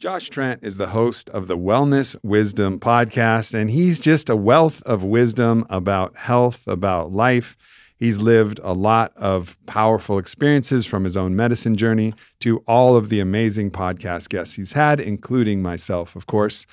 Josh Trent is the host of the Wellness Wisdom podcast, and he's just a wealth of wisdom about health, about life. He's lived a lot of powerful experiences from his own medicine journey to all of the amazing podcast guests he's had, including myself, of course.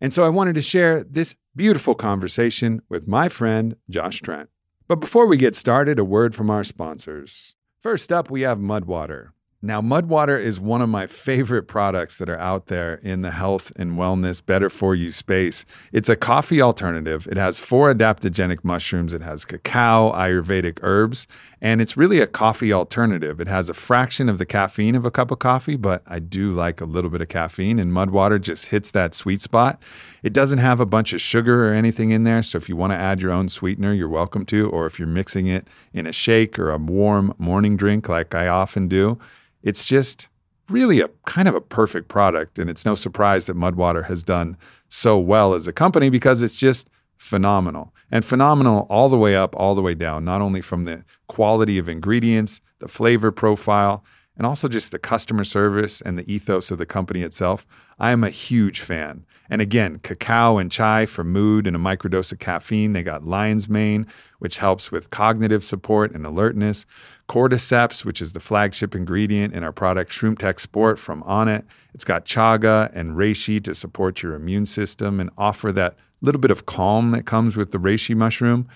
And so I wanted to share this beautiful conversation with my friend, Josh Trent. But before we get started, a word from our sponsors. First up, we have MUD\WTR. Now, MUD\WTR is one of my favorite products that are out there in the health and wellness, better for you space. It's a coffee alternative. It has 4 adaptogenic mushrooms. It has cacao, Ayurvedic herbs, and it's really a coffee alternative. It has a fraction of the caffeine of a cup of coffee, but I do like a little bit of caffeine, and MUD\WTR just hits that sweet spot. It doesn't have a bunch of sugar or anything in there, so if you want to add your own sweetener, you're welcome to, or if you're mixing it in a shake or a warm morning drink like I often do, it's just really a kind of a perfect product, and it's no surprise that MUD\WTR has done so well as a company because it's just phenomenal. And phenomenal all the way up, all the way down, not only from the quality of ingredients, the flavor profile, and also just the customer service and the ethos of the company itself. I am a huge fan. And again, cacao and chai for mood and a microdose of caffeine. They got lion's mane, which helps with cognitive support and alertness. Cordyceps, which is the flagship ingredient in our product, Shroom Tech Sport from Onnit. It's got chaga and reishi to support your immune system and offer that little bit of calm that comes with the reishi mushroom.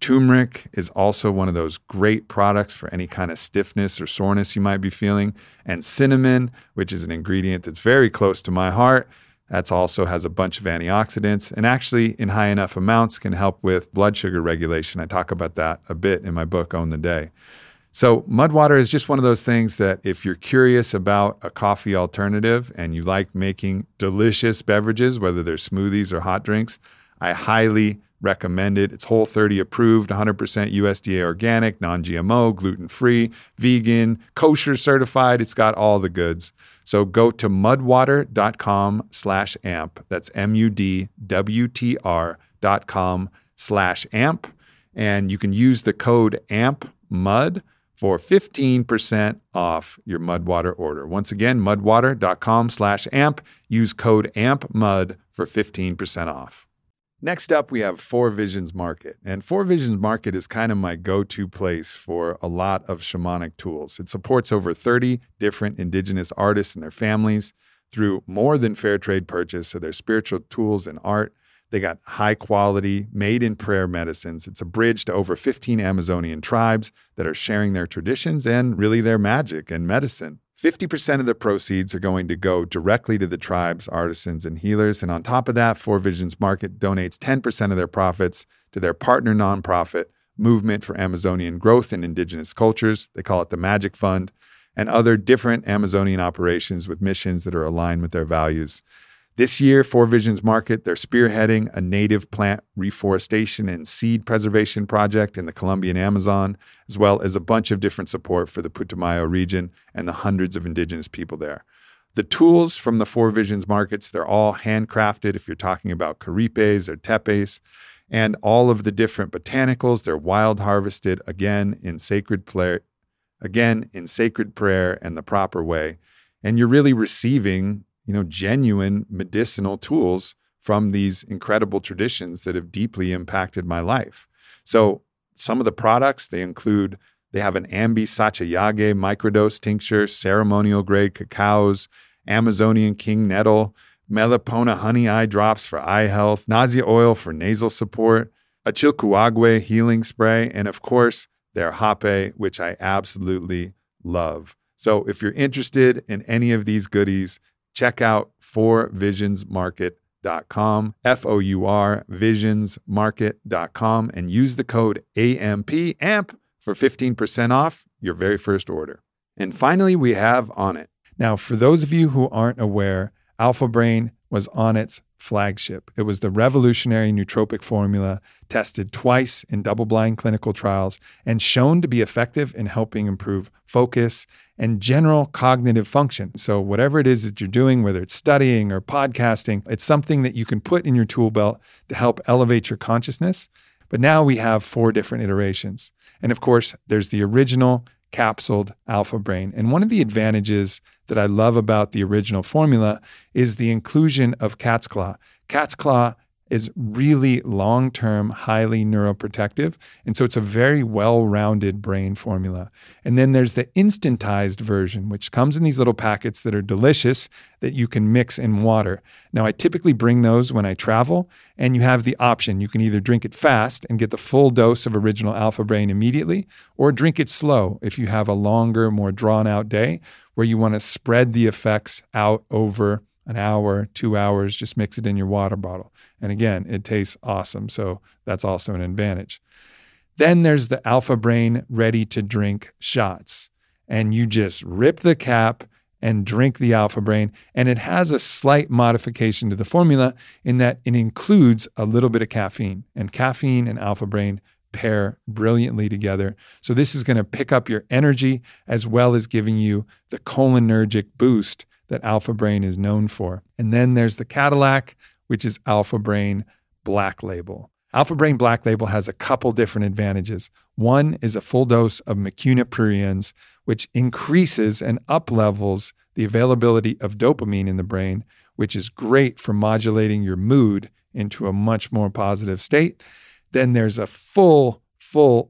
Turmeric is also one of those great products for any kind of stiffness or soreness you might be feeling. And cinnamon, which is an ingredient that's very close to my heart. That also has a bunch of antioxidants and actually in high enough amounts can help with blood sugar regulation. I talk about that a bit in my book, Own the Day. So MUD\WTR is just one of those things that if you're curious about a coffee alternative and you like making delicious beverages, whether they're smoothies or hot drinks, I highly recommend it. It's Whole30 approved, 100% USDA organic, non-GMO, gluten-free, vegan, kosher certified. It's got all the goods. So go to mudwtr.com/amp. That's MUDWTR.com/amp. And you can use the code AMPMUD for 15% off your MUD\WTR order. Once again, mudwtr.com/amp. Use code AMPMUD for 15% off. Next up, we have Four Visions Market. And Four Visions Market is kind of my go-to place for a lot of shamanic tools. It supports over 30 different indigenous artists and their families through more than fair trade purchase of their spiritual tools and art. They got high-quality, made-in-prayer medicines. It's a bridge to over 15 Amazonian tribes that are sharing their traditions and really their magic and medicine. 50% of the proceeds are going to go directly to the tribes, artisans, and healers. And on top of that, Four Visions Market donates 10% of their profits to their partner nonprofit, Movement for Amazonian Growth and Indigenous Cultures. They call it the Magic Fund, and other different Amazonian operations with missions that are aligned with their values. This year, Four Visions Market, they're spearheading a native plant reforestation and seed preservation project in the Colombian Amazon, as well as a bunch of different support for the Putumayo region and the hundreds of indigenous people there. The tools from the Four Visions Markets, they're all handcrafted if you're talking about caripes or tepes, and all of the different botanicals, they're wild harvested again in sacred prayer and the proper way. And you're really receiving genuine medicinal tools from these incredible traditions that have deeply impacted my life. So some of the products, they have an Ambi Sachayage microdose tincture, ceremonial grade cacaos, Amazonian king nettle, Melipona honey eye drops for eye health, nausea oil for nasal support, a Achilcuagwe healing spray, and of course, their hape, which I absolutely love. So if you're interested in any of these goodies, check out fourvisionsmarket.com, F-O-U-R, visionsmarket.com, and use the code AMP for 15% off your very first order. And finally, we have Onnit. Now, for those of you who aren't aware, Alpha Brain was Onnit's flagship. It was the revolutionary nootropic formula tested twice in double-blind clinical trials and shown to be effective in helping improve focus and general cognitive function. So whatever it is that you're doing, whether it's studying or podcasting, it's something that you can put in your tool belt to help elevate your consciousness. But now we have 4 different iterations. And of course, there's the original capsuled Alpha Brain. And one of the advantages that I love about the original formula is the inclusion of cat's claw. Cat's claw is really long-term, highly neuroprotective. And so it's a very well-rounded brain formula. And then there's the instantized version, which comes in these little packets that are delicious that you can mix in water. Now, I typically bring those when I travel, and you have the option. You can either drink it fast and get the full dose of original Alpha Brain immediately, or drink it slow if you have a longer, more drawn-out day where you want to spread the effects out over an hour, 2 hours, just mix it in your water bottle. And again, it tastes awesome. So that's also an advantage. Then there's the Alpha Brain ready to drink shots. And you just rip the cap and drink the Alpha Brain. And it has a slight modification to the formula in that it includes a little bit of caffeine. And caffeine and Alpha Brain pair brilliantly together. So this is going to pick up your energy as well as giving you the cholinergic boost that Alpha Brain is known for. And then there's the Cadillac, which is Alpha Brain Black Label. Alpha Brain Black Label has a couple different advantages. One is a full dose of mecunapurians, which increases and up-levels the availability of dopamine in the brain, which is great for modulating your mood into a much more positive state. Then there's a full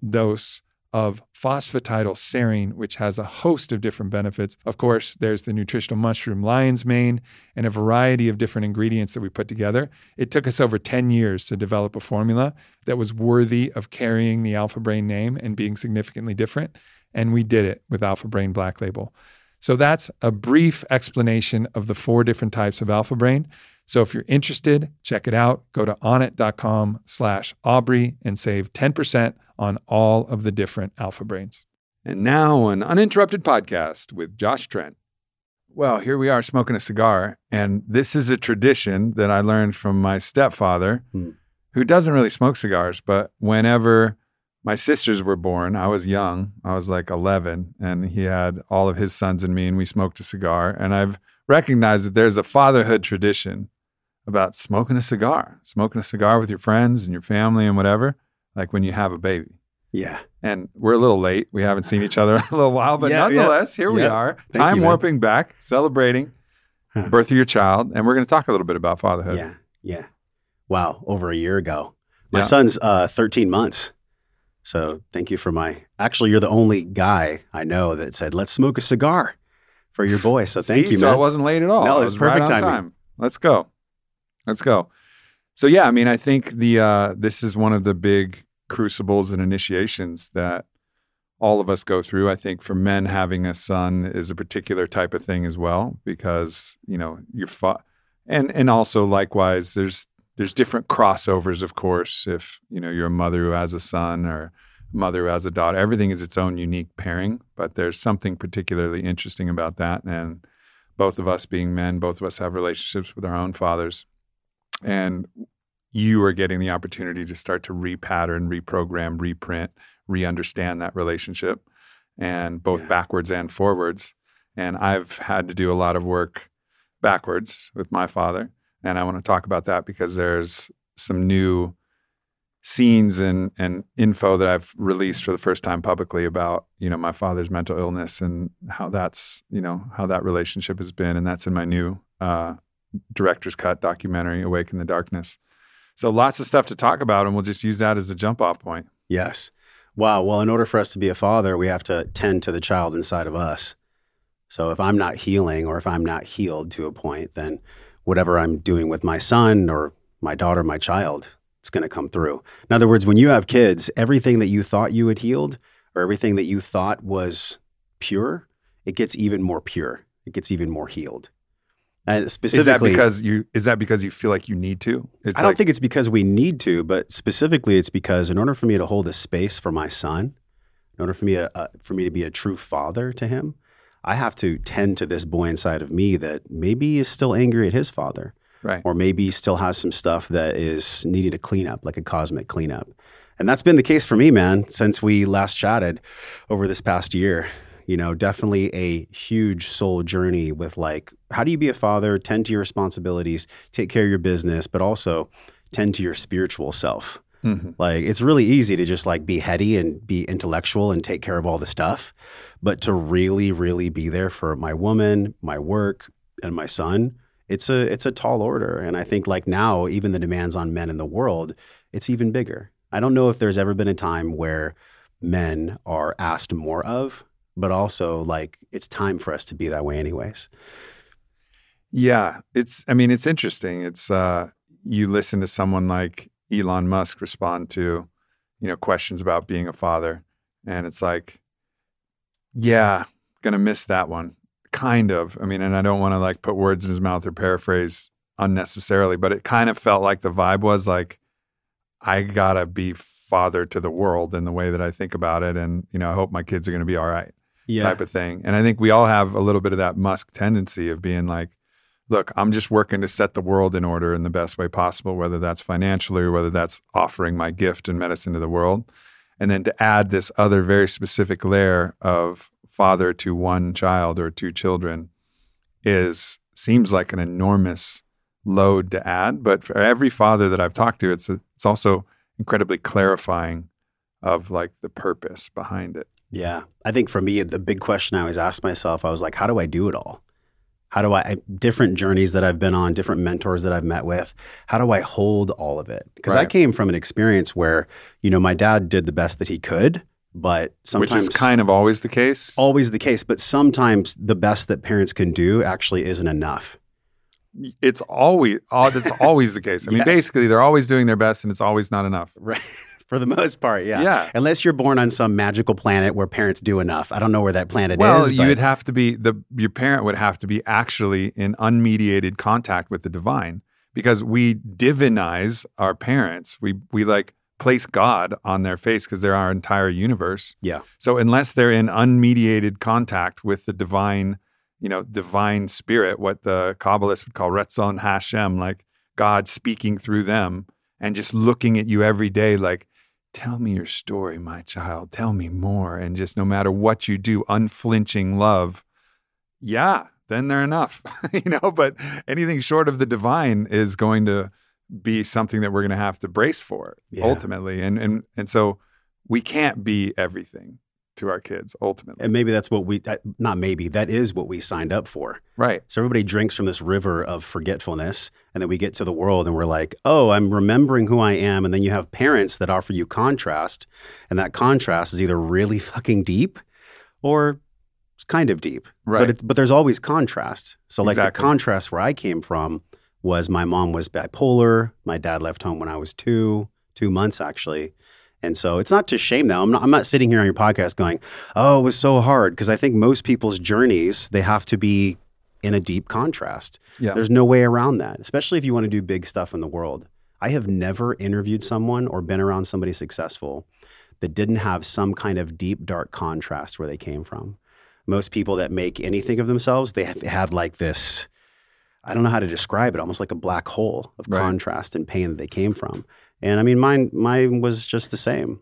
dose of phosphatidylserine, which has a host of different benefits. Of course, there's the nutritional mushroom lion's mane and a variety of different ingredients that we put together. It took us over 10 years to develop a formula that was worthy of carrying the Alpha Brain name and being significantly different. And we did it with Alpha Brain Black Label. So that's a brief explanation of the four different types of Alpha Brain. So if you're interested, check it out. Go to onnit.com/Aubrey and save 10% on all of the different Alpha Brains. And now an uninterrupted podcast with Josh Trent. Well, here we are smoking a cigar. And this is a tradition that I learned from my stepfather, who doesn't really smoke cigars. But whenever my sisters were born, I was young. I was like 11. And he had all of his sons and me, and we smoked a cigar. And I've recognized that there's a fatherhood tradition about smoking a cigar with your friends and your family and whatever, like when you have a baby. Yeah. And we're a little late. We haven't seen each other in a little while, but nonetheless, here we are. Time warping back, celebrating the birth of your child. And we're going to talk a little bit about fatherhood. Yeah. Yeah. Wow. Over a year ago. My son's 13 months. So thank you for actually, you're the only guy I know that said, let's smoke a cigar for your boy. So thank you, man. So I wasn't late at all. No, it was perfect time. Let's go. So yeah, I mean, I think this is one of the big crucibles and initiations that all of us go through. I think for men, having a son is a particular type of thing as well, because, you know, you're and also likewise, there's different crossovers, of course. If, you know, you're a mother who has a son or mother who has a daughter, everything is its own unique pairing, but there's something particularly interesting about that. And both of us being men, both of us have relationships with our own fathers. And you are getting the opportunity to start to repattern, reprogram, reprint, re-understand that relationship, and both backwards and forwards. And I've had to do a lot of work backwards with my father. And I want to talk about that because there's some new scenes and info that I've released for the first time publicly about, you know, my father's mental illness and how that's, you know, how that relationship has been. And that's in my new director's cut documentary, Awake in the Darkness. So lots of stuff to talk about, and we'll just use that as the jump off point. Yes. Wow. Well, in order for us to be a father, we have to tend to the child inside of us. So if I'm not healing, or if I'm not healed to a point, then whatever I'm doing with my son or my daughter, my child, it's going to come through. In other words, when you have kids, everything that you thought you had healed, or everything that you thought was pure, it gets even more pure. It gets even more healed. And specifically, is that because you feel like you need to? I don't think it's because we need to, but specifically, it's because in order for me to hold a space for my son, in order for me to be a true father to him, I have to tend to this boy inside of me that maybe is still angry at his father. Right. Or maybe still has some stuff that is needed a cleanup, like a cosmic cleanup. And that's been the case for me, man, since we last chatted over this past year. You know, definitely a huge soul journey with, like, how do you be a father, tend to your responsibilities, take care of your business, but also tend to your spiritual self. Mm-hmm. Like, it's really easy to just like be heady and be intellectual and take care of all the stuff, but to really, really be there for my woman, my work, and my son, it's a tall order. And I think like now, even the demands on men in the world, it's even bigger. I don't know if there's ever been a time where men are asked more of, but also like it's time for us to be that way anyways. Yeah, it's interesting. It's you listen to someone like Elon Musk respond to, questions about being a father, and it's like, yeah, gonna miss that one. Kind of. I mean, and I don't want to like put words in his mouth or paraphrase unnecessarily, but it kind of felt like the vibe was like, I gotta be father to the world in the way that I think about it. And, I hope my kids are going to be all right, type of thing. And I think we all have a little bit of that Musk tendency of being like, look, I'm just working to set the world in order in the best way possible, whether that's financially or whether that's offering my gift and medicine to the world. And then to add this other very specific layer of father to one child or two children seems like an enormous load to add. But for every father that I've talked to, it's also incredibly clarifying of like the purpose behind it. Yeah. I think for me, the big question I always asked myself, I was like, how do I do it all? How do I different journeys that I've been on, different mentors that I've met with, how do I hold all of it? Because I came from an experience where, my dad did the best that he could, but sometimes— Which is kind of always the case. Always the case, but sometimes the best that parents can do actually isn't enough. It's always, that's always the case. I mean, basically they're always doing their best and it's always not enough. Right. For the most part, yeah. Unless you're born on some magical planet where parents do enough. I don't know where that planet is. Well, you'd have to be, your parent would have to be actually in unmediated contact with the divine, because we divinize our parents. We like place God on their face because they're our entire universe. Yeah. So unless they're in unmediated contact with the divine, divine spirit, what the Kabbalists would call Retzon Hashem, like God speaking through them and just looking at you every day like, tell me your story, my child. Tell me more. And just no matter what you do, unflinching love. Yeah, then they're enough, but anything short of the divine is going to be something that we're going to have to brace for ultimately. And so we can't be everything to our kids ultimately. And maybe that's what that is what we signed up for. Right. So everybody drinks from this river of forgetfulness, and then we get to the world and we're like, oh, I'm remembering who I am. And then you have parents that offer you contrast, and that contrast is either really fucking deep or it's kind of deep. Right. But there's always contrast. So like the contrast where I came from was my mom was bipolar. My dad left home when I was two months actually. And so it's not to shame them. I'm not sitting here on your podcast going, oh, it was so hard. Because I think most people's journeys, they have to be in a deep contrast. Yeah. There's no way around that, especially if you want to do big stuff in the world. I have never interviewed someone or been around somebody successful that didn't have some kind of deep, dark contrast where they came from. Most people that make anything of themselves, they have had like this, I don't know how to describe it, almost like a black hole of contrast and pain that they came from. And I mean, mine was just the same,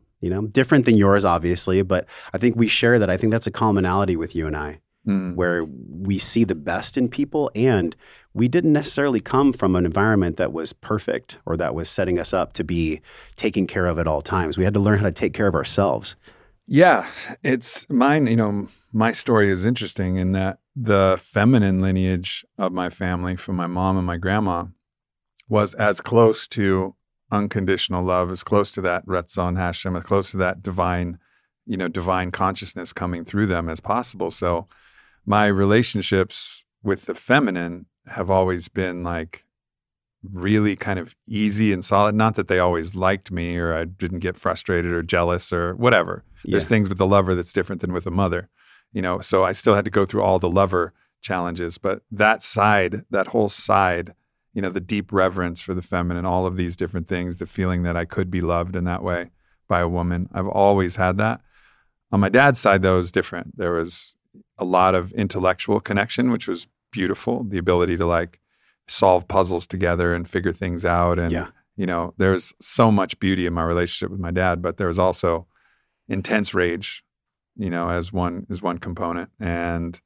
different than yours, obviously, but I think we share that. I think that's a commonality with you and I, where we see the best in people, and we didn't necessarily come from an environment that was perfect or that was setting us up to be taken care of at all times. We had to learn how to take care of ourselves. Yeah, it's mine. My story is interesting in that the feminine lineage of my family from my mom and my grandma was as close to unconditional love, is close to that Retzon Hashem, as close to that divine, divine consciousness coming through them as possible. So my relationships with the feminine have always been like really kind of easy and solid. Not that they always liked me or I didn't get frustrated or jealous or whatever. Yeah. There's things with the lover that's different than with a mother, so I still had to go through all the lover challenges, but that whole side, the deep reverence for the feminine, all of these different things, the feeling that I could be loved in that way by a woman. I've always had that. On my dad's side, though, it was different. There was a lot of intellectual connection, which was beautiful. The ability to like solve puzzles together and figure things out. And, there's so much beauty in my relationship with my dad, but there was also intense rage, as one component. And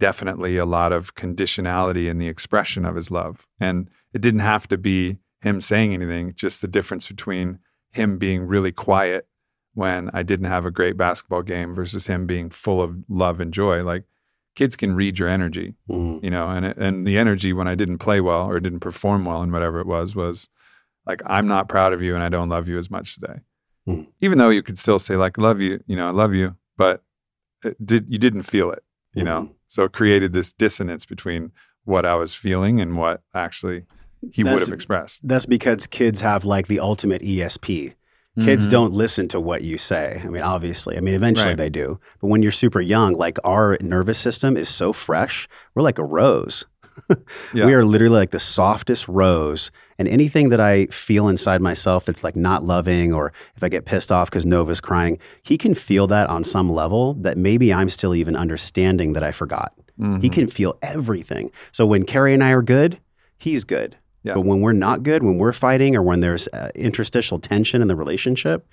definitely a lot of conditionality in the expression of his love. And it didn't have to be him saying anything, just the difference between him being really quiet when I didn't have a great basketball game versus him being full of love and joy. Like, kids can read your energy, you know, and the energy when I didn't play well or didn't perform well and whatever it was like, I'm not proud of you and I don't love you as much today. Even though you could still say like, love you, you know, I love you, but you didn't feel it, you know? So it created this dissonance between what I was feeling and what actually he would have expressed. That's because kids have like the ultimate ESP. Kids don't listen to what you say. I mean, obviously, I mean, eventually they do. But when you're super young, like our nervous system is so fresh. We're like a rose. We are literally like the softest rose. And anything that I feel inside myself that's like not loving, or if I get pissed off because Nova's crying, he can feel that on some level that maybe I'm still even understanding that I forgot. He can feel everything. So when Carrie and I are good, he's good. But when we're not good, when we're fighting, or when there's interstitial tension in the relationship,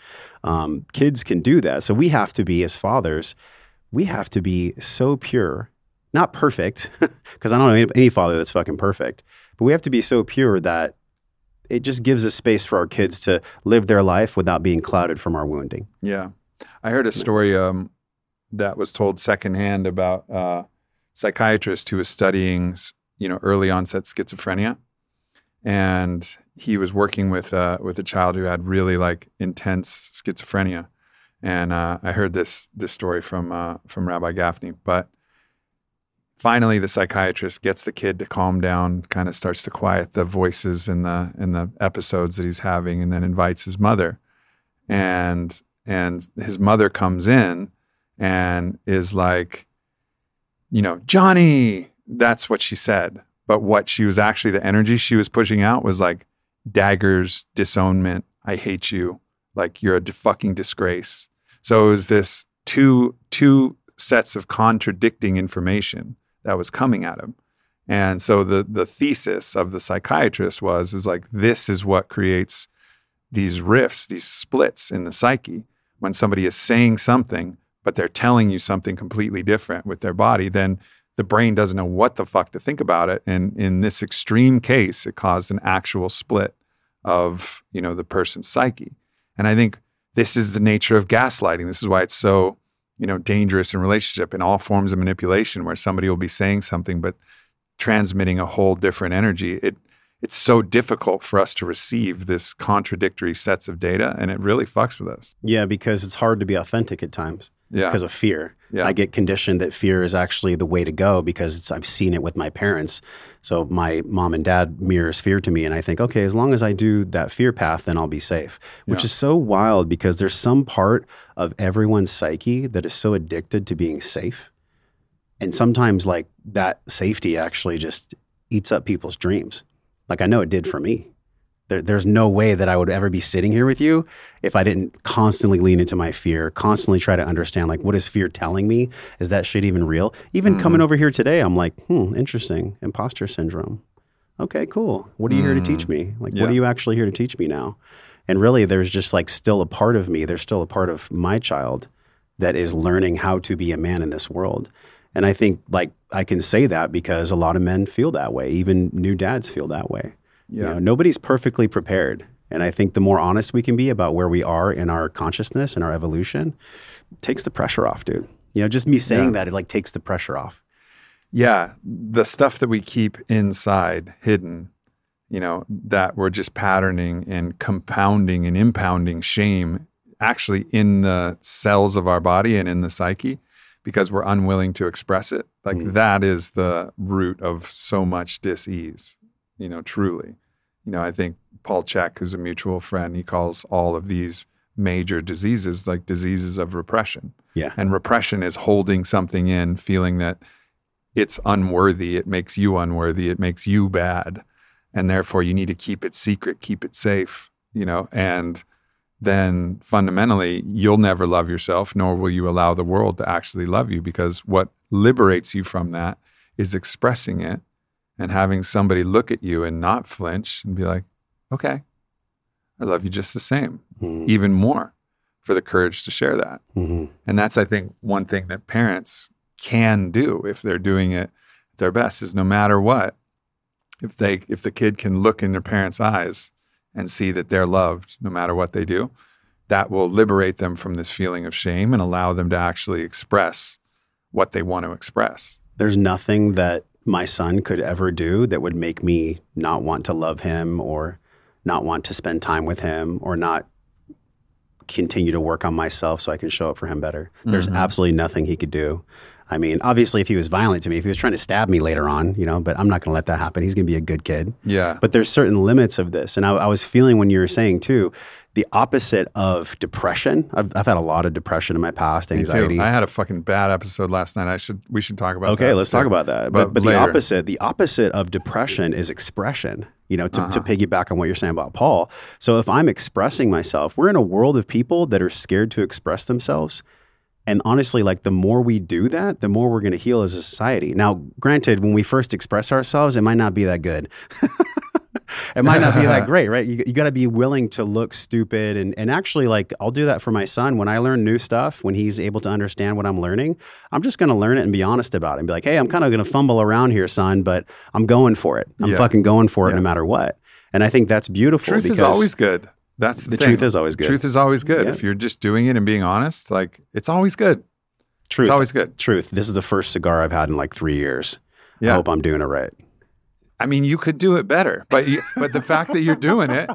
kids can do that. So we have to be, as fathers, we have to be so pure, not perfect, because I don't know any father that's fucking perfect, but we have to be so pure that it just gives a space for our kids to live their life without being clouded from our wounding. Yeah. I heard a story that was told secondhand about a psychiatrist who was studying, you know, early onset schizophrenia. And he was working with a child who had really like intense schizophrenia. And I heard this story from Rabbi Gaffney. But finally, the psychiatrist gets the kid to calm down, kind of starts to quiet the voices in the episodes that he's having, and then invites his mother. And his mother comes in and is like, you know, Johnny, that's what she said. But what she was actually, the energy she was pushing out was like daggers, disownment, I hate you, like you're a fucking disgrace. So it was this two sets of contradicting information that was coming at him. And so the thesis of the psychiatrist is like, this is what creates these rifts, these splits in the psyche. When somebody is saying something, but they're telling you something completely different with their body, then the brain doesn't know what the fuck to think about it. And in this extreme case, it caused an actual split of, you know, the person's psyche. And I think this is the nature of gaslighting. This is why it's so, you know, dangerous in relationship and all forms of manipulation, where somebody will be saying something but transmitting a whole different energy. It's so difficult for us to receive this contradictory sets of data, and it really fucks with us. Yeah, because it's hard to be authentic at times. Yeah. Because of fear. Yeah. I get conditioned that fear is actually the way to go because I've seen it with my parents. So my mom and dad mirrors fear to me, and I think, okay, as long as I do that fear path, then I'll be safe, which is so wild because there's some part of everyone's psyche that is so addicted to being safe. And sometimes like that safety actually just eats up people's dreams. Like I know it did for me. There's no way that I would ever be sitting here with you if I didn't constantly lean into my fear, constantly try to understand, like, what is fear telling me? Is that shit even real? Even coming over here today, I'm like, interesting. Imposter syndrome. Okay, cool. What are you here to teach me? Like, what are you actually here to teach me now? And really, there's just like still a part of me. There's still a part of my child that is learning how to be a man in this world. And I think like I can say that because a lot of men feel that way. Even new dads feel that way. Yeah. You know, nobody's perfectly prepared. And I think the more honest we can be about where we are in our consciousness and our evolution, it takes the pressure off, dude. You know, just me saying that, it like takes the pressure off. Yeah. The stuff that we keep inside hidden, you know, that we're just patterning and compounding and impounding shame actually in the cells of our body and in the psyche because we're unwilling to express it. Like that is the root of so much dis-ease. You know, truly, you know, I think Paul Chek, who's a mutual friend, he calls all of these major diseases like diseases of repression. Yeah. And repression is holding something in, feeling that it's unworthy. It makes you unworthy. It makes you bad. And therefore you need to keep it secret, keep it safe, you know, and then fundamentally you'll never love yourself, nor will you allow the world to actually love you, because what liberates you from that is expressing it. And having somebody look at you and not flinch and be like, okay, I love you just the same, even more, for the courage to share that. And that's, I think, one thing that parents can do if they're doing it their best is no matter what, if the kid can look in their parents' eyes and see that they're loved no matter what they do, that will liberate them from this feeling of shame and allow them to actually express what they want to express. There's nothing that my son could ever do that would make me not want to love him or not want to spend time with him or not continue to work on myself so I can show up for him better. There's absolutely nothing he could do. I mean, obviously, if he was violent to me, if he was trying to stab me later on, you know, but I'm not going to let that happen. He's going to be a good kid. Yeah. But there's certain limits of this. And I was feeling when you were saying, too, the opposite of depression. I've had a lot of depression in my past, anxiety. Me too. I had a fucking bad episode last night. We should talk about that. Okay, let's talk about that. But the opposite of depression is expression, you know, to piggyback on what you're saying about Paul. So if I'm expressing myself, we're in a world of people that are scared to express themselves. And honestly, like the more we do that, the more we're going to heal as a society. Now, granted, when we first express ourselves, it might not be that good. It might not be that great, right? You got to be willing to look stupid. And actually, like, I'll do that for my son. When I learn new stuff, when he's able to understand what I'm learning, I'm just going to learn it and be honest about it and be like, hey, I'm kind of going to fumble around here, son, but I'm going for it. I'm fucking going for it no matter what. And I think that's beautiful. Truth is always good. That's the thing. Truth is always good. Truth is always good. Yeah. If you're just doing it and being honest, like it's always good. Truth. It's always good. Truth. This is the first cigar I've had in like 3 years. Yeah. I hope I'm doing it right. I mean, you could do it better, but the fact that you're doing it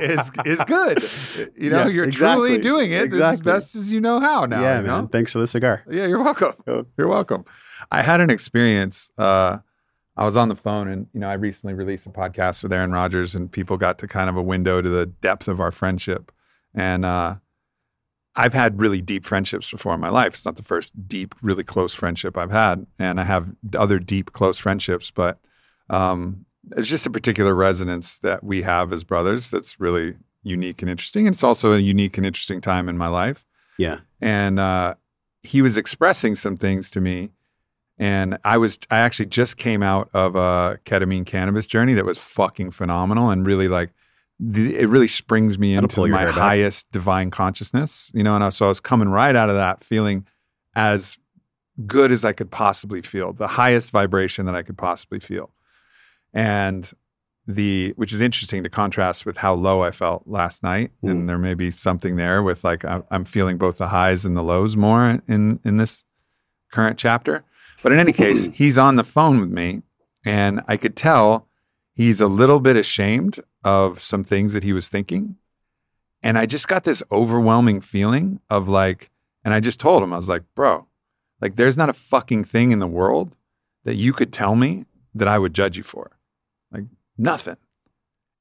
is good. You know, yes, you're truly doing it as best as you know how now. Yeah, you know? Man. Thanks for the cigar. Yeah, you're welcome. Oh. You're welcome. I had an experience. I was on the phone and, you know, I recently released a podcast with Aaron Rodgers and people got to kind of a window to the depth of our friendship. And I've had really deep friendships before in my life. It's not the first deep, really close friendship I've had. And I have other deep, close friendships, but it's just a particular resonance that we have as brothers that's really unique and interesting. And it's also a unique and interesting time in my life. Yeah. And he was expressing some things to me. And I actually just came out of a ketamine cannabis journey that was fucking phenomenal and really like, it really springs me into my highest divine consciousness, you know? And so I was coming right out of that feeling as good as I could possibly feel, the highest vibration that I could possibly feel. And which is interesting to contrast with how low I felt last night. Mm. And there may be something there with like, I'm feeling both the highs and the lows more in this current chapter. But in any case, he's on the phone with me and I could tell he's a little bit ashamed of some things that he was thinking. And I just got this overwhelming feeling of like, and I just told him, I was like, bro, like there's not a fucking thing in the world that you could tell me that I would judge you for. Like nothing.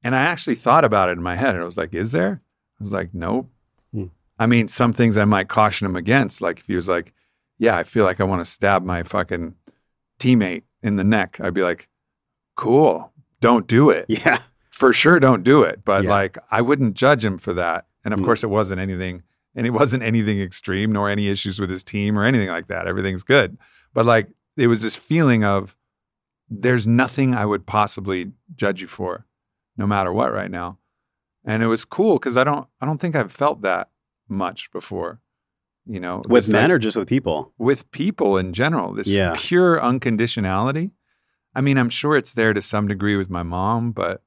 And I actually thought about it in my head and I was like, is there? I was like, nope. Mm. I mean, some things I might caution him against. Like if he was like, yeah, I feel like I want to stab my fucking teammate in the neck. I'd be like, cool, don't do it. Yeah. For sure, don't do it. But like, I wouldn't judge him for that. And of course, it wasn't anything. And it wasn't anything extreme nor any issues with his team or anything like that. Everything's good. But like, it was this feeling of there's nothing I would possibly judge you for no matter what right now. And it was cool because I don't think I've felt that much before. You know, with men like, or just with people? With people in general, this pure unconditionality. I mean, I'm sure it's there to some degree with my mom, but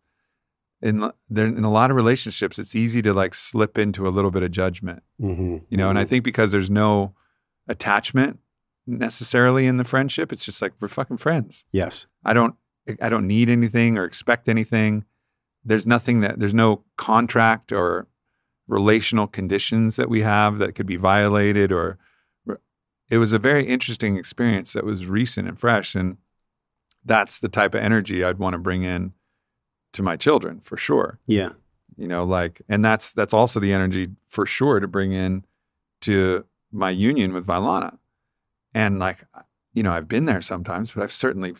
in a lot of relationships, it's easy to like slip into a little bit of judgment, you know, and I think because there's no attachment necessarily in the friendship, it's just like, we're fucking friends. Yes. I don't need anything or expect anything. There's no contract or relational conditions that we have that could be violated, or it was a very interesting experience that was recent and fresh. And that's the type of energy I'd want to bring in to my children for sure. Yeah. You know, like, and that's also the energy for sure to bring in to my union with Vailana. And like, you know, I've been there sometimes, but I've certainly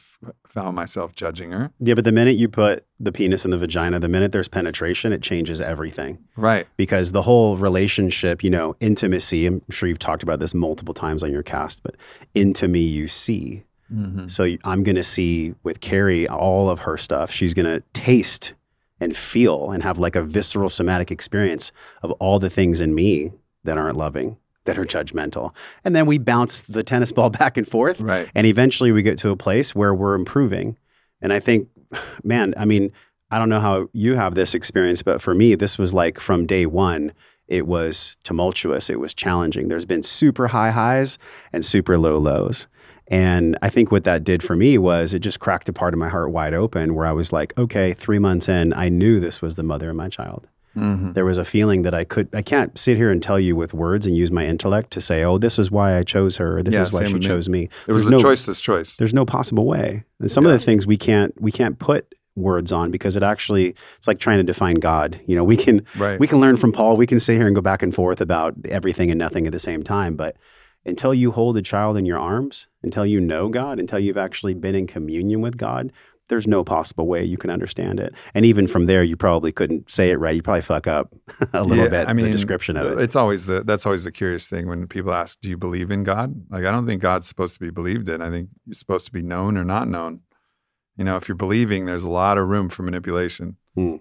found myself judging her. Yeah, but the minute you put the penis in the vagina, the minute there's penetration, it changes everything. Right. Because the whole relationship, you know, intimacy, I'm sure you've talked about this multiple times on your cast, but into me you see. Mm-hmm. So I'm going to see with Carrie all of her stuff. She's going to taste and feel and have like a visceral somatic experience of all the things in me that aren't loving, that are judgmental. And then we bounce the tennis ball back and forth. Right. And eventually we get to a place where we're improving. And I think, man, I mean, I don't know how you have this experience, but for me, this was like from day one, it was tumultuous. It was challenging. There's been super high highs and super low lows. And I think what that did for me was it just cracked a part of my heart wide open where I was like, okay, 3 months in, I knew this was the mother of my child. Mm-hmm. There was a feeling that I can't sit here and tell you with words and use my intellect to say, oh, this is why I chose her. Or this is why she chose me. It was a choiceless choice. There's no possible way. And some of the things we can't put words on because it's like trying to define God. You know, we can learn from Paul. We can sit here and go back and forth about everything and nothing at the same time. But until you hold a child in your arms, until you know God, until you've actually been in communion with God, there's no possible way you can understand it. And even from there, you probably couldn't say it right. You probably fuck up a little bit, the description of it. That's always the curious thing when people ask, do you believe in God? Like, I don't think God's supposed to be believed in. I think it's supposed to be known or not known. You know, if you're believing, there's a lot of room for manipulation. Mm.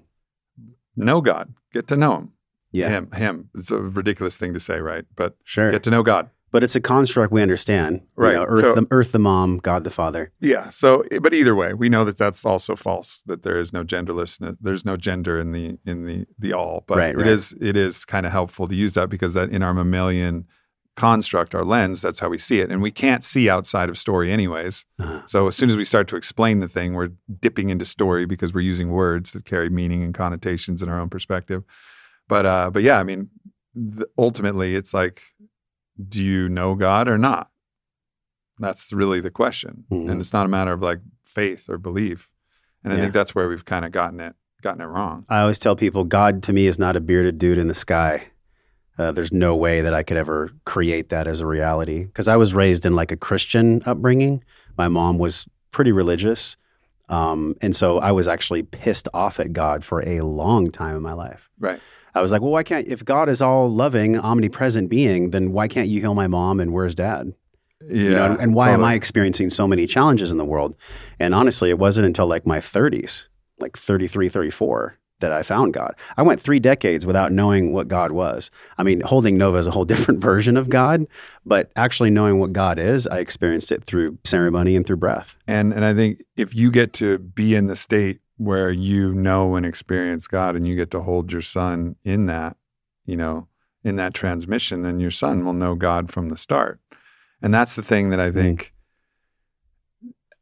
Know God. Get to know him. Yeah. Him. It's a ridiculous thing to say, right? But sure. Get to know God. But it's a construct we understand, right? You know, Earth the mom, God the father. Yeah. So, but either way, we know that that's also false. That there is no genderlessness. There's no gender in the all. But it is kind of helpful to use that because that in our mammalian construct, our lens, that's how we see it, and we can't see outside of story, anyways. Uh-huh. So as soon as we start to explain the thing, we're dipping into story because we're using words that carry meaning and connotations in our own perspective. But yeah, I mean, ultimately, it's like, do you know God or not? That's really the question. Mm-hmm. And it's not a matter of like faith or belief. And I think that's where we've kind of gotten it wrong. I always tell people, God to me is not a bearded dude in the sky. There's no way that I could ever create that as a reality. Because I was raised in like a Christian upbringing. My mom was pretty religious. And so I was actually pissed off at God for a long time in my life. Right. I was like, well, why can't, if God is all loving, omnipresent being, then why can't you heal my mom and where's dad? Yeah. You know, and why am I experiencing so many challenges in the world? And honestly, it wasn't until like my 30s, like 33, 34, that I found God. I went 3 decades without knowing what God was. I mean, holding Nova is a whole different version of God, but actually knowing what God is, I experienced it through ceremony and through breath. And I think if you get to be in the state where you know and experience God and you get to hold your son in that, you know, in that transmission, then your son will know God from the start. And that's the thing that I think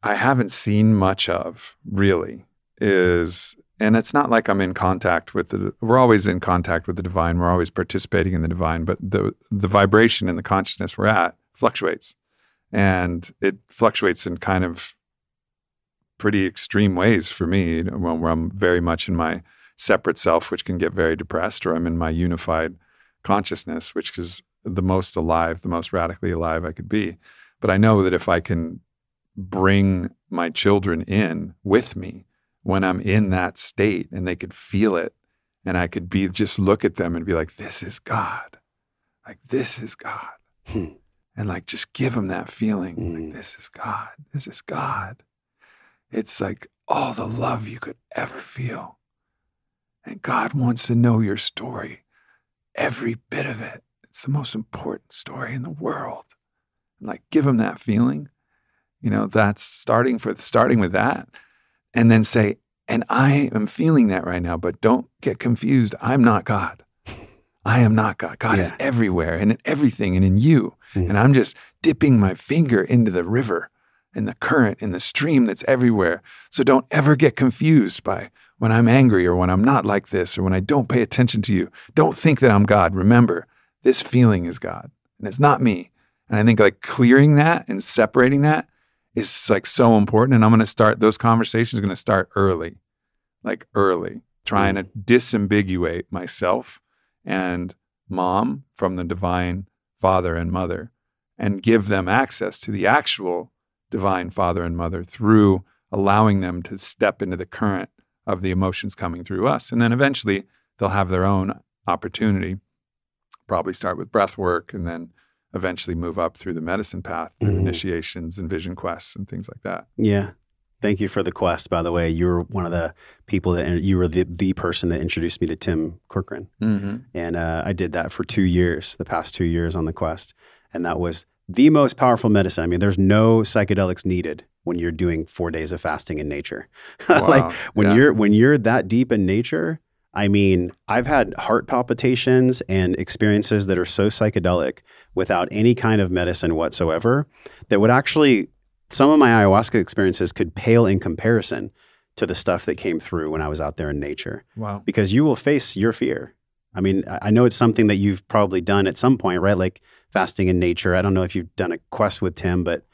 I haven't seen much of really is, and it's not like I'm in contact with we're always in contact with the divine. We're always participating in the divine, but the vibration and the consciousness we're at fluctuates, and it fluctuates in kind of pretty extreme ways for me, you know, where I'm very much in my separate self, which can get very depressed, or I'm in my unified consciousness, which is the most alive, the most radically alive I could be. But I know that if I can bring my children in with me when I'm in that state and they could feel it and I could be just look at them and be like, this is God. Like, this is God. And like, just give them that feeling. Like, this is God. This is God. It's like all the love you could ever feel. And God wants to know your story, every bit of it. It's the most important story in the world. And like, give him that feeling. You know, that's starting with that. And then say, and I am feeling that right now, but don't get confused. I'm not God. I am not God. God is everywhere and in everything and in you. Mm. And I'm just dipping my finger into the river and the current and the stream that's everywhere. So don't ever get confused by when I'm angry or when I'm not like this or when I don't pay attention to you. Don't think that I'm God. Remember, this feeling is God and it's not me. And I think like clearing that and separating that is like so important. And I'm going to start, those conversations are going to start early, trying to disambiguate myself and mom from the divine father and mother and give them access to the actual divine father and mother through allowing them to step into the current of the emotions coming through us. And then eventually they'll have their own opportunity, probably start with breath work and then eventually move up through the medicine path, through initiations and vision quests and things like that. Yeah. Thank you for the quest, by the way. You were one of the people you were the person that introduced me to Tim Corcoran. Mm-hmm. And I did that for 2 years, the past 2 years on the quest. And that was the most powerful medicine. I mean, there's no psychedelics needed when you're doing 4 days of fasting in nature. Wow. Like when you're that deep in nature, I mean, I've had heart palpitations and experiences that are so psychedelic without any kind of medicine whatsoever that would actually, some of my ayahuasca experiences could pale in comparison to the stuff that came through when I was out there in nature. Wow. Because you will face your fear. I mean, I know it's something that you've probably done at some point, right? Like fasting in nature. I don't know if you've done a quest with Tim, but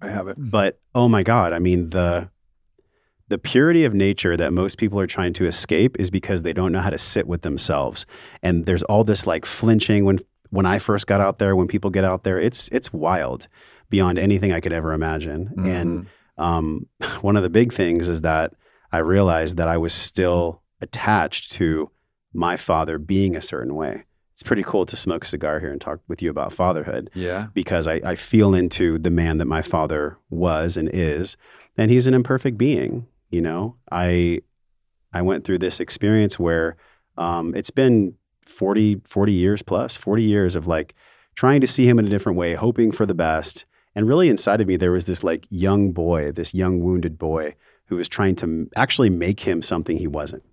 I haven't. But oh my God, I mean, the purity of nature that most people are trying to escape is because they don't know how to sit with themselves. And there's all this like flinching when I first got out there, when people get out there, it's wild beyond anything I could ever imagine. Mm-hmm. And one of the big things is that I realized that I was still attached to my father being a certain way. It's pretty cool to smoke a cigar here and talk with you about fatherhood. Yeah. Because I feel into the man that my father was and is, and he's an imperfect being. You know, I went through this experience where it's been 40 years of like trying to see him in a different way, hoping for the best. And really inside of me, there was this like young boy, this young wounded boy who was trying to actually make him something he wasn't.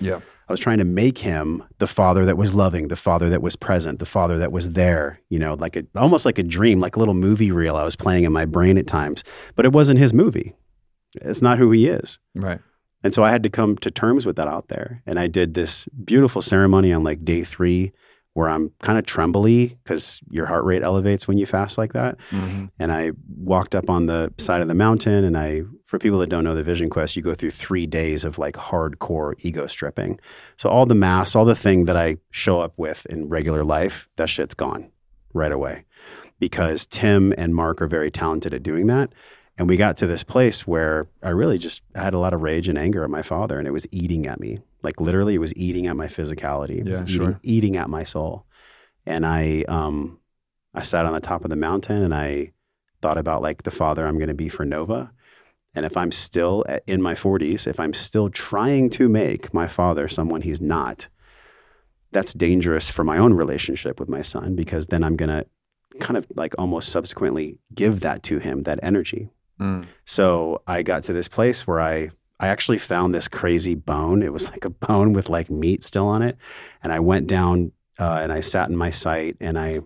Yeah. I was trying to make him the father that was loving, the father that was present, the father that was there, you know, like almost like a dream, like a little movie reel I was playing in my brain at times, but it wasn't his movie. It's not who he is. Right. And so I had to come to terms with that out there. And I did this beautiful ceremony on like day 3 where I'm kind of trembly because your heart rate elevates when you fast like that. Mm-hmm. And I walked up on the side of the mountain, and for people that don't know the Vision Quest, you go through 3 days of like hardcore ego stripping. So all the mass, all the thing that I show up with in regular life, that shit's gone right away because Tim and Mark are very talented at doing that. And we got to this place where I really just had a lot of rage and anger at my father, and it was eating at me. Like literally, it was eating at my physicality. It was eating at my soul. And I sat on the top of the mountain, and I thought about like the father I'm going to be for Nova. And if I'm still in my 40s, if I'm still trying to make my father someone he's not, that's dangerous for my own relationship with my son, because then I'm going to kind of like almost subsequently give that to him, that energy. Mm. So I got to this place where I actually found this crazy bone. It was like a bone with like meat still on it. And I went down and I sat in my site, and I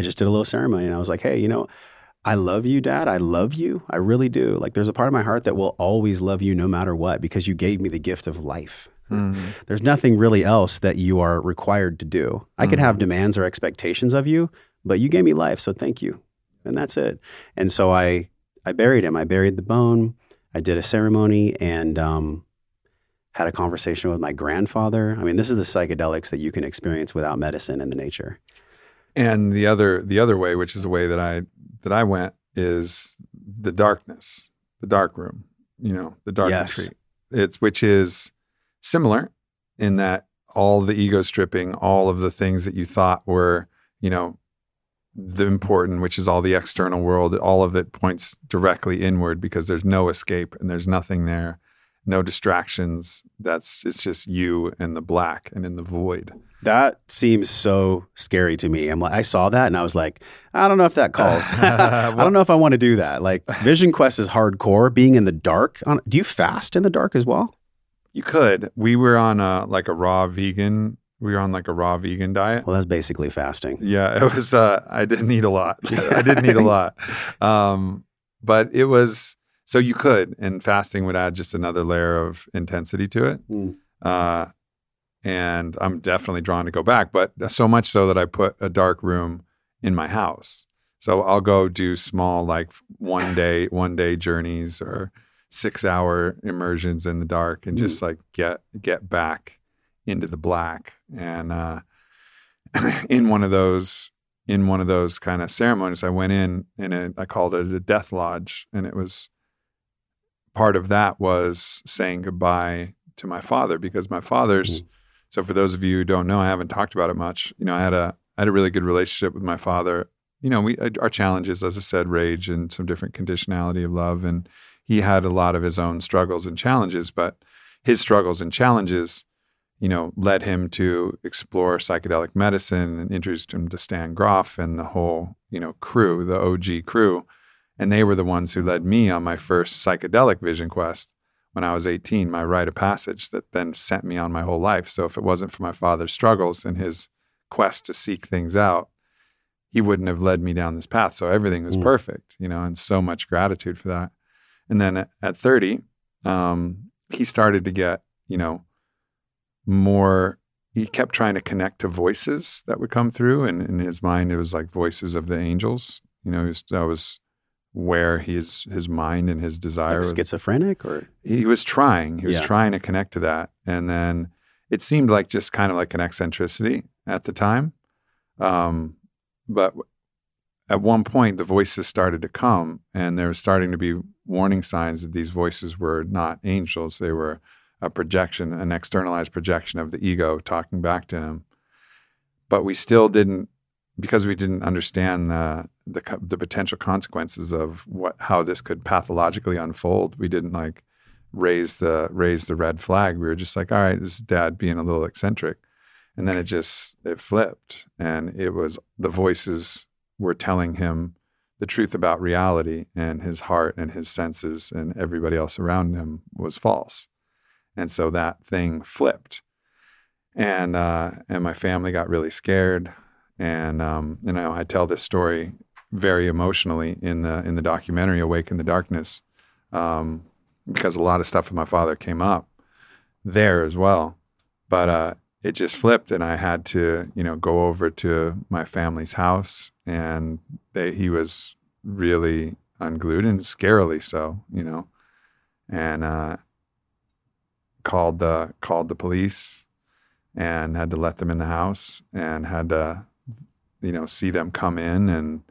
just did a little ceremony, and I was like, hey, you know, I love you, Dad. I love you. I really do. Like there's a part of my heart that will always love you no matter what, because you gave me the gift of life. Mm-hmm. There's nothing really else that you are required to do. I could have demands or expectations of you, but you gave me life, so thank you. And that's it. And so I buried him. I buried the bone. I did a ceremony and had a conversation with my grandfather. I mean, this is the psychedelics that you can experience without medicine in the nature. And the other way, which is the way that I went, is the darkness, the dark room, you know, the dark retreat. It's which is similar in that all the ego stripping, all of the things that you thought were, you know, the important, which is all the external world, all of it points directly inward because there's no escape and there's nothing there, no distractions. It's just you and the black and in the void. That seems so scary to me. I'm like, I saw that and I was like, I don't know if that calls. I don't know if I want to do that. Like Vision Quest is hardcore. Being in the dark. Do you fast in the dark as well? You could. We were on like a raw vegan diet. Well, that's basically fasting. Yeah, it was, I didn't eat a lot. I didn't eat a lot. But it was, so you could, and fasting would add just another layer of intensity to it. Mm. And I'm definitely drawn to go back, but so much so that I put a dark room in my house. So I'll go do small, like one day journeys or 6-hour immersions in the dark and just like get back into the black. And in one of those kind of ceremonies, I went in and I called it a death lodge. And it was, part of that was saying goodbye to my father, because my father's, so for those of you who don't know, I haven't talked about it much. You know, I had a really good relationship with my father. You know, our challenges, as I said, rage and some different conditionality of love. And he had a lot of his own struggles and challenges, but his struggles and challenges, you know, led him to explore psychedelic medicine and introduced him to Stan Grof and the whole, you know, crew, the OG crew. and they were the ones who led me on my first psychedelic vision quest when I was 18, my rite of passage that then sent me on my whole life. So if it wasn't for my father's struggles and his quest to seek things out, he wouldn't have led me down this path. So everything was perfect, you know, and so much gratitude for that. And then at 30, he started to get, you know, more, he kept trying to connect to voices that would come through. And in his mind, it was like voices of the angels, you know, that was where his mind and his desire. Like schizophrenic or? He was trying to connect to that. And then it seemed like just kind of like an eccentricity at the time. But at one point, the voices started to come, and there was starting to be warning signs that these voices were not angels. They were a projection, an externalized projection of the ego talking back to him. But we still didn't, because we didn't understand the potential consequences of how this could pathologically unfold. We didn't like raise the red flag. We were just like, all right, this is dad being a little eccentric. And then it flipped, and it was the voices were telling him the truth about reality, and his heart and his senses and everybody else around him was false. And so that thing flipped, and my family got really scared. And you know, I tell this story very emotionally in the documentary Awake in the Darkness, because a lot of stuff with my father came up there as well. But it just flipped, and I had to, you know, go over to my family's house, and he was really unglued, and scarily so, you know, and called the police, and had to let them in the house, and had to, you know, see them come in and,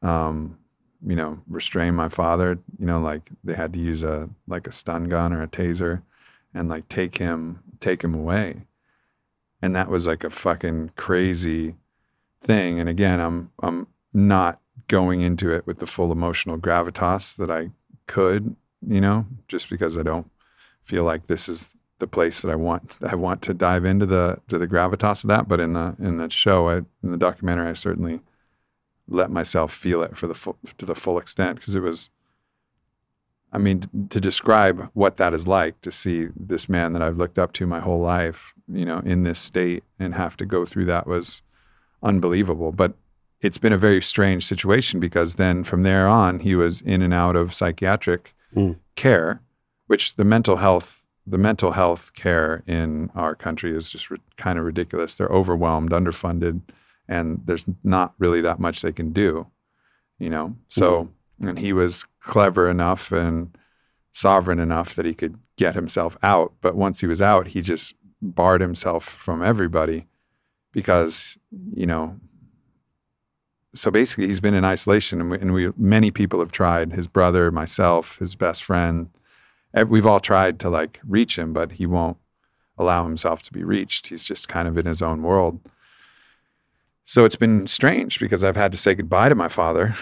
you know, restrain my father, you know, like they had to use a stun gun or a taser and like take him away. And that was like a fucking crazy thing. And again, I'm not going into it with the full emotional gravitas that I could, you know, just because I don't feel like this is the place that I want to dive into the gravitas of that. But in the show, in the documentary, I certainly let myself feel it to the full extent, because it was, I mean, to describe what that is like, to see this man that I've looked up to my whole life, you know, in this state and have to go through that was unbelievable. But it's been a very strange situation, because then from there on, he was in and out of psychiatric care, which the mental health care in our country is just kind of ridiculous. They're overwhelmed, underfunded, and there's not really that much they can do, you know? So, and he was clever enough and sovereign enough that he could get himself out. But once he was out, he just barred himself from everybody, because, you know, so basically he's been in isolation, and many people have tried, his brother, myself, his best friend. We've all tried to like reach him, but he won't allow himself to be reached. He's just kind of in his own world. So it's been strange, because I've had to say goodbye to my father,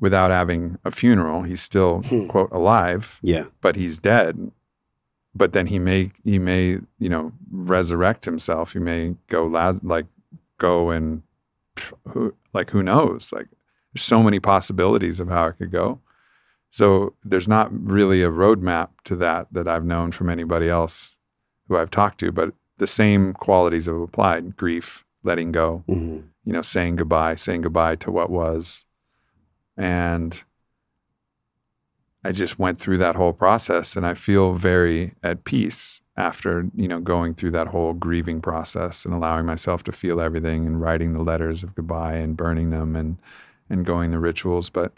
without having a funeral. He's still, quote, alive, yeah, but he's dead. But then he may, you know, resurrect himself. He may who knows? Like, there's so many possibilities of how it could go. So there's not really a roadmap to that I've known from anybody else who I've talked to, but the same qualities have applied: grief, letting go, you know, saying goodbye to what was. And I just went through that whole process, and I feel very at peace after, you know, going through that whole grieving process and allowing myself to feel everything and writing the letters of goodbye and burning them and going the rituals. But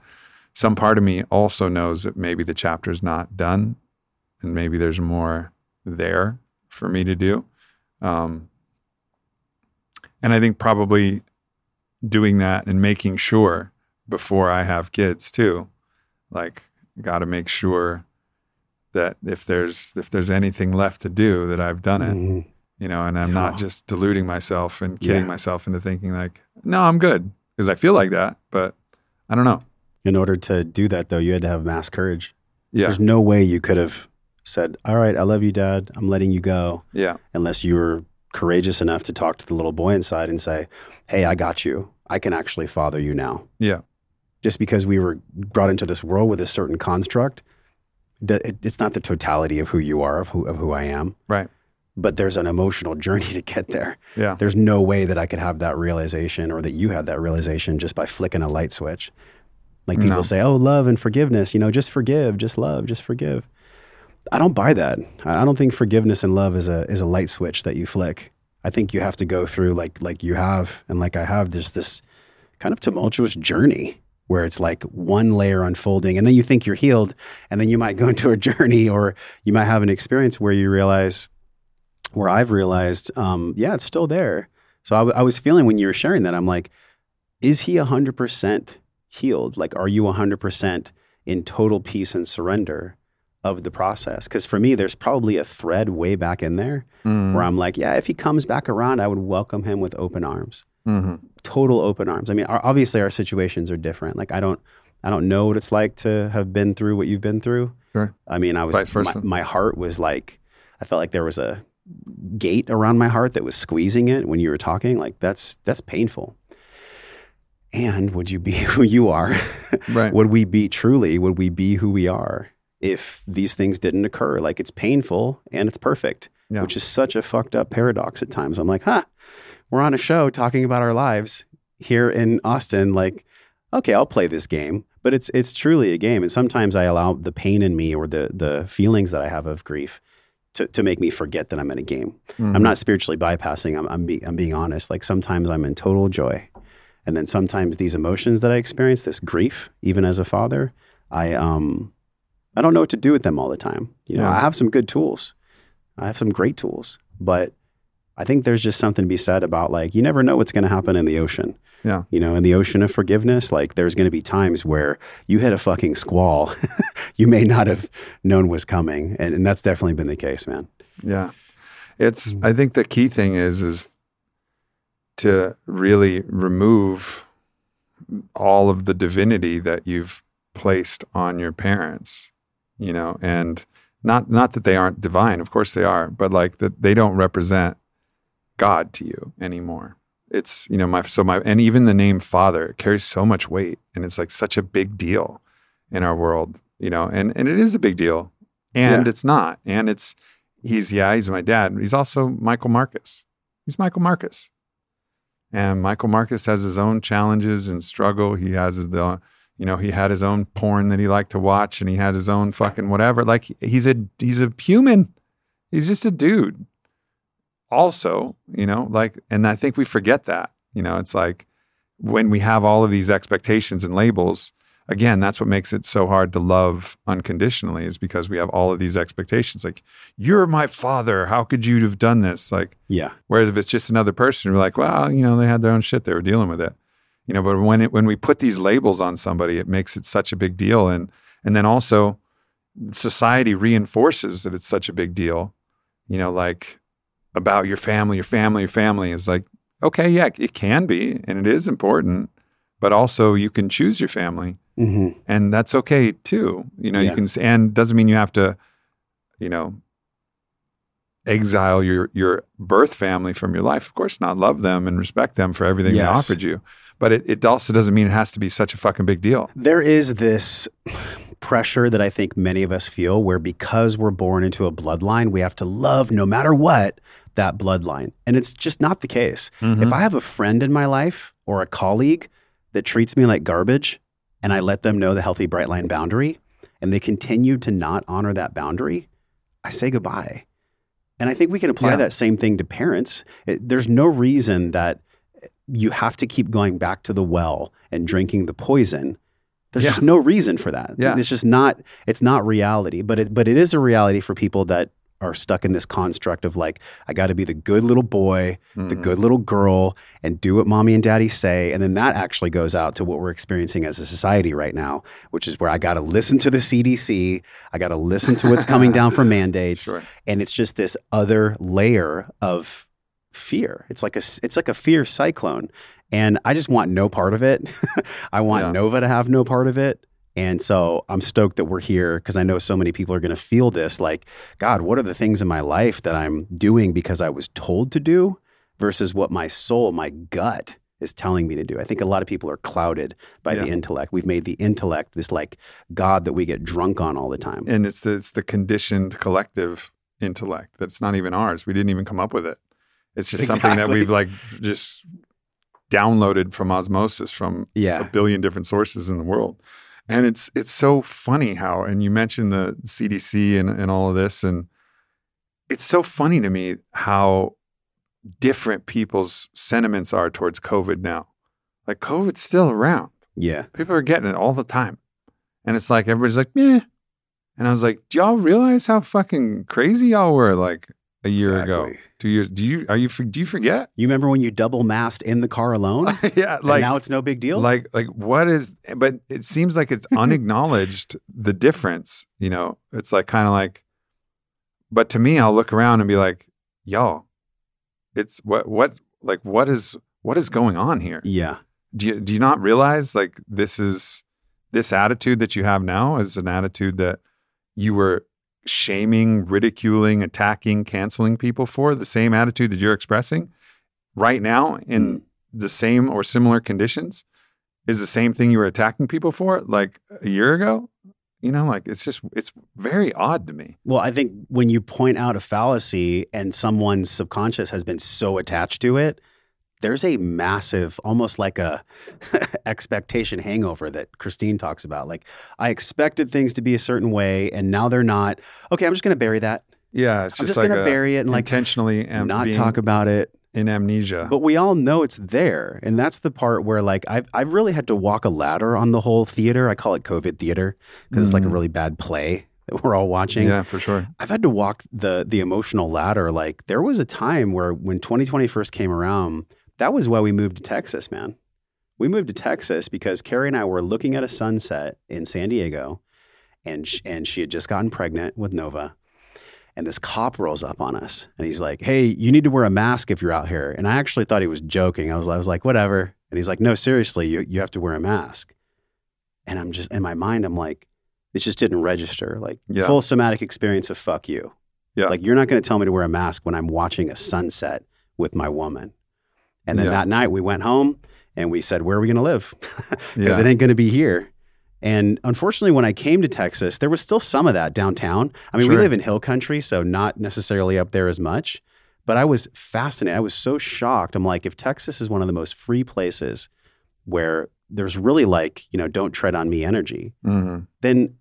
some part of me also knows that maybe the chapter's not done, and maybe there's more there for me to do. And I think probably doing that and making sure before I have kids too, like, got to make sure that if there's anything left to do, that I've done it, you know, and I'm not just deluding myself and kidding myself into thinking like, no, I'm good, because I feel like that, but I don't know. In order to do that though, you had to have mass courage. Yeah. There's no way you could have said, all right, I love you, Dad, I'm letting you go. Yeah. Unless you were courageous enough to talk to the little boy inside and say, hey, I got you. I can actually father you now. Yeah. just because we were brought into this world with a certain construct, it's not the totality of who you are, of who I am. Right. But there's an emotional journey to get there. Yeah. There's no way that I could have that realization or that you had that realization just by flicking a light switch. Like people say, oh, love and forgiveness, just forgive, just love, just forgive. I don't buy that. I don't think forgiveness and love is a light switch that you flick. I think you have to go through like you have, and like I have, there's this kind of tumultuous journey where it's like one layer unfolding and then you think you're healed, and then you might go into a journey or you might have an experience where you realize, where I've realized, it's still there. So I was feeling when you were sharing that, I'm like, is he 100% healed? Like, are you 100% in total peace and surrender of the process? Because for me, there's probably a thread way back in there where I'm like, yeah, if he comes back around, I would welcome him with open arms, total open arms. I mean, obviously our situations are different. Like, I don't know what it's like to have been through what you've been through. Sure. I mean, my heart was like, I felt like there was a gate around my heart that was squeezing it when you were talking. Like that's painful. And would you be who you are? Right. Would we be who we are if these things didn't occur? Like, it's painful and it's perfect, which is such a fucked up paradox at times. I'm like, we're on a show talking about our lives here in Austin. Like, okay, I'll play this game, but it's truly a game. And sometimes I allow the pain in me or the feelings that I have of grief to make me forget that I'm in a game. I'm not spiritually bypassing. I'm being honest. Like, sometimes I'm in total joy. And then sometimes these emotions that I experience, this grief, even as a father, I don't know what to do with them all the time. I have some good tools. I have some great tools, but I think there's just something to be said about, like, you never know what's going to happen in the ocean. Yeah. In the ocean of forgiveness, like, there's going to be times where you hit a fucking squall you may not have known was coming. And that's definitely been the case, man. Yeah. I think the key thing is to really remove all of the divinity that you've placed on your parents, and not that they aren't divine, of course they are, but like that they don't represent God to you anymore. It's, and even the name father carries so much weight, and it's like such a big deal in our world, and it is a big deal, and it's not. And he's my dad. He's also Michael Marcus. He's Michael Marcus. And Michael Marcus has his own challenges and struggle. He has he had his own porn that he liked to watch, and he had his own fucking whatever. Like, he's a human. He's just a dude. Also, and I think we forget that, it's like when we have all of these expectations and labels, again, that's what makes it so hard to love unconditionally, is because we have all of these expectations. Like, you're my father. How could you have done this? Like, yeah. Whereas if it's just another person, we're like, well, they had their own shit. They were dealing with it, but when we put these labels on somebody, it makes it such a big deal. And then also society reinforces that it's such a big deal, like, about your family is like, okay, yeah, it can be, and it is important, but also you can choose your family, and that's okay too. You can, and doesn't mean you have to, exile your birth family from your life. Of course not. Love them and respect them for everything they offered you, but it also doesn't mean it has to be such a fucking big deal. There is this pressure that I think many of us feel, where because we're born into a bloodline, we have to love no matter what that bloodline. And it's just not the case. If I have a friend in my life or a colleague that treats me like garbage, and I let them know the healthy bright line boundary, and they continue to not honor that boundary, I say goodbye. And I think we can apply that same thing to parents. There's no reason that you have to keep going back to the well and drinking the poison. There's just no reason for that. Yeah. It's just not, it's not reality, but it is a reality for people that are stuck in this construct of like, I got to be the good little boy, the good little girl, and do what mommy and daddy say. And then that actually goes out to what we're experiencing as a society right now, which is where I got to listen to the CDC. I got to listen to what's coming down for mandates. Sure. And it's just this other layer of fear. It's like a fear cyclone. And I just want no part of it. I want Nova to have no part of it. And so I'm stoked that we're here, because I know so many people are going to feel this, like, God, what are the things in my life that I'm doing because I was told to do versus what my soul, my gut is telling me to do. I think a lot of people are clouded by the intellect. We've made the intellect this like God that we get drunk on all the time. And it's the conditioned collective intellect that's not even ours. We didn't even come up with it. It's just something that we've like just downloaded from osmosis from a billion different sources in the world. And it's so funny how, and you mentioned the CDC and all of this, and it's so funny to me how different people's sentiments are towards COVID now. Like COVID's still around. Yeah. People are getting it all the time. And it's like, everybody's like, meh. And I was like, do y'all realize how fucking crazy y'all were like a year ago? 2 years. Do you forget? You remember when you double masked in the car alone? Yeah. Like, and now it's no big deal. Like what is, but it seems like it's unacknowledged the difference, you know, it's like kind of like, but to me, I'll look around and be like, y'all, it's what is going on here? Yeah. Do you not realize like this attitude that you have now is an attitude that you were shaming, ridiculing, attacking, canceling people for, the same attitude that you're expressing right now in the same or similar conditions is the same thing you were attacking people for like a year ago? You know, like it's very odd to me. Well, I think when you point out a fallacy and someone's subconscious has been so attached to it, there's a massive, almost like a expectation hangover that Christine talks about. Like, I expected things to be a certain way and now they're not. Okay, I'm just going to bury that. Yeah, it's I'm just like going to bury it and like intentionally not talk about it. In amnesia. But we all know it's there. And that's the part where like, I've really had to walk a ladder on the whole theater. I call it COVID theater because it's like a really bad play that we're all watching. Yeah, for sure. I've had to walk the emotional ladder. Like there was a time where when 2020 first came around, that was why we moved to Texas, man. We moved to Texas because Carrie and I were looking at a sunset in San Diego and she had just gotten pregnant with Nova. And this cop rolls up on us and he's like, hey, you need to wear a mask if you're out here. And I actually thought he was joking. I was like, whatever. And he's like, no, seriously, you have to wear a mask. And I'm just, in my mind, I'm like, it just didn't register. Like full somatic experience of fuck you. Yeah. Like, you're not going to tell me to wear a mask when I'm watching a sunset with my woman. And then that night we went home and we said, where are we going to live? Because it ain't going to be here. And unfortunately, when I came to Texas, there was still some of that downtown. I mean, we live in hill country, so not necessarily up there as much. But I was fascinated. I was so shocked. I'm like, if Texas is one of the most free places where there's really like, you know, don't tread on me energy, then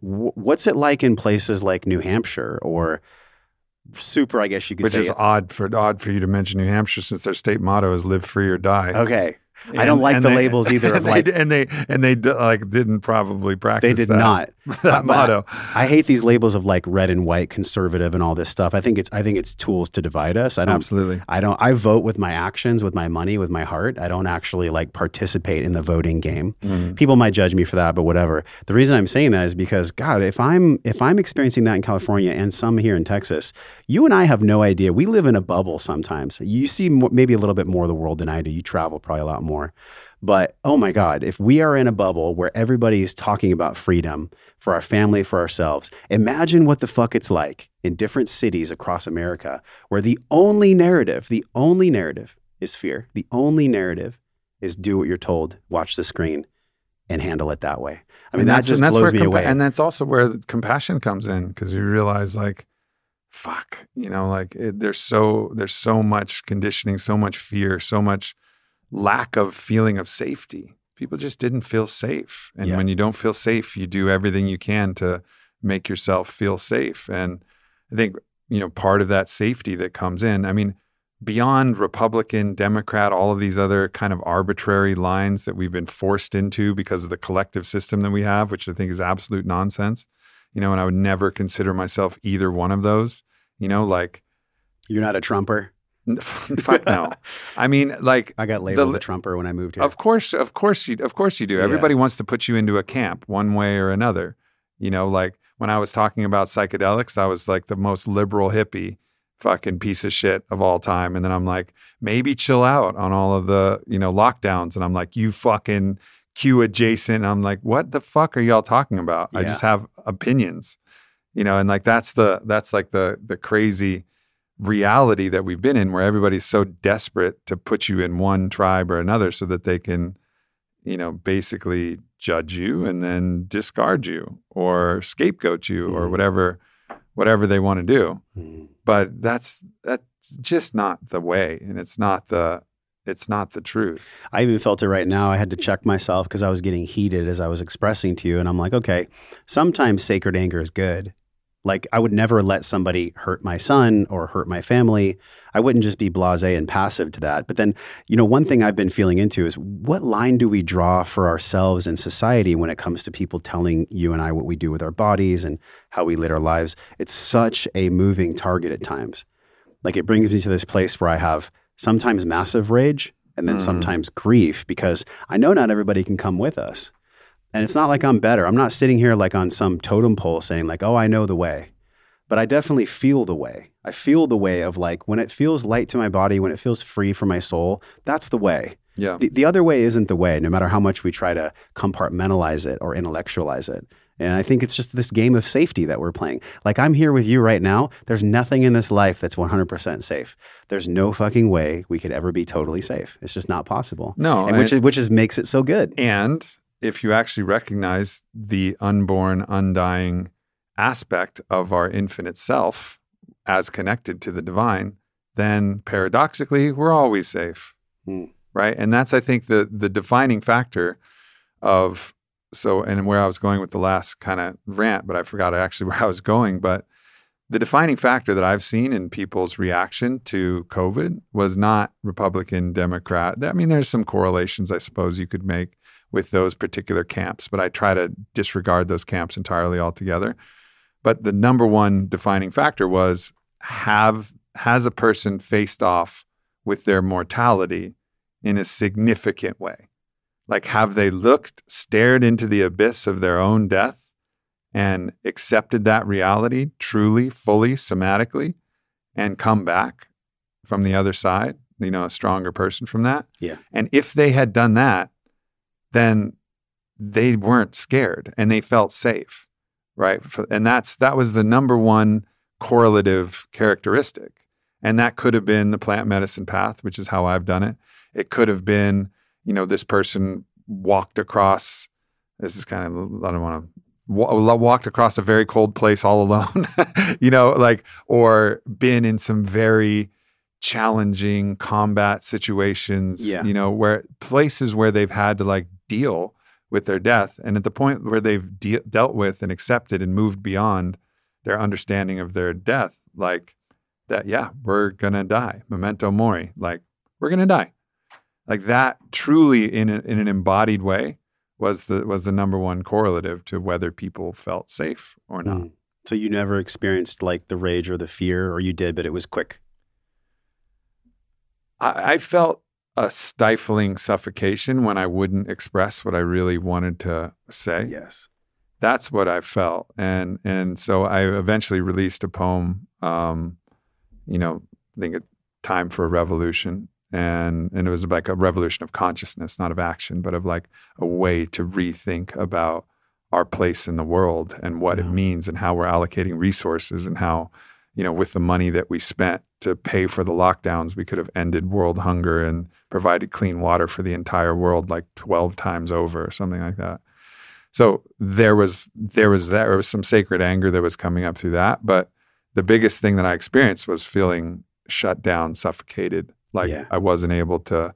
what's it like in places like New Hampshire or super, I guess you could say. Which is odd for you to mention New Hampshire since their state motto is live free or die. Okay. And I don't like the labels either. Of like, they didn't probably practice. They did not that motto. I hate these labels of like red and white, conservative, and all this stuff. I think it's tools to divide us. I vote with my actions, with my money, with my heart. I don't actually like participate in the voting game. People might judge me for that, but whatever. The reason I'm saying that is because God, if I'm experiencing that in California and some here in Texas, you and I have no idea. We live in a bubble sometimes. You see maybe a little bit more of the world than I do. You travel probably a lot more. But oh my God, if we are in a bubble where everybody's talking about freedom for our family, for ourselves, imagine what the fuck it's like in different cities across America where the only narrative is fear. The only narrative is do what you're told, watch the screen, and handle it that way. I mean, that just blows me away. And that's also where compassion comes in, because you realize like, fuck, you know, like there's so much conditioning, so much fear, so much lack of feeling of safety. People just didn't feel safe. And when you don't feel safe, you do everything you can to make yourself feel safe. And I think, you know, part of that safety that comes in, I mean, beyond Republican, Democrat, all of these other kind of arbitrary lines that we've been forced into because of the collective system that we have, which I think is absolute nonsense, you know, and I would never consider myself either one of those, you know, like. You're not a Trumper? Fuck no. I mean, like, I got labeled a Trumper when I moved here. Of course you do. Yeah. Everybody wants to put you into a camp one way or another. You know, like when I was talking about psychedelics, I was like the most liberal hippie fucking piece of shit of all time. And then I'm like, maybe chill out on all of the, you know, lockdowns. And I'm like, you fucking Q adjacent. And I'm like, what the fuck are y'all talking about? Yeah. I just have opinions, you know, and like, that's like the crazy reality that we've been in, where everybody's so desperate to put you in one tribe or another so that they can, you know, basically judge you and then discard you or scapegoat you or whatever they want to do. But that's just not the way, and it's not the truth. I even felt it right now. I had to check myself because I was getting heated as I was expressing to you, and I'm like, okay, sometimes sacred anger is good. Like, I would never let somebody hurt my son or hurt my family. I wouldn't just be blasé and passive to that. But then, you know, one thing I've been feeling into is, what line do we draw for ourselves in society when it comes to people telling you and I what we do with our bodies and how we live our lives? It's such a moving target at times. Like, it brings me to this place where I have sometimes massive rage and then sometimes grief, because I know not everybody can come with us. And it's not like I'm better. I'm not sitting here like on some totem pole saying like, oh, I know the way. But I definitely feel the way. I feel the way of like, when it feels light to my body, when it feels free for my soul, that's the way. Yeah. The other way isn't the way, no matter how much we try to compartmentalize it or intellectualize it. And I think it's just this game of safety that we're playing. Like, I'm here with you right now. There's nothing in this life that's 100% safe. There's no fucking way we could ever be totally safe. It's just not possible. No. And which makes it so good. And if you actually recognize the unborn, undying aspect of our infinite self as connected to the divine, then paradoxically, we're always safe, right? And that's, I think, the defining factor of, so, and where I was going with the last kind of rant, but I forgot actually where I was going, but the defining factor that I've seen in people's reaction to COVID was not Republican, Democrat. I mean, there's some correlations I suppose you could make with those particular camps, but I try to disregard those camps entirely altogether. But the number one defining factor was, has a person faced off with their mortality in a significant way? Like, have they stared into the abyss of their own death and accepted that reality truly, fully, somatically, and come back from the other side, you know, a stronger person from that? Yeah. And if they had done that, then they weren't scared and they felt safe, right? And that was the number one correlative characteristic. And that could have been the plant medicine path, which is how I've done it. It could have been, you know, this person walked across a very cold place all alone, you know, like, or been in some very challenging combat situations, you know, where places where they've had to like deal with their death. And at the point where they've dealt with and accepted and moved beyond their understanding of their death, like that, yeah, we're going to die. Memento mori, like, we're going to die. Like, that truly in an embodied way was the number one correlative to whether people felt safe or not. So you never experienced like the rage or the fear, or you did, but it was quick. I felt a stifling suffocation when I wouldn't express what I really wanted to say. Yes. That's what I felt. And so I eventually released a poem, you know, I think Time for a Revolution. And it was like a revolution of consciousness, not of action, but of like a way to rethink about our place in the world and what it means and how we're allocating resources and how, you know, with the money that we spent to pay for the lockdowns, we could have ended world hunger and provided clean water for the entire world like 12 times over or something like that. So there was some sacred anger that was coming up through that. But the biggest thing that I experienced was feeling shut down, suffocated. Like, I wasn't able to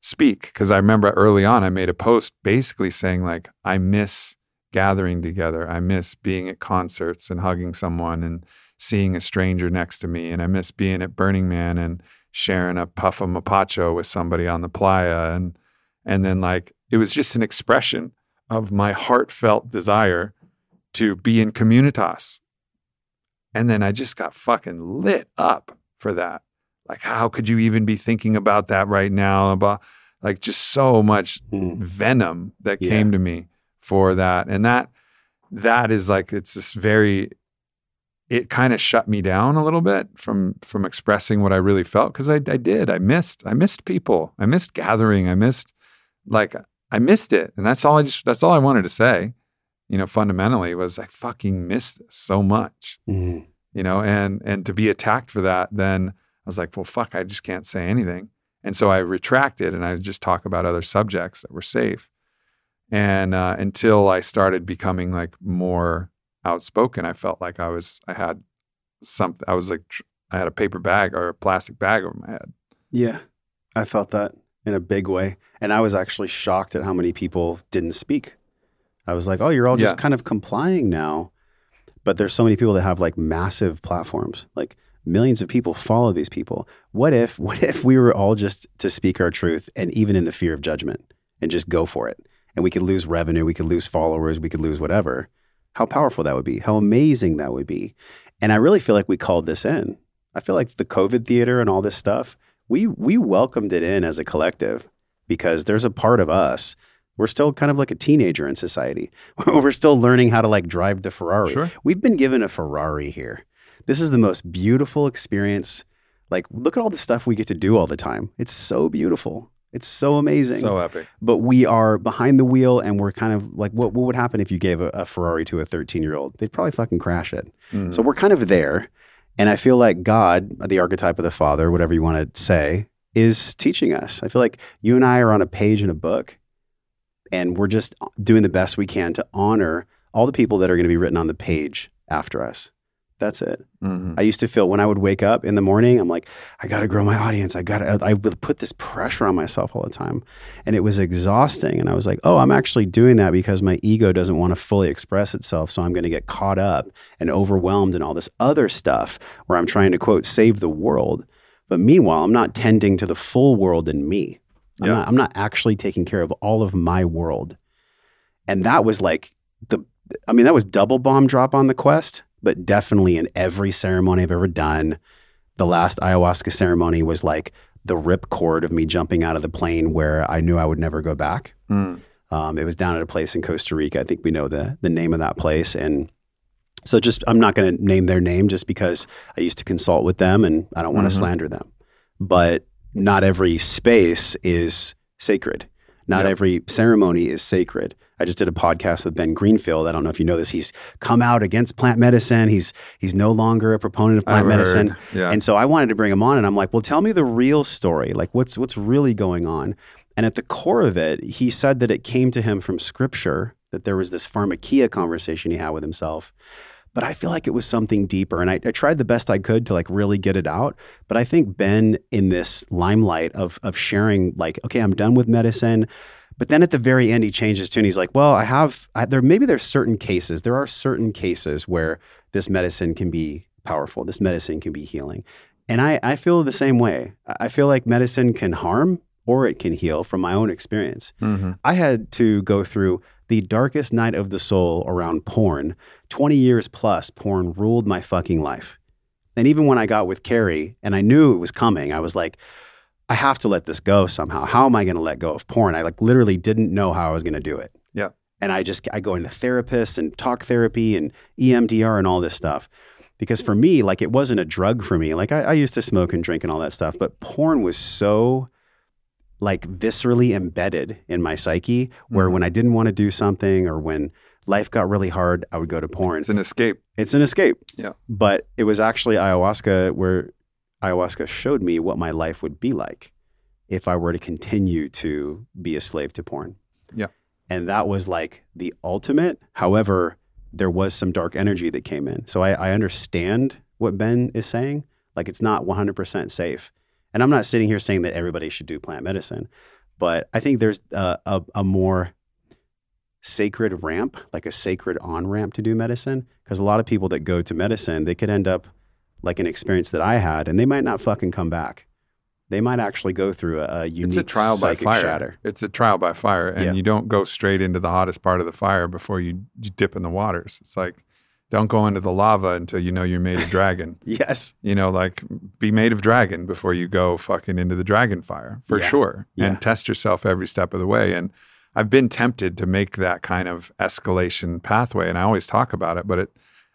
speak, because I remember early on I made a post basically saying like, I miss gathering together. I miss being at concerts and hugging someone and seeing a stranger next to me. And I miss being at Burning Man and sharing a puff of Mapacho with somebody on the playa. And then like, it was just an expression of my heartfelt desire to be in communitas. And then I just got fucking lit up for that. Like, how could you even be thinking about that right now? About like just so much venom that came to me for that. And that is like, it's this very, it kind of shut me down a little bit from expressing what I really felt. Cause I missed people. I missed gathering. I missed it. And that's all I wanted to say, you know, fundamentally was I fucking missed this so much. you know, and to be attacked for that, then I was like, well, fuck, I just can't say anything. And so I retracted and I would just talk about other subjects that were safe. And until I started becoming like more outspoken, I felt like I had a paper bag or a plastic bag over my head. Yeah, I felt that in a big way. And I was actually shocked at how many people didn't speak. I was like, oh, you're all just kind of complying now. But there's so many people that have like massive platforms, like millions of people follow these people. What if we were all just to speak our truth and even in the fear of judgment and just go for it? And we could lose revenue, we could lose followers, we could lose whatever. How powerful that would be, how amazing that would be. And I really feel like we called this in. I feel like the COVID theater and all this stuff, we welcomed it in as a collective because there's a part of us. We're still kind of like a teenager in society. We're still learning how to like drive the Ferrari. Sure. We've been given a Ferrari here. This is the most beautiful experience. Like, look at all the stuff we get to do all the time. It's so beautiful. It's so amazing. So epic. But we are behind the wheel and we're kind of like, what would happen if you gave a Ferrari to a 13-year-old? They'd probably fucking crash it. Mm. So we're kind of there. And I feel like God, the archetype of the Father, whatever you want to say, is teaching us. I feel like you and I are on a page in a book and we're just doing the best we can to honor all the people that are going to be written on the page after us. That's it. Mm-hmm. I used to feel when I would wake up in the morning, I'm like, I got to grow my audience. I would put this pressure on myself all the time. And it was exhausting. And I was like, oh, I'm actually doing that because my ego doesn't want to fully express itself. So I'm going to get caught up and overwhelmed in all this other stuff where I'm trying to, quote, save the world. But meanwhile, I'm not tending to the full world in me. I'm not actually taking care of all of my world. And that was like that was double bomb drop on the quest. But definitely in every ceremony I've ever done, the last ayahuasca ceremony was like the ripcord of me jumping out of the plane where I knew I would never go back. Mm. It was down at a place in Costa Rica. I think we know the name of that place. And so just, I'm not going to name their name just because I used to consult with them and I don't want to slander them. But not every space is sacred. Not every ceremony is sacred. I just did a podcast with Ben Greenfield. I don't know if you know this. He's come out against plant medicine. He's no longer a proponent of plant medicine. Yeah. And so I wanted to bring him on and I'm like, well, tell me the real story. Like what's really going on? And at the core of it, he said that it came to him from scripture, that there was this pharmakia conversation he had with himself. But I feel like it was something deeper. And I tried the best I could to like really get it out. But I think Ben in this limelight of sharing like, okay, I'm done with medicine. But then at the very end, he changes tune. He's like, well, there are certain cases where this medicine can be powerful. This medicine can be healing. And I feel the same way. I feel like medicine can harm or it can heal from my own experience. Mm-hmm. I had to go through the darkest night of the soul around porn. 20 years plus, porn ruled my fucking life. And even when I got with Carrie and I knew it was coming, I was like, I have to let this go somehow. How am I going to let go of porn? I like literally didn't know how I was going to do it. Yeah. And I go into therapists and talk therapy and EMDR and all this stuff. Because for me, like it wasn't a drug for me. Like I used to smoke and drink and all that stuff, but porn was so like viscerally embedded in my psyche where when I didn't want to do something or when life got really hard, I would go to porn. It's an escape. Yeah. But it was actually ayahuasca where ayahuasca showed me what my life would be like if I were to continue to be a slave to porn. Yeah. And that was like the ultimate. However, there was some dark energy that came in. So I understand what Ben is saying. Like it's not 100% safe. And I'm not sitting here saying that everybody should do plant medicine, but I think there's a more sacred ramp, like a sacred on-ramp to do medicine. Because a lot of people that go to medicine, they could end up like an experience that I had, and they might not fucking come back. They might actually go through a unique psychic shatter. It's a trial by fire, and you don't go straight into the hottest part of the fire before you dip in the waters. It's like, don't go into the lava until you know you're made of dragon. Yes. You know, like, be made of dragon before you go fucking into the dragon fire, for sure. Yeah. And test yourself every step of the way. And I've been tempted to make that kind of escalation pathway, and I always talk about it, but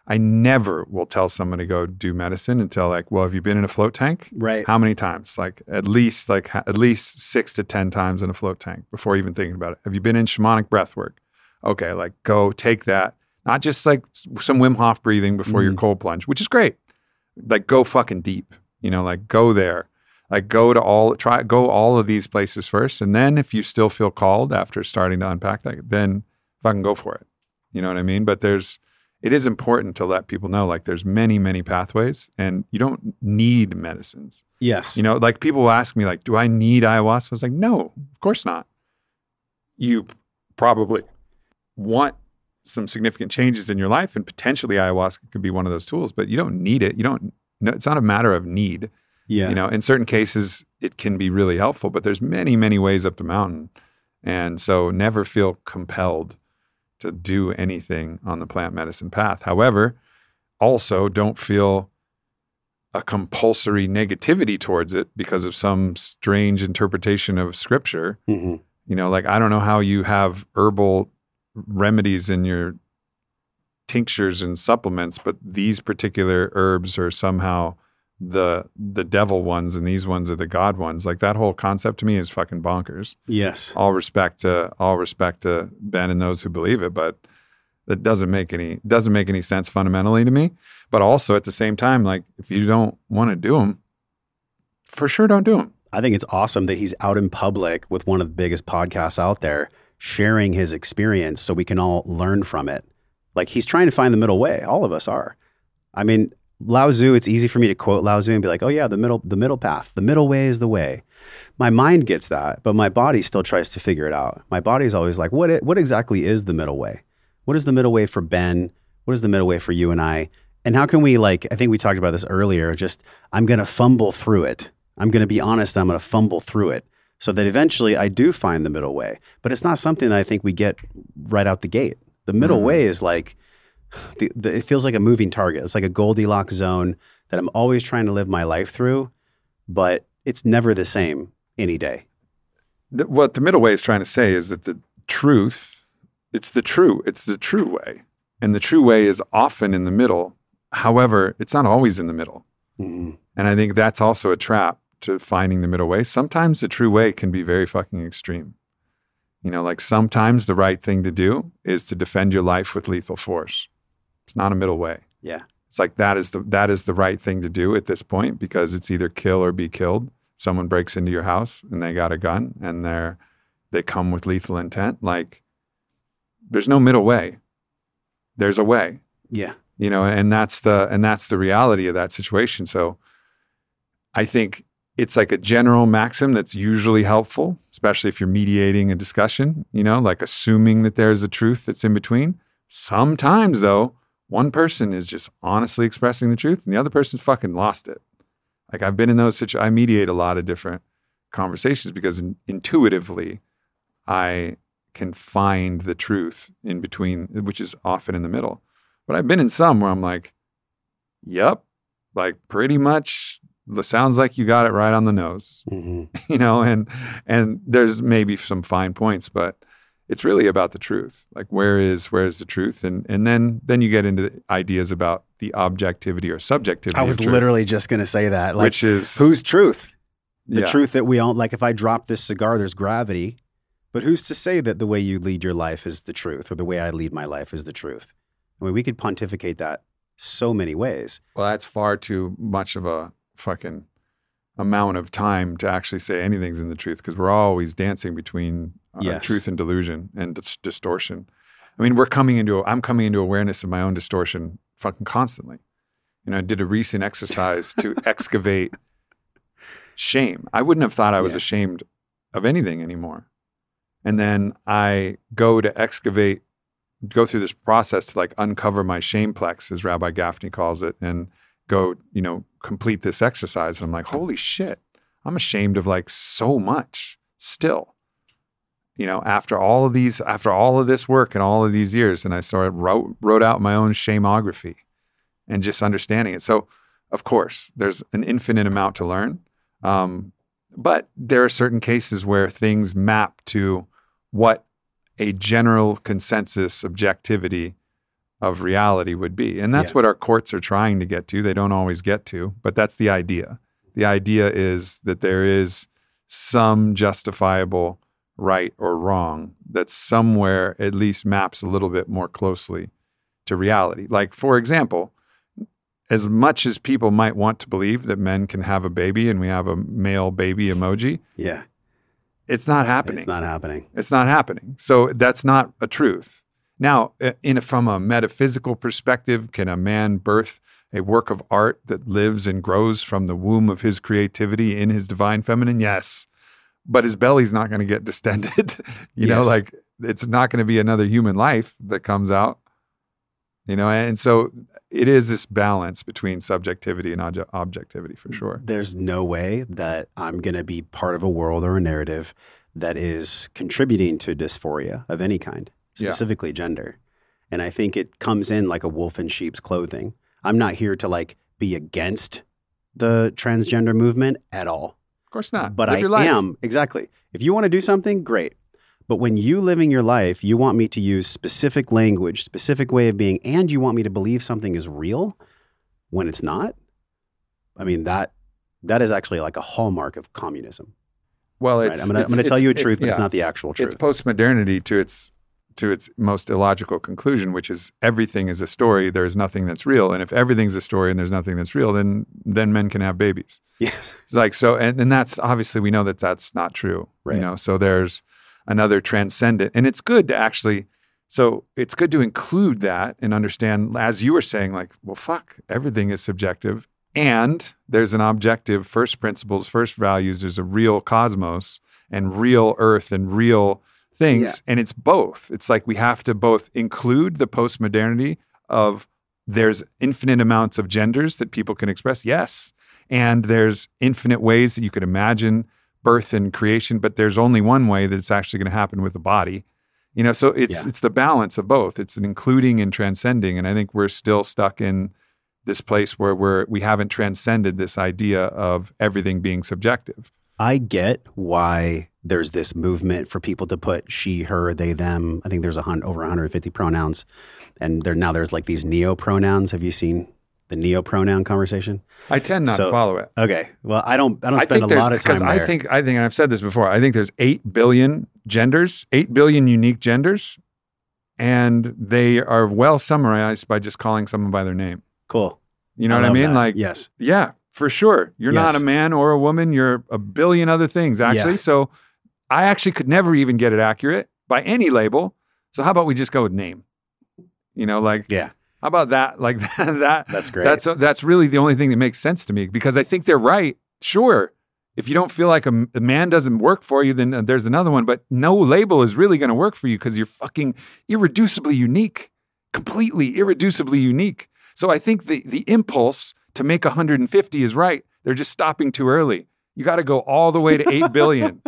I never will tell someone to go do medicine until like, well, have you been in a float tank? Right. How many times? Like at least 6 to 10 times in a float tank before even thinking about it. Have you been in shamanic breath work? Okay, like go take that. Not just like some Wim Hof breathing before your cold plunge, which is great. like go fucking deep, you know, like go there, like go all of these places first. And then if you still feel called after starting to unpack that, then fucking go for it. You know what I mean? But it is important to let people know, like there's many, many pathways and you don't need medicines. Yes. You know, like people will ask me like, do I need ayahuasca? I was like, no, of course not. You probably want some significant changes in your life and potentially ayahuasca could be one of those tools, but you don't need it. It's not a matter of need. Yeah. You know, in certain cases it can be really helpful, but there's many, many ways up the mountain. And so never feel compelled to do anything on the plant medicine path. However, also don't feel a compulsory negativity towards it because of some strange interpretation of scripture. Mm-hmm. You know, like, I don't know how you have herbal remedies in your tinctures and supplements, but these particular herbs are somehow the devil ones and these ones are the God ones. Like that whole concept to me is fucking bonkers. Yes. All respect to Ben and those who believe it, but it doesn't make any sense fundamentally to me. But also at the same time, like if you don't want to do them, for sure don't do them. I think it's awesome that he's out in public with one of the biggest podcasts out there sharing his experience so we can all learn from it. Like he's trying to find the middle way. All of us are. I mean, Lao Tzu, it's easy for me to quote Lao Tzu and be like, oh yeah, the middle path, the middle way is the way. My mind gets that, but my body still tries to figure it out. My body's always like, what exactly is the middle way? What is the middle way for Ben? What is the middle way for you and I? And how can we, like, I think we talked about this earlier, just, I'm going to fumble through it. I'm going to be honest, I'm going to fumble through it so that eventually I do find the middle way. But it's not something that I think we get right out the gate. The middle way is like, it feels like a moving target. It's like a Goldilocks zone that I'm always trying to live my life through, but it's never the same any day. What the middle way is trying to say is that it's the true way. And the true way is often in the middle. However, it's not always in the middle. Mm-hmm. And I think that's also a trap to finding the middle way. Sometimes the true way can be very fucking extreme. You know, like sometimes the right thing to do is to defend your life with lethal force. It's not a middle way. Yeah. It's like that is the right thing to do at this point because it's either kill or be killed. Someone breaks into your house and they got a gun and they come with lethal intent. Like there's no middle way. There's a way. Yeah. You know, and that's the reality of that situation. So I think it's like a general maxim that's usually helpful, especially if you're mediating a discussion, you know, like assuming that there's a truth that's in between. Sometimes though, one person is just honestly expressing the truth and the other person's fucking lost it. Like I've been in those situations. I mediate a lot of different conversations because intuitively I can find the truth in between, which is often in the middle. But I've been in some where I'm like, yep, like pretty much sounds like you got it right on the nose, mm-hmm. You know, and there's maybe some fine points, but it's really about the truth. Like where is the truth? And then you get into the ideas about the objectivity or subjectivity. I was literally just going to say that. Like, which is whose truth? The truth that we all, like if I drop this cigar, there's gravity, but who's to say that the way you lead your life is the truth or the way I lead my life is the truth? I mean, we could pontificate that so many ways. Well, that's far too much of a fucking amount of time to actually say anything's in the truth because we're always dancing between truth and delusion and distortion. I mean, I'm coming into awareness of my own distortion fucking constantly. You know, I did a recent exercise to excavate shame. I wouldn't have thought I was ashamed of anything anymore. And then I go through this process to like uncover my shameplex, as Rabbi Gaffney calls it, and go, you know, complete this exercise. And I'm like, holy shit, I'm ashamed of like so much still, you know, after all of this work and all of these years. And I started wrote out my own shameography and just understanding it. So of course there's an infinite amount to learn. But there are certain cases where things map to what a general consensus objectivity of reality would be. And that's what our courts are trying to get to. They don't always get to, but that's the idea. The idea is that there is some justifiable right or wrong that somewhere at least maps a little bit more closely to reality. Like, for example, as much as people might want to believe that men can have a baby and we have a male baby emoji. Yeah. It's not happening. It's not happening. It's not happening. So that's not a truth. Now, from a metaphysical perspective, can a man birth a work of art that lives and grows from the womb of his creativity in his divine feminine? Yes. But his belly's not going to get distended. you know, like it's not going to be another human life that comes out. You know, and so it is this balance between subjectivity and objectivity for sure. There's no way that I'm going to be part of a world or a narrative that is contributing to dysphoria of any kind, specifically gender. And I think it comes in like a wolf in sheep's clothing. I'm not here to like be against the transgender movement at all. Of course not. But I am. Exactly. If you want to do something, great. But when you living your life, you want me to use specific language, specific way of being, and you want me to believe something is real when it's not. I mean, that is actually like a hallmark of communism. Well, it's, right? I'm going to tell you a truth, but it's not the actual truth. It's postmodernity to its most illogical conclusion, which is everything is a story. There is nothing that's real. And if everything's a story and there's nothing that's real, then men can have babies. Yes. It's like, so, and that's obviously, we know that that's not true, right? You know, so there's another transcendent, and it's good to actually, so it's good to include that and understand, as you were saying, like, well, fuck, everything is subjective. And there's an objective, first principles, first values. There's a real cosmos and real earth and real things. Yeah. And it's both. It's like, we have to both include the postmodernity of there's infinite amounts of genders that people can express. Yes. And there's infinite ways that you could imagine birth and creation, but there's only one way that it's actually going to happen with the body, you know? So it's the balance of both. It's an including and transcending. And I think we're still stuck in this place where we haven't transcended this idea of everything being subjective. I get why there's this movement for people to put she, her, they, them. I think there's over 150 pronouns. And there's like these neo pronouns. Have you seen the neo pronoun conversation? I tend not to follow it. Okay. Well, I don't spend a lot of time there. I think, and I've said this before, I think there's 8 billion genders, 8 billion unique genders, and they are well summarized by just calling someone by their name. Cool. You know what I mean? That. Like, yes. Yeah, for sure. You're not a man or a woman. You're a billion other things, actually. Yeah. So I actually could never even get it accurate by any label. So how about we just go with name? You know, like, yeah. How about that? Like that. That's great. That's really the only thing that makes sense to me, because I think they're right. Sure. If you don't feel like a man doesn't work for you, then there's another one, but no label is really going to work for you because you're fucking irreducibly unique, completely irreducibly unique. So I think the impulse to make 150 is right. They're just stopping too early. You got to go all the way to 8 billion.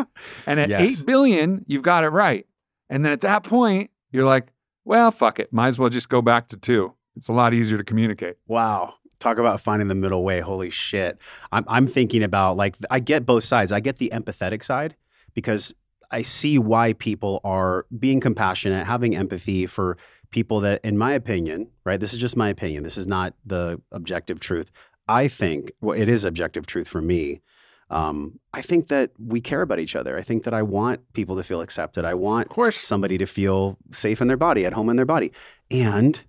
And at 8 billion, you've got it right. And then at that point, you're like, well, fuck it. Might as well just go back to 2. It's a lot easier to communicate. Wow. Talk about finding the middle way. Holy shit. I'm thinking about, like, I get both sides. I get the empathetic side because I see why people are being compassionate, having empathy for people that, in my opinion, right? This is just my opinion. This is not the objective truth. I think, well, it is objective truth for me. I think that we care about each other. I think that I want people to feel accepted. I want somebody to feel safe in their body, at home in their body. And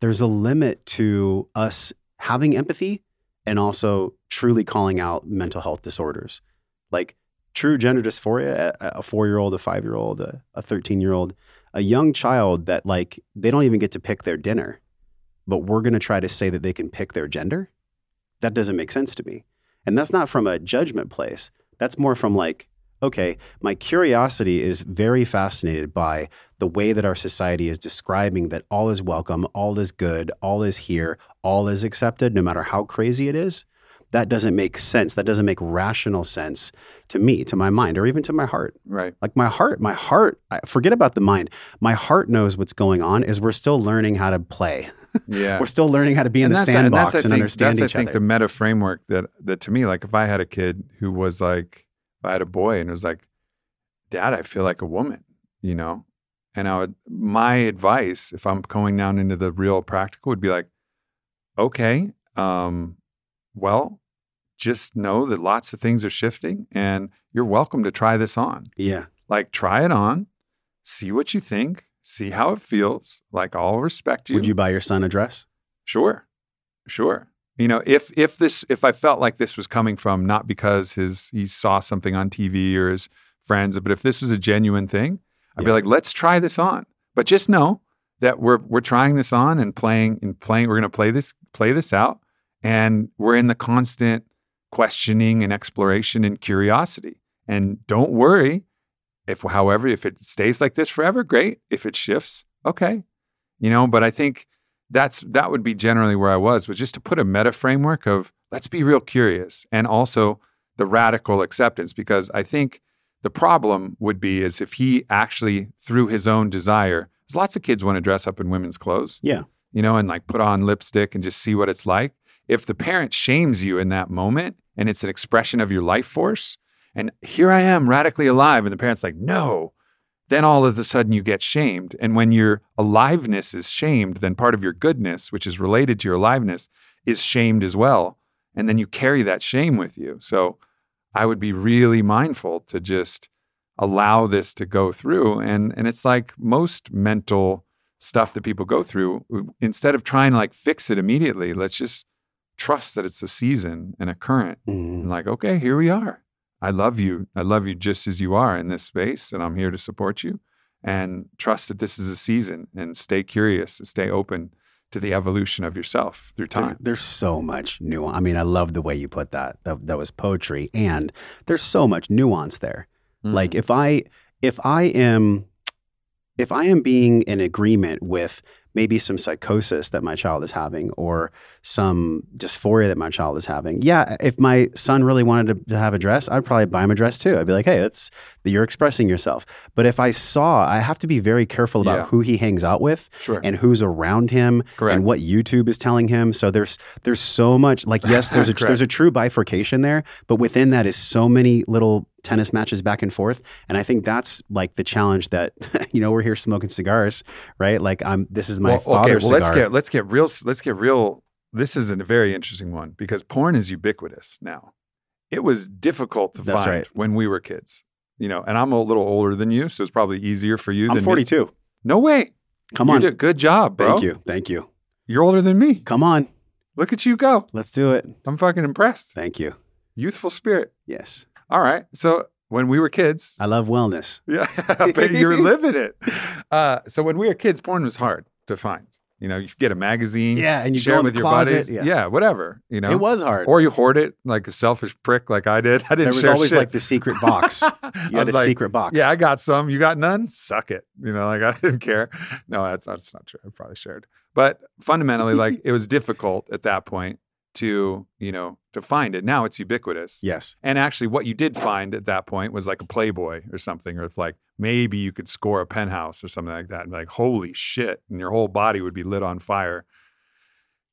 there's a limit to us having empathy and also truly calling out mental health disorders. Like true gender dysphoria, a 4-year-old, a 5-year-old, a 13-year-old, a young child that like, they don't even get to pick their dinner, but we're going to try to say that they can pick their gender. That doesn't make sense to me. And that's not from a judgment place. That's more from like, okay, my curiosity is very fascinated by the way that our society is describing that all is welcome, all is good, all is here, all is accepted, no matter how crazy it is. That doesn't make sense. That doesn't make rational sense to me, to my mind, or even to my heart. Right. Like my heart, forget about the mind. My heart knows what's going on is we're still learning how to play. Yeah. We're still learning how to be in the sandbox and understand each other. That's, I think, the meta framework that to me, like if I had a kid who was like, if I had a boy and was like, Dad, I feel like a woman, you know? And my advice, if I'm going down into the real practical, would be like, okay, well, just know that lots of things are shifting and you're welcome to try this on. Yeah. Like try it on, see what you think, see how it feels. Like I'll respect you. Would you buy your son a dress? Sure. You know, if I felt like this was coming from not because he saw something on TV or his friends, but if this was a genuine thing, I'd be like, let's try this on. But just know that we're trying this on and playing. We're going to play this out, and we're in the constant questioning and exploration and curiosity. And don't worry if it stays like this forever, great. If it shifts, okay. You know, but I think that would be generally where I was just to put a meta framework of let's be real curious, and also the radical acceptance, because I think the problem would be is if he actually through his own desire, because lots of kids want to dress up in women's clothes, you know, and like put on lipstick and just see what it's like. If the parent shames you in that moment and it's an expression of your life force and here I am radically alive and the parent's like, no, then all of a sudden you get shamed. And when your aliveness is shamed, then part of your goodness, which is related to your aliveness, is shamed as well. And then you carry that shame with you. So I would be really mindful to just allow this to go through. And it's like most mental stuff that people go through, instead of trying to like fix it immediately, let's just trust that it's a season and a current. Mm-hmm. And like, okay, here we are. I love you. I love you just as you are in this space, and I'm here to support you. And trust that this is a season, and stay curious and stay open to the evolution of yourself through time. There's so much nuance. I mean, I love the way you put that. That was poetry. And there's so much nuance there. Mm-hmm. Like if I am being in agreement with maybe some psychosis that my child is having or some dysphoria that my child is having. Yeah, if my son really wanted to have a dress, I'd probably buy him a dress too. I'd be like, hey, you're expressing yourself. But if I have to be very careful about who he hangs out with and who's around him and what YouTube is telling him. So there's so much, like, yes, there's a true bifurcation there, but within that is so many little tennis matches back and forth. And I think that's like the challenge that, you know, we're here smoking cigars, right? Like this is my father's cigar. Let's get real. This is a very interesting one because porn is ubiquitous now. It was difficult to find when we were kids, you know, and I'm a little older than you. So it's probably easier for you. I'm 42. Me. No way. Come on. You did a good job, bro. Thank you. You're older than me. Come on. Look at you go. Let's do it. I'm fucking impressed. Thank you. Youthful spirit. Yes. All right. So when we were kids. I love wellness. Yeah. But you're living it. So when we were kids, porn was hard to find. You know, you get a magazine. Yeah. And you share it with your buddies. Yeah. Whatever. You know, it was hard. Or you hoard it like a selfish prick like I did. I didn't share shit. There was always like the secret box. You had a secret box. Yeah. I got some. You got none? Suck it. You know, like I didn't care. No, that's not true. I probably shared. But fundamentally, like it was difficult at that point to, you know, to find it. Now it's ubiquitous. Yes. And actually what you did find at that point was like a Playboy or something, or if like maybe you could score a Penthouse or something like that and like, holy shit. And your whole body would be lit on fire.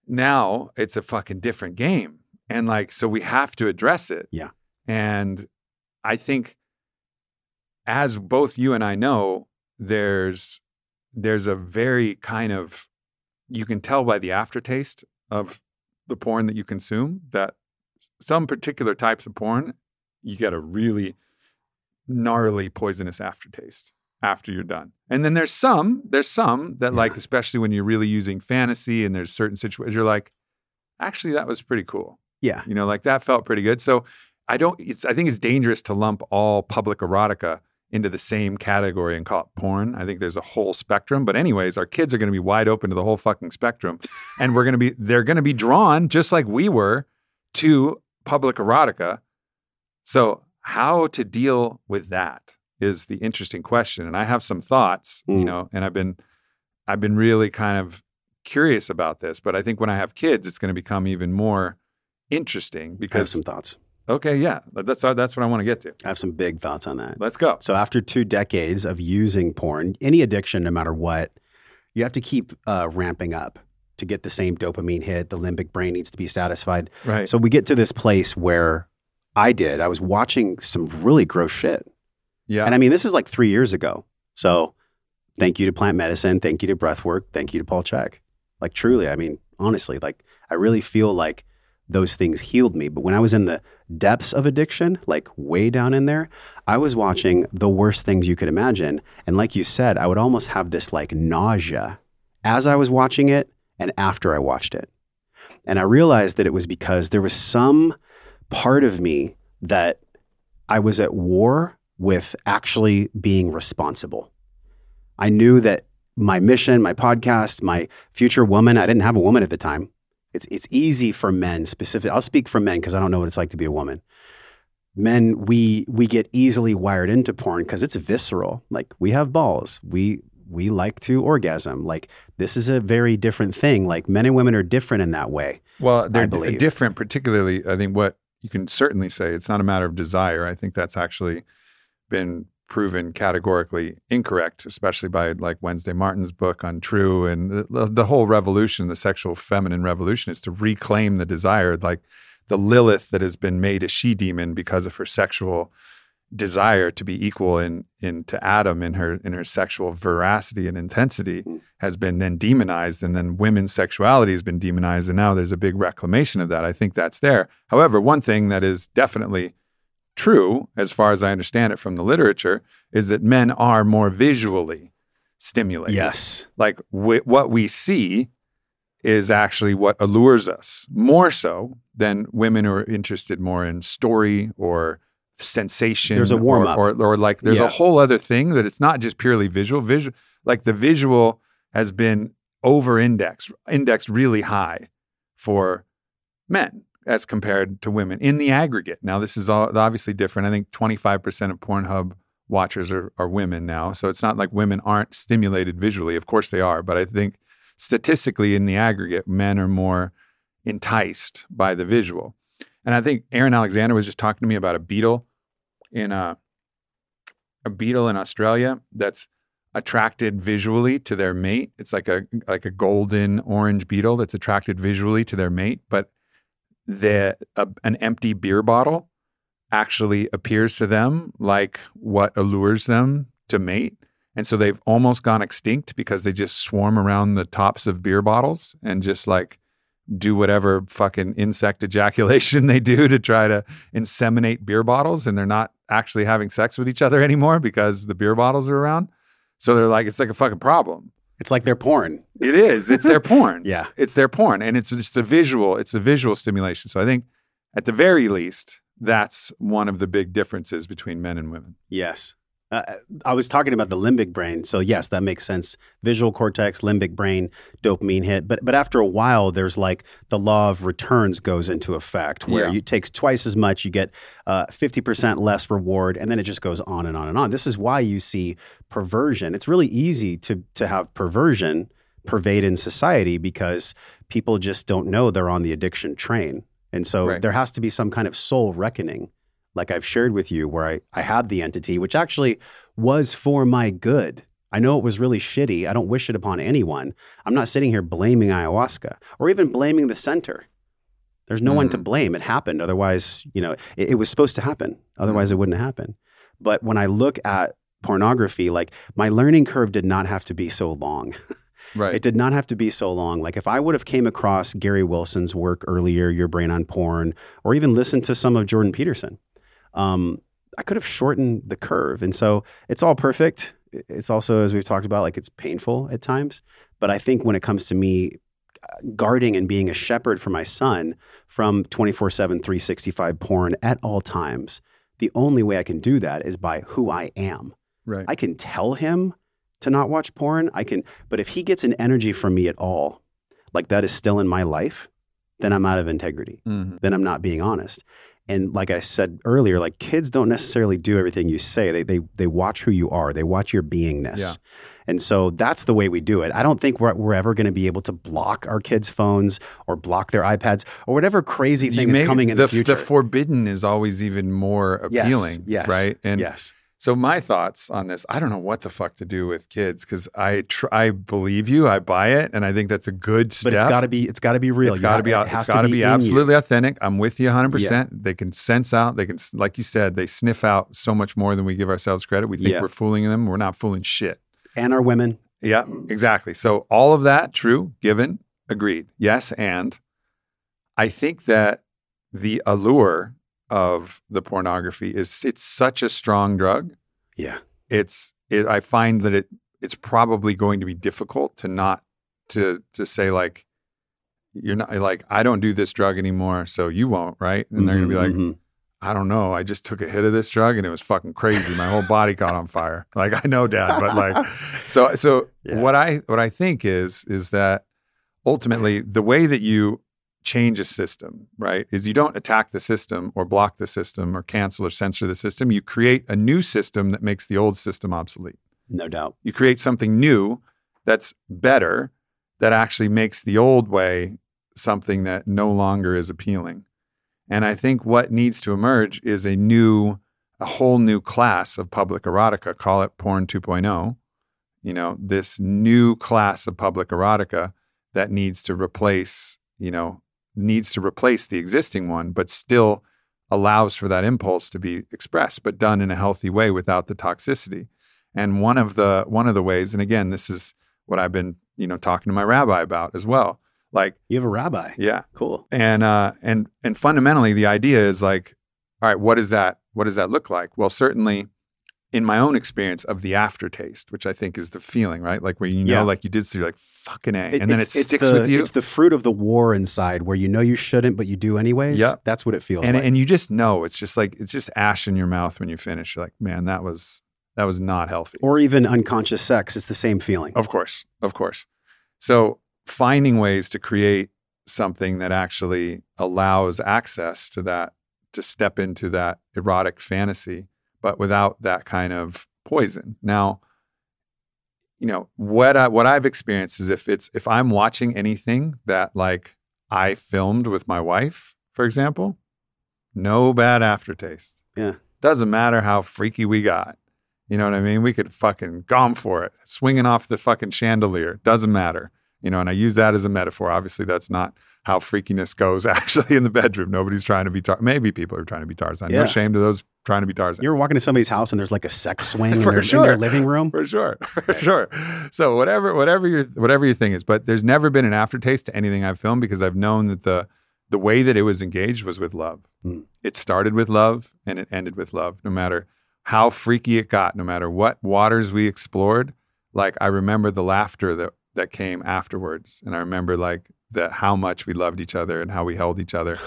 Now it's a fucking different game. And like, so we have to address it. Yeah. And I think as both you and I know, there's a very kind of, you can tell by the aftertaste of the porn that you consume, that some particular types of porn, you get a really gnarly poisonous aftertaste after you're done. And then there's some that like, especially when you're really using fantasy and there's certain situations, you're like, actually, that was pretty cool. Yeah. You know, like that felt pretty good. So I think it's dangerous to lump all public erotica into the same category and call it porn. I think there's a whole spectrum. But anyways, our kids are going to be wide open to the whole fucking spectrum. And they're going to be drawn just like we were to public erotica. So how to deal with that is the interesting question. And I have some thoughts, you know, and I've been really kind of curious about this, but I think when I have kids, it's going to become even more interesting because I have some thoughts. Okay, yeah, that's what I want to get to. I have some big thoughts on that. Let's go. So after 2 decades of using porn, any addiction, no matter what, you have to keep ramping up to get the same dopamine hit. The limbic brain needs to be satisfied. Right. So we get to this place where I was watching some really gross shit. Yeah. And I mean, this is like 3 years ago. So thank you to plant medicine. Thank you to breath work. Thank you to Paul Chek. Like truly, I mean, honestly, like I really feel like those things healed me. But when I was in the depths of addiction, like way down in there, I was watching the worst things you could imagine. And like you said, I would almost have this like nausea as I was watching it and after I watched it. And I realized that it was because there was some part of me that I was at war with actually being responsible. I knew that my mission, my podcast, my future woman, I didn't have a woman at the time. It's easy for men specifically. I'll speak for men because I don't know what it's like to be a woman. Men, we get easily wired into porn because it's visceral. Like, we have balls. We like to orgasm. Like, this is a very different thing. Like, men and women are different in that way. Well, they're different, particularly, I think what you can certainly say, it's not a matter of desire. I think that's actually been proven categorically incorrect, especially by like Wednesday Martin's book on True. And the whole revolution, the sexual feminine revolution, is to reclaim the desire. Like, the Lilith that has been made a she-demon because of her sexual desire to be equal to Adam in her sexual veracity and intensity has been then demonized, and then women's sexuality has been demonized, and now there's a big reclamation of that. I think that's there. However, one thing that is definitely true, as far as I understand it from the literature, is that men are more visually stimulated. Yes. Like what we see is actually what allures us, more so than women who are interested more in story or sensation. There's a warm-up. Or like there's a whole other thing that it's not just purely visual. Like the visual has been over-indexed really high for men as compared to women in the aggregate. Now, this is all obviously different. I think 25% of Pornhub watchers are women now. So it's not like women aren't stimulated visually. Of course they are. But I think statistically in the aggregate, men are more enticed by the visual. And I think Aaron Alexander was just talking to me about a beetle in Australia that's attracted visually to their mate. It's like a golden orange beetle that's attracted visually to their mate, but an empty beer bottle actually appears to them like what allures them to mate. And so they've almost gone extinct because they just swarm around the tops of beer bottles and just like do whatever fucking insect ejaculation they do to try to inseminate beer bottles, and they're not actually having sex with each other anymore because the beer bottles are around. So they're like, it's like a fucking problem. It's like their porn. It is. It's their porn. Yeah. It's their porn. And it's just the visual stimulation. So I think at the very least, that's one of the big differences between men and women. Yes. I was talking about the limbic brain. So yes, that makes sense. Visual cortex, limbic brain, dopamine hit. But after a while, there's like the law of returns goes into effect where it takes twice as much, you get 50% less reward, and then it just goes on and on and on. This is why you see perversion. It's really easy to have perversion pervade in society because people just don't know they're on the addiction train. And so there has to be some kind of soul reckoning, like I've shared with you, where I had the entity, which actually was for my good. I know it was really shitty. I don't wish it upon anyone. I'm not sitting here blaming ayahuasca or even blaming the center. There's no one to blame. It happened. Otherwise, it was supposed to happen. Otherwise, it wouldn't happen. But when I look at pornography, like my learning curve did not have to be so long. Right. It did not have to be so long. Like if I would have came across Gary Wilson's work earlier, Your Brain on Porn, or even listened to some of Jordan Peterson, I could have shortened the curve. And so it's all perfect. It's also, as we've talked about, like it's painful at times. But I think when it comes to me guarding and being a shepherd for my son from 24/7, 365 porn at all times, the only way I can do that is by who I am. Right. I can tell him to not watch porn. But if he gets an energy from me at all, like that is still in my life, then I'm out of integrity. Mm-hmm. Then I'm not being honest. And like I said earlier, like kids don't necessarily do everything you say. They watch who you are. They watch your beingness. Yeah. And so that's the way we do it. I don't think we're ever going to be able to block our kids' phones or block their iPads or whatever crazy thing is coming in the future. The forbidden is always even more appealing, yes, right? And yes. So my thoughts on this, I don't know what the fuck to do with kids because I believe you, I buy it, and I think that's a good step. But it's got to be real. It's got to be absolutely authentic. I'm with you 100%. Yeah. They can sense out. They can, like you said, they sniff out so much more than we give ourselves credit. We think we're fooling them. We're not fooling shit. And our women. Yeah, exactly. So all of that, true, given, agreed. Yes, and I think that the allure of the pornography is it's such a strong drug. Yeah. I find that it's probably going to be difficult to not to say like you're not like, I don't do this drug anymore, so you won't, right? And they're going to be like, I don't know. I just took a hit of this drug and it was fucking crazy. My whole body caught on fire. Like, I know, Dad, but like, so yeah. what I think is that ultimately the way that you change a system, right, is you don't attack the system or block the system or cancel or censor the system. You create a new system that makes the old system obsolete. No doubt. You create something new that's better, that actually makes the old way something that no longer is appealing. And I think what needs to emerge is a whole new class of public erotica, call it porn 2.0, this new class of public erotica that needs to replace, the existing one, but still allows for that impulse to be expressed, but done in a healthy way without the toxicity. And one of the ways, and again, this is what I've been, talking to my rabbi about as well. Like, you have a rabbi. Yeah. Cool. And fundamentally the idea is like, all right, what does that look like? Well, certainly in my own experience of the aftertaste, which I think is the feeling, right? Like where, like you did, so you're like, fucking A. And then it sticks with you. It's the fruit of the war inside where, you shouldn't, but you do anyways. Yeah. That's what it feels like. And you just know, it's just ash in your mouth when you finish. You're like, man, that was not healthy. Or even unconscious sex. It's the same feeling. Of course. So finding ways to create something that actually allows access to that, to step into that erotic fantasy, but without that kind of poison. Now, what I've experienced is if I'm watching anything that like I filmed with my wife, for example, no bad aftertaste. Yeah. Doesn't matter how freaky we got. You know what I mean? We could fucking gone for it, swinging off the fucking chandelier. Doesn't matter. And I use that as a metaphor. Obviously, that's not how freakiness goes actually in the bedroom. Nobody's trying to be Tarzan. Maybe people are trying to be Tarzan. Yeah. No shame to those trying to be Tarzan. You were walking to somebody's house and there's like a sex swing in their living room? For sure. For sure. So whatever your thing is. But there's never been an aftertaste to anything I've filmed because I've known that the way that it was engaged was with love. Mm. It started with love and it ended with love, no matter how freaky it got, no matter what waters we explored. Like, I remember the laughter that came afterwards. And I remember how much we loved each other and how we held each other.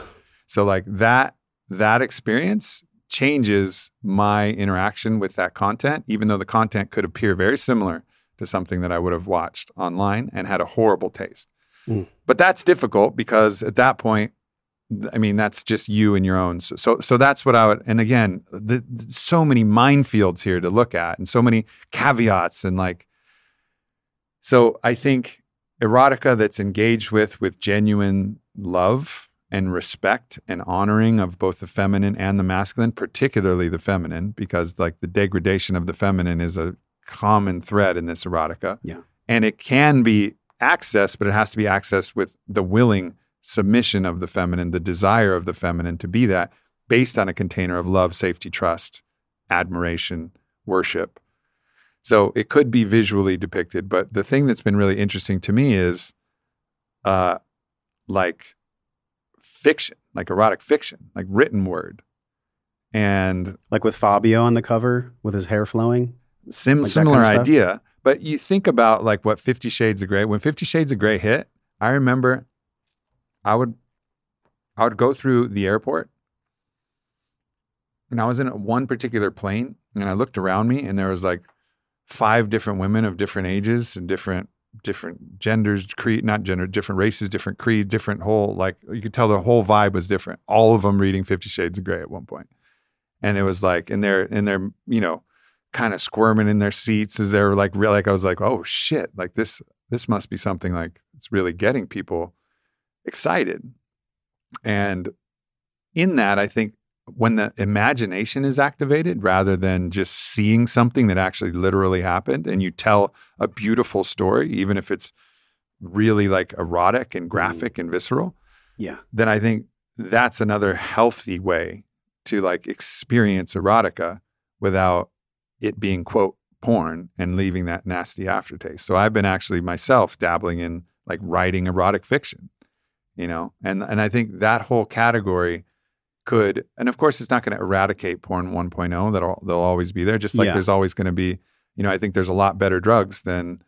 So like that experience changes my interaction with that content, even though the content could appear very similar to something that I would have watched online and had a horrible taste. Mm. But that's difficult because at that point, I mean, that's just you and your own. So that's what I would, and again, so many minefields here to look at and so many caveats and like, so I think erotica that's engaged with genuine love and respect and honoring of both the feminine and the masculine, particularly the feminine, because like the degradation of the feminine is a common thread in this erotica. Yeah. And it can be accessed, but it has to be accessed with the willing submission of the feminine, the desire of the feminine to be that, based on a container of love, safety, trust, admiration, worship. So it could be visually depicted, but the thing that's been really interesting to me is like fiction, like erotic fiction, like written word. And like with Fabio on the cover with his hair flowing. Similar kind of idea. But you think about like what 50 Shades of Grey, when 50 Shades of Grey hit, I remember I would go through the airport and I was in one particular plane and I looked around me and there was like 5 different women of different ages and different genders, different races, different creed, different whole, like you could tell the whole vibe was different. All of them reading 50 Shades of Grey at one point. And it was like, and they're, kind of squirming in their seats as they're like, real, like, I was like, oh shit, like this must be something like it's really getting people excited. And in that, I think when the imagination is activated rather than just seeing something that actually literally happened and you tell a beautiful story, even if it's really like erotic and graphic and visceral, yeah, then I think that's another healthy way to like experience erotica without it being quote porn and leaving that nasty aftertaste. So I've been actually myself dabbling in like writing erotic fiction, and I think that whole category could, and of course it's not going to eradicate porn 1.0, they'll always be there, just like there's always going to be, I think there's a lot better drugs than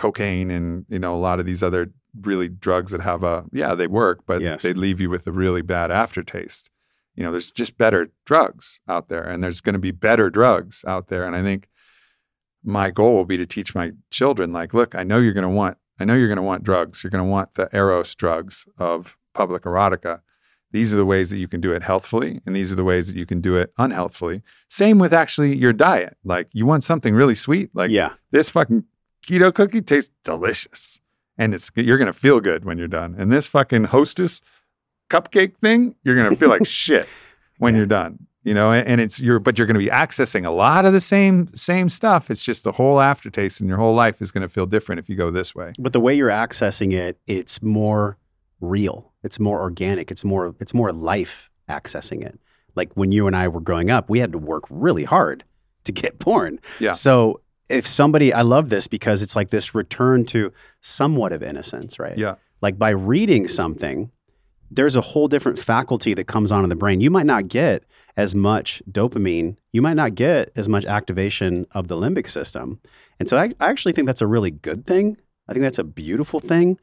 cocaine and, you know, a lot of these other really drugs that have a, yeah, they work, but yes, they leave you with a really bad aftertaste. You know, there's just better drugs out there, and there's going to be better drugs out there. And I think my goal will be to teach my children, like, look, I know you're going to want drugs. You're going to want the Eros drugs of public erotica. These are the ways that you can do it healthfully, and these are the ways that you can do it unhealthfully. Same with actually your diet. Like, you want something really sweet? Like, yeah, this fucking keto cookie tastes delicious, and it's, you're going to feel good when you're done. And this fucking Hostess cupcake thing, you're going to feel like shit when you're done. You know, and it's but you're going to be accessing a lot of the same stuff. It's just the whole aftertaste in your whole life is going to feel different if you go this way. But the way you're accessing it, it's more real. It's more organic. It's more life accessing it. Like when you and I were growing up, we had to work really hard to get porn. Yeah. So if somebody, I love this because it's like this return to somewhat of innocence, right? Yeah. Like by reading something, there's a whole different faculty that comes on in the brain. You might not get as much dopamine. You might not get as much activation of the limbic system. And so I actually think that's a really good thing. I think that's a beautiful thing,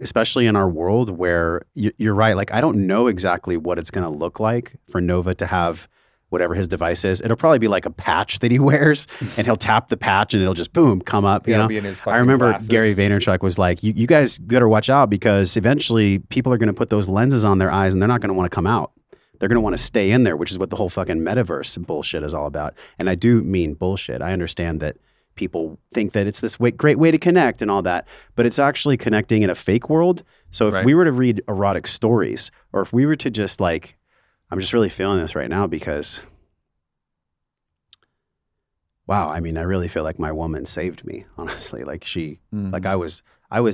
especially in our world where you're right. Like, I don't know exactly what it's going to look like for Nova to have whatever his device is. It'll probably be like a patch that he wears, and he'll tap the patch and it'll just boom, come up. You know? Be in his fucking I remember glasses. Gary Vaynerchuk was like, you guys better watch out because eventually people are going to put those lenses on their eyes and they're not going to want to come out. They're going to want to stay in there, which is what the whole fucking metaverse bullshit is all about. And I do mean bullshit. I understand that people think that it's this great way to connect and all that, but it's actually connecting in a fake world. So if we were to read erotic stories, or if we were to just like, I'm just really feeling this right now because, wow, I mean, I really feel like my woman saved me, honestly. Like she, like I was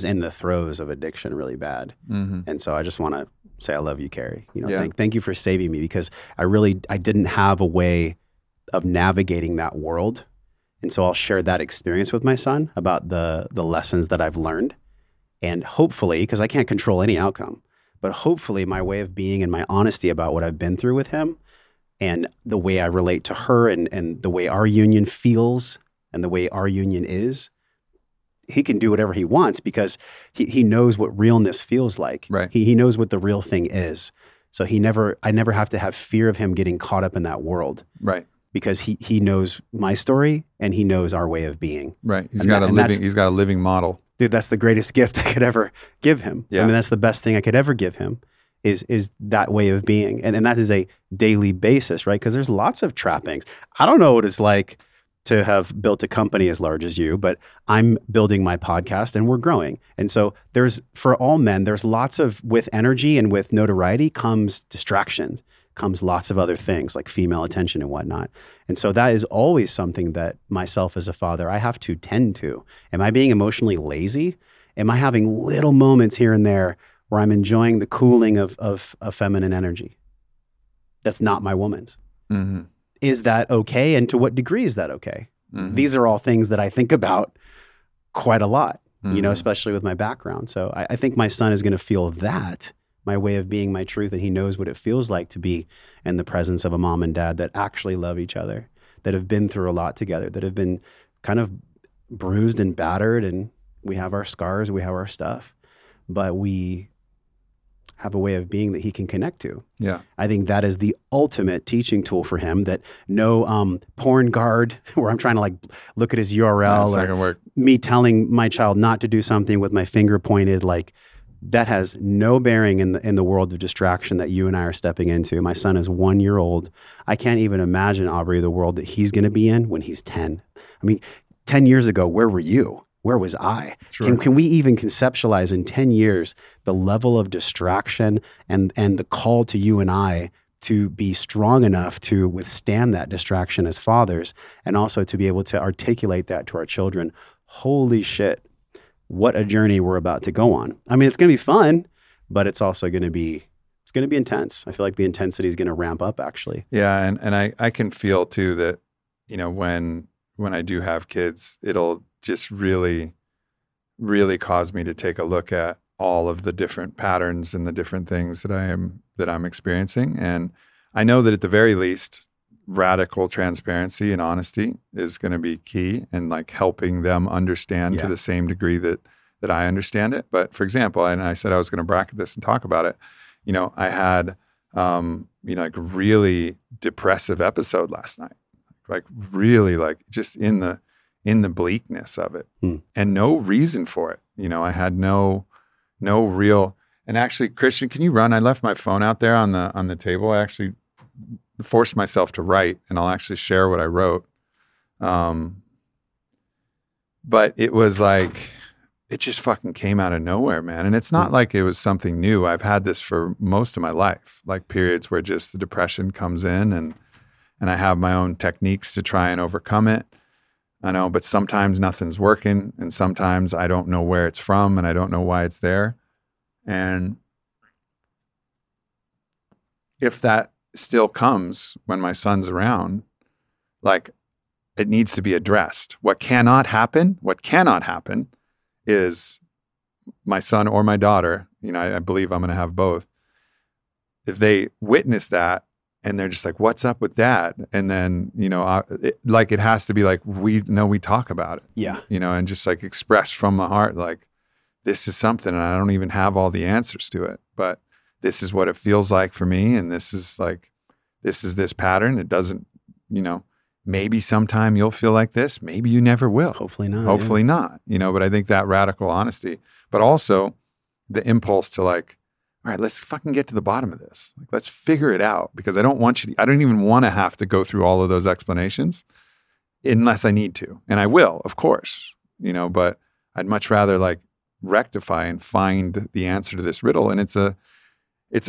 in the throes of addiction really bad. Mm-hmm. And so I just want to say, I love you, Carrie. You know, thank you for saving me because I didn't have a way of navigating that world. And so I'll share that experience with my son about the lessons that I've learned. And hopefully, because I can't control any outcome, but hopefully my way of being and my honesty about what I've been through with him and the way I relate to her and the way our union feels and the way our union is, he can do whatever he wants because he knows what realness feels like. Right. He knows what the real thing is. So I never have to have fear of him getting caught up in that world. Right. Because he knows my story and he knows our way of being. Right. He's got a living model. Dude, that's the greatest gift I could ever give him. Yeah. I mean, that's the best thing I could ever give him is that way of being. And that is a daily basis, right? Because there's lots of trappings. I don't know what it's like to have built a company as large as you, but I'm building my podcast and we're growing. And so for all men, there's lots of, with energy and with notoriety comes distractions, comes lots of other things like female attention and whatnot. And so that is always something that myself as a father, I have to tend to. Am I being emotionally lazy? Am I having little moments here and there where I'm enjoying the cooling of feminine energy? That's not my woman's. Mm-hmm. Is that okay? And to what degree is that okay? Mm-hmm. These are all things that I think about quite a lot, mm-hmm. you know, especially with my background. So I think my son is going to feel that my way of being, my truth, and he knows what it feels like to be in the presence of a mom and dad that actually love each other, that have been through a lot together, that have been kind of bruised and battered, and we have our scars, we have our stuff, but we have a way of being that he can connect to. Yeah. I think that is the ultimate teaching tool for him, that no porn guard where I'm trying to like look at his URL or not gonna work. Me telling my child not to do something with my finger pointed, like, that has no bearing in the world of distraction that you and I are stepping into. My son is 1 year old. I can't even imagine, Aubrey, the world that he's going to be in when he's 10. I mean, 10 years ago, where were you? Where was I? Sure. Can we even conceptualize in 10 years the level of distraction and the call to you and I to be strong enough to withstand that distraction as fathers and also to be able to articulate that to our children? Holy shit. What a journey we're about to go on. I mean, it's going to be fun, but it's also going to be, it's going to be intense. I feel like the intensity is going to ramp up actually. Yeah. And I can feel too that, you know, when I do have kids, it'll just really, really cause me to take a look at all of the different patterns and the different things that I'm experiencing. And I know that at the very least, radical transparency and honesty is going to be key, and like helping them understand to the same degree that I understand it. But for example, and I said I was going to bracket this and talk about it, you know, I had, like really depressive episode last night, like really like just in the bleakness of it and no reason for it. You know, I had no real, and actually Christian, can you run? I left my phone out there on the table. I actually forced myself to write, and I'll actually share what I wrote. But it was like, it just fucking came out of nowhere, man. And it's not like it was something new. I've had this for most of my life, like periods where just the depression comes in, and I have my own techniques to try and overcome it. I know, but sometimes nothing's working, and sometimes I don't know where it's from and I don't know why it's there. And if that still comes when my son's around, like it needs to be addressed. What cannot happen is my son or my daughter, you know, I believe I'm going to have both. If they witness that and they're just like, what's up with that? And then, you know, it has to be like, we talk about it. Yeah. You know, and just like express from the heart, like this is something and I don't even have all the answers to it, but this is what it feels like for me. And this is this pattern. It doesn't, you know, maybe sometime you'll feel like this. Maybe you never will. Hopefully not. You know, but I think that radical honesty, but also the impulse to like, all right, let's fucking get to the bottom of this. Like, let's figure it out, because I don't even want to have to go through all of those explanations unless I need to. And I will, of course, you know, but I'd much rather like rectify and find the answer to this riddle. And it's a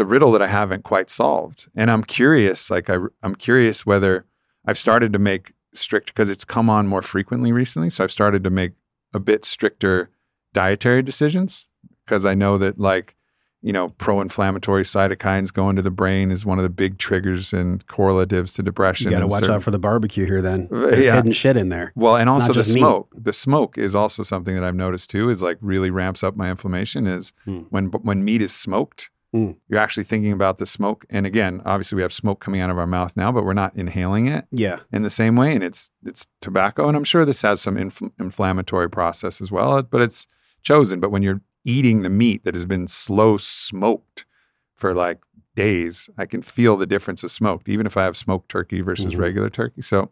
riddle that I haven't quite solved. And I'm curious, like I'm curious whether I've started to make strict, because it's come on more frequently recently. So I've started to make a bit stricter dietary decisions, because I know that like, you know, pro-inflammatory cytokines going to the brain is one of the big triggers and correlatives to depression. You got to watch out for the barbecue here then. There's hidden shit in there. Well, and it's also the smoke. Meat. The smoke is also something that I've noticed too, is like really ramps up my inflammation, is when meat is smoked. You're actually thinking about the smoke. And again, obviously we have smoke coming out of our mouth now, but we're not inhaling it in the same way. And it's tobacco. And I'm sure this has some inflammatory process as well, but it's chosen. But when you're eating the meat that has been slow smoked for like days, I can feel the difference of smoked, even if I have smoked turkey versus regular turkey. So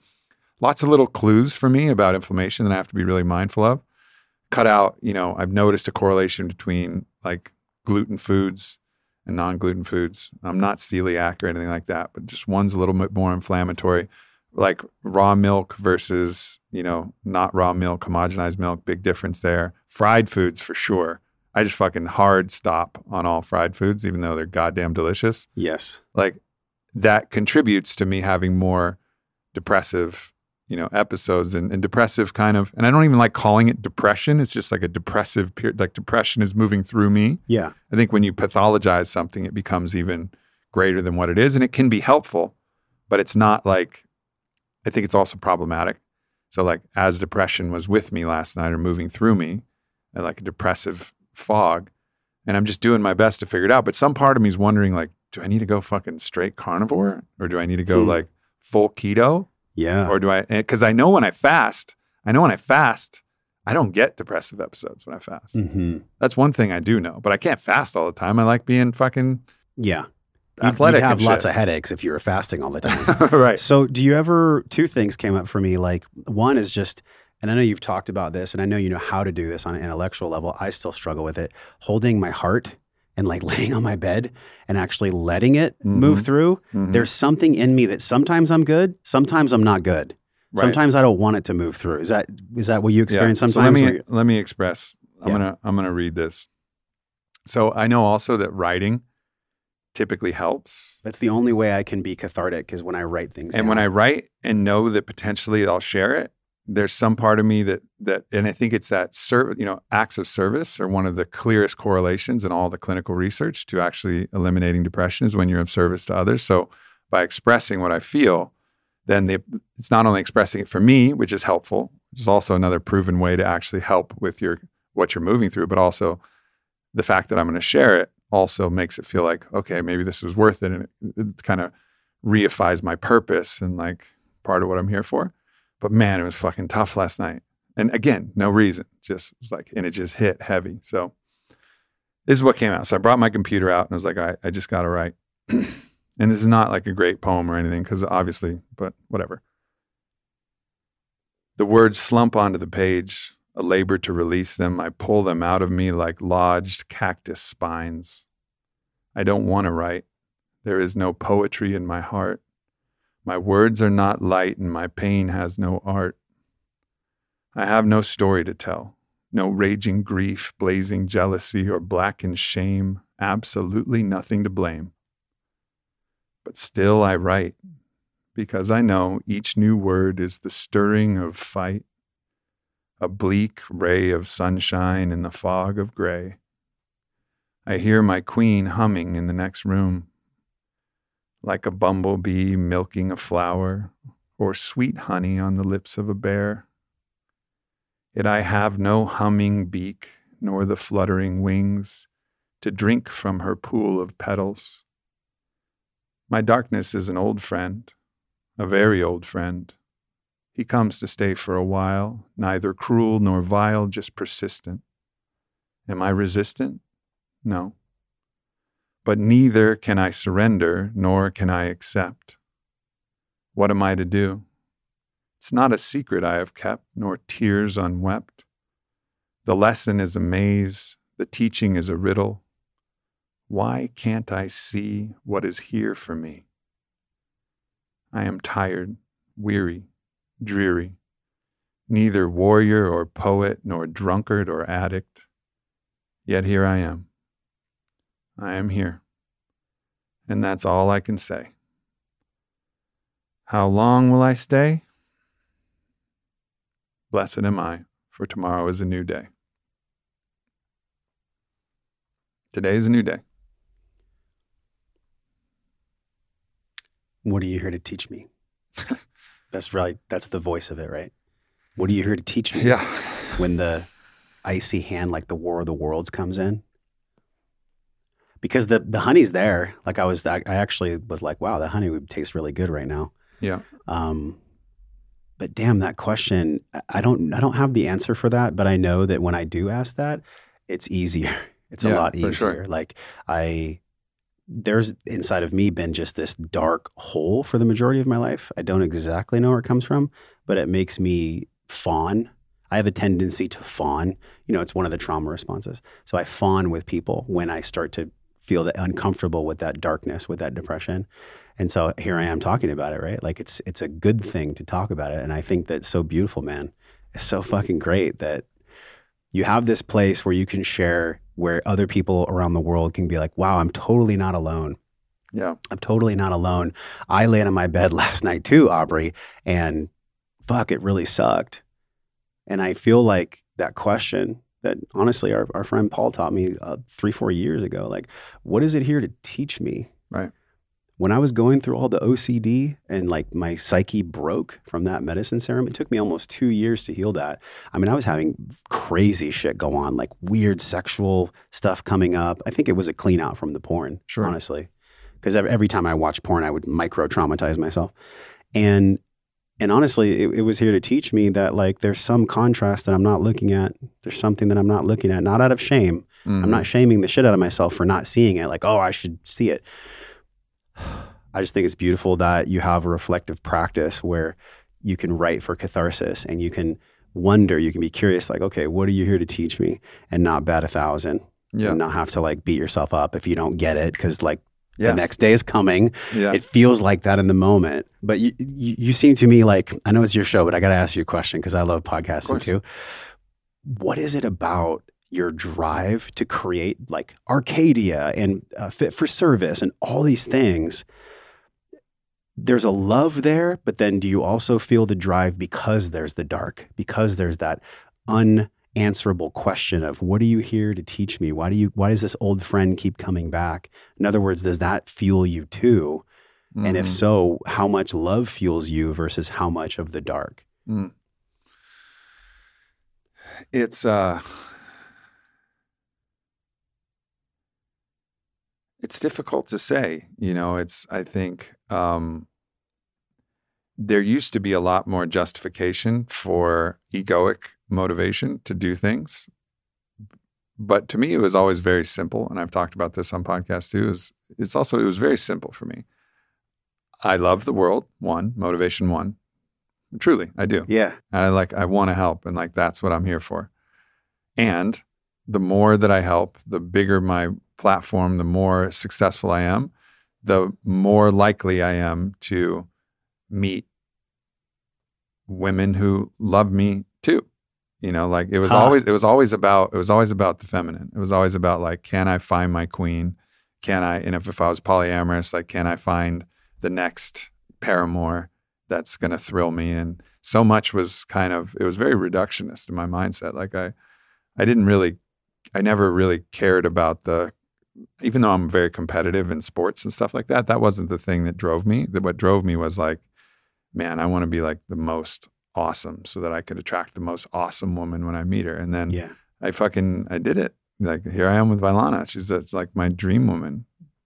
lots of little clues for me about inflammation that I have to be really mindful of. Cut out, you know, I've noticed a correlation between like gluten foods and non-gluten foods. I'm not celiac or anything like that, but just one's a little bit more inflammatory, like raw milk versus, you know, not raw milk, homogenized milk, big difference there. Fried foods for sure. I just fucking hard stop on all fried foods, even though they're goddamn delicious. Yes. Like that contributes to me having more depressive, you know, episodes and depressive kind of, and I don't even like calling it depression. It's just like a depressive period. Like depression is moving through me. Yeah. I think when you pathologize something, it becomes even greater than what it is, and it can be helpful, but it's not like, I think it's also problematic. So like as depression was with me last night or moving through me, and like a depressive fog, and I'm just doing my best to figure it out. But some part of me is wondering like, do I need to go fucking straight carnivore, or do I need to go like full keto? Yeah. Or do I, because I know when I fast, I don't get depressive episodes when I fast. Mm-hmm. That's one thing I do know, but I can't fast all the time. I like being fucking athletic. You have lots of headaches if you were fasting all the time. Right. So do you ever, two things came up for me. Like one is just, and I know you've talked about this and I know you know how to do this on an intellectual level. I still struggle with it. Holding my heart and like laying on my bed and actually letting it move through. Mm-hmm. There's something in me that sometimes I'm good, sometimes I'm not good. Right. Sometimes I don't want it to move through. Is that what you experience sometimes? So let me express. I'm gonna read this. So I know also that writing typically helps. That's the only way I can be cathartic, is when I write things down. And when I write and know that potentially I'll share it, there's some part of me that, and I think it's that acts of service are one of the clearest correlations in all the clinical research to actually eliminating depression, is when you're of service to others. So by expressing what I feel, then it's not only expressing it for me, which is helpful, which is also another proven way to actually help with what you're moving through, but also the fact that I'm going to share it also makes it feel like, okay, maybe this was worth it. And it kind of reifies my purpose and like part of what I'm here for. But man, it was fucking tough last night. And again, no reason, just was like, and it just hit heavy. So this is what came out. So I brought my computer out and I was like, all right, I just got to write. And this is not like a great poem or anything, because obviously, but whatever. The words slump onto the page, a labor to release them. I pull them out of me like lodged cactus spines. I don't want to write. There is no poetry in my heart. My words are not light and my pain has no art. I have no story to tell, no raging grief, blazing jealousy, or blackened shame, absolutely nothing to blame. But still I write, because I know each new word is the stirring of fight, a bleak ray of sunshine in the fog of gray. I hear my queen humming in the next room, like a bumblebee milking a flower, or sweet honey on the lips of a bear. Yet I have no humming beak, nor the fluttering wings, to drink from her pool of petals. My darkness is an old friend, a very old friend. He comes to stay for a while, neither cruel nor vile, just persistent. Am I resistant? No. But neither can I surrender, nor can I accept. What am I to do? It's not a secret I have kept, nor tears unwept. The lesson is a maze, the teaching is a riddle. Why can't I see what is here for me? I am tired, weary, dreary, neither warrior or poet, nor drunkard or addict. Yet here I am. I am here. And that's all I can say. How long will I stay? Blessed am I, for tomorrow is a new day. Today is a new day. What are you here to teach me? That's the voice of it, right? What are you here to teach me? Yeah. When the icy hand, like the War of the Worlds, comes in. Because the honey's there. Like I actually was like, wow, the honey would taste really good right now. Yeah. But damn, that question, I don't have the answer for that, but I know that when I do ask that, it's easier. It's a lot easier. Sure. Like there's inside of me been just this dark hole for the majority of my life. I don't exactly know where it comes from, but it makes me fawn. I have a tendency to fawn. You know, it's one of the trauma responses. So I fawn with people when I start to feel that uncomfortable with that darkness, with that depression. And so here I am talking about it, right? Like it's a good thing to talk about it. And I think that's so beautiful, man. It's so fucking great that you have this place where you can share, where other people around the world can be like, wow, I'm totally not alone. Yeah. I'm totally not alone. I laid on my bed last night too, Aubrey, and fuck, it really sucked. And I feel like that question that honestly our friend Paul taught me 3-4 years ago, like, what is it here to teach me? Right. When I was going through all the OCD and like my psyche broke from that medicine serum, it took me almost 2 years to heal that. I mean, I was having crazy shit go on, like weird sexual stuff coming up. I think it was a clean out from the porn, sure, honestly. Because every time I watched porn, I would micro-traumatize myself. And honestly, it was here to teach me that like there's some contrast that I'm not looking at. There's something that I'm not looking at, not out of shame. Mm-hmm. I'm not shaming the shit out of myself for not seeing it. Like, oh, I should see it. I just think it's beautiful that you have a reflective practice where you can write for catharsis and you can wonder, you can be curious, like, okay, what are you here to teach me? And not bat 1,000. Yeah. And not have to like beat yourself up if you don't get it, because like the next day is coming. Yeah. It feels like that in the moment. But you seem to me like, I know it's your show, but I got to ask you a question because I love podcasting too. What is it about your drive to create like Arcadia and Fit for Service and all these things? There's a love there, but then do you also feel the drive because there's the dark, because there's that unanswerable question of what are you here to teach me? Why does this old friend keep coming back? In other words, does that fuel you too? Mm-hmm. And if so, how much love fuels you versus how much of the dark? Mm. It's It's difficult to say, you know, I think there used to be a lot more justification for egoic motivation to do things. But to me, it was always very simple. And I've talked about this on podcasts too, it was very simple for me. I love the world. Motivation one. Truly, I do. Yeah. And I want to help. And that's what I'm here for. And the more that I help, the bigger my platform, the more successful I am, the more likely I am to meet women who love me too. You know, it was always about the feminine. It was always about can I find my queen? If I was polyamorous, can I find the next paramour that's going to thrill me? And so much was it was very reductionist in my mindset. I never really cared about even though I'm very competitive in sports and stuff like that, that wasn't the thing that drove me. What drove me was man, I want to be the most awesome so that I could attract the most awesome woman when I meet her. And then I did it. Here I am with Vailana. She's my dream woman,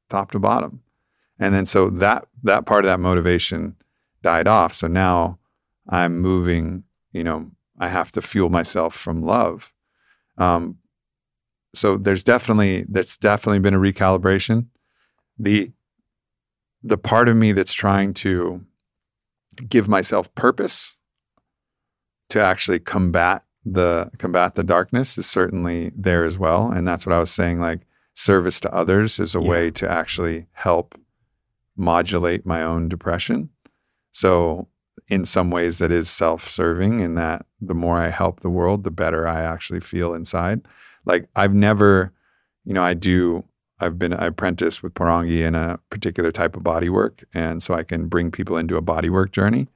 top to bottom. And then so that part of that motivation died off. So now I'm moving, I have to fuel myself from love. So that's definitely been a recalibration. The part of me that's trying to give myself purpose to actually combat the darkness is certainly there as well. And that's what I was saying, service to others is a way to actually help modulate my own depression. So in some ways that is self-serving, in that the more I help the world, the better I actually feel inside. I've been apprenticed with Parangi in a particular type of body work. And so I can bring people into a body work journey.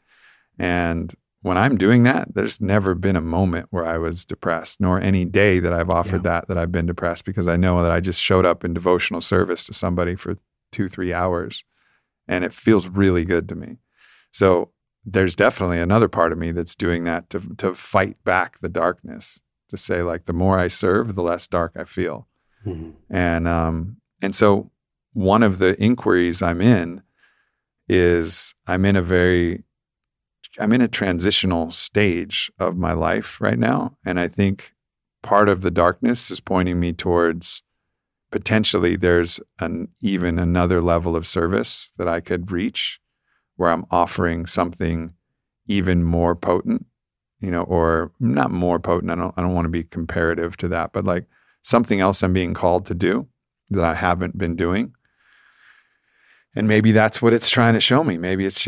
And when I'm doing that, there's never been a moment where I was depressed, nor any day that I've offered that I've been depressed, because I know that I just showed up in devotional service to somebody for 2-3 hours. And it feels really good to me. So there's definitely another part of me that's doing that to fight back the darkness, to say the more I serve, the less dark I feel. Mm-hmm. And so one of the inquiries I'm in is I'm in a transitional stage of my life right now. And I think part of the darkness is pointing me towards potentially there's an even another level of service that I could reach where I'm offering something even more potent, or not more potent. I don't want to be comparative to that, but something else I'm being called to do that I haven't been doing. And maybe that's what it's trying to show me. Maybe it's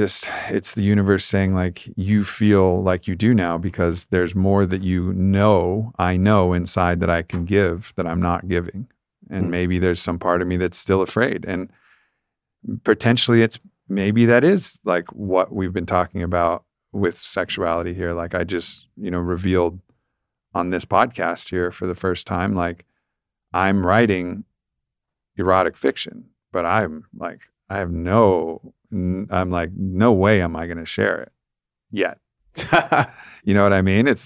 the universe saying you feel like you do now because there's more that I know inside that I can give that I'm not giving. And maybe there's some part of me that's still afraid. And potentially maybe that is what we've been talking about with sexuality here. I just, revealed on this podcast here for the first time, I'm writing erotic fiction, but no way am I going to share it yet. You know what I mean? It's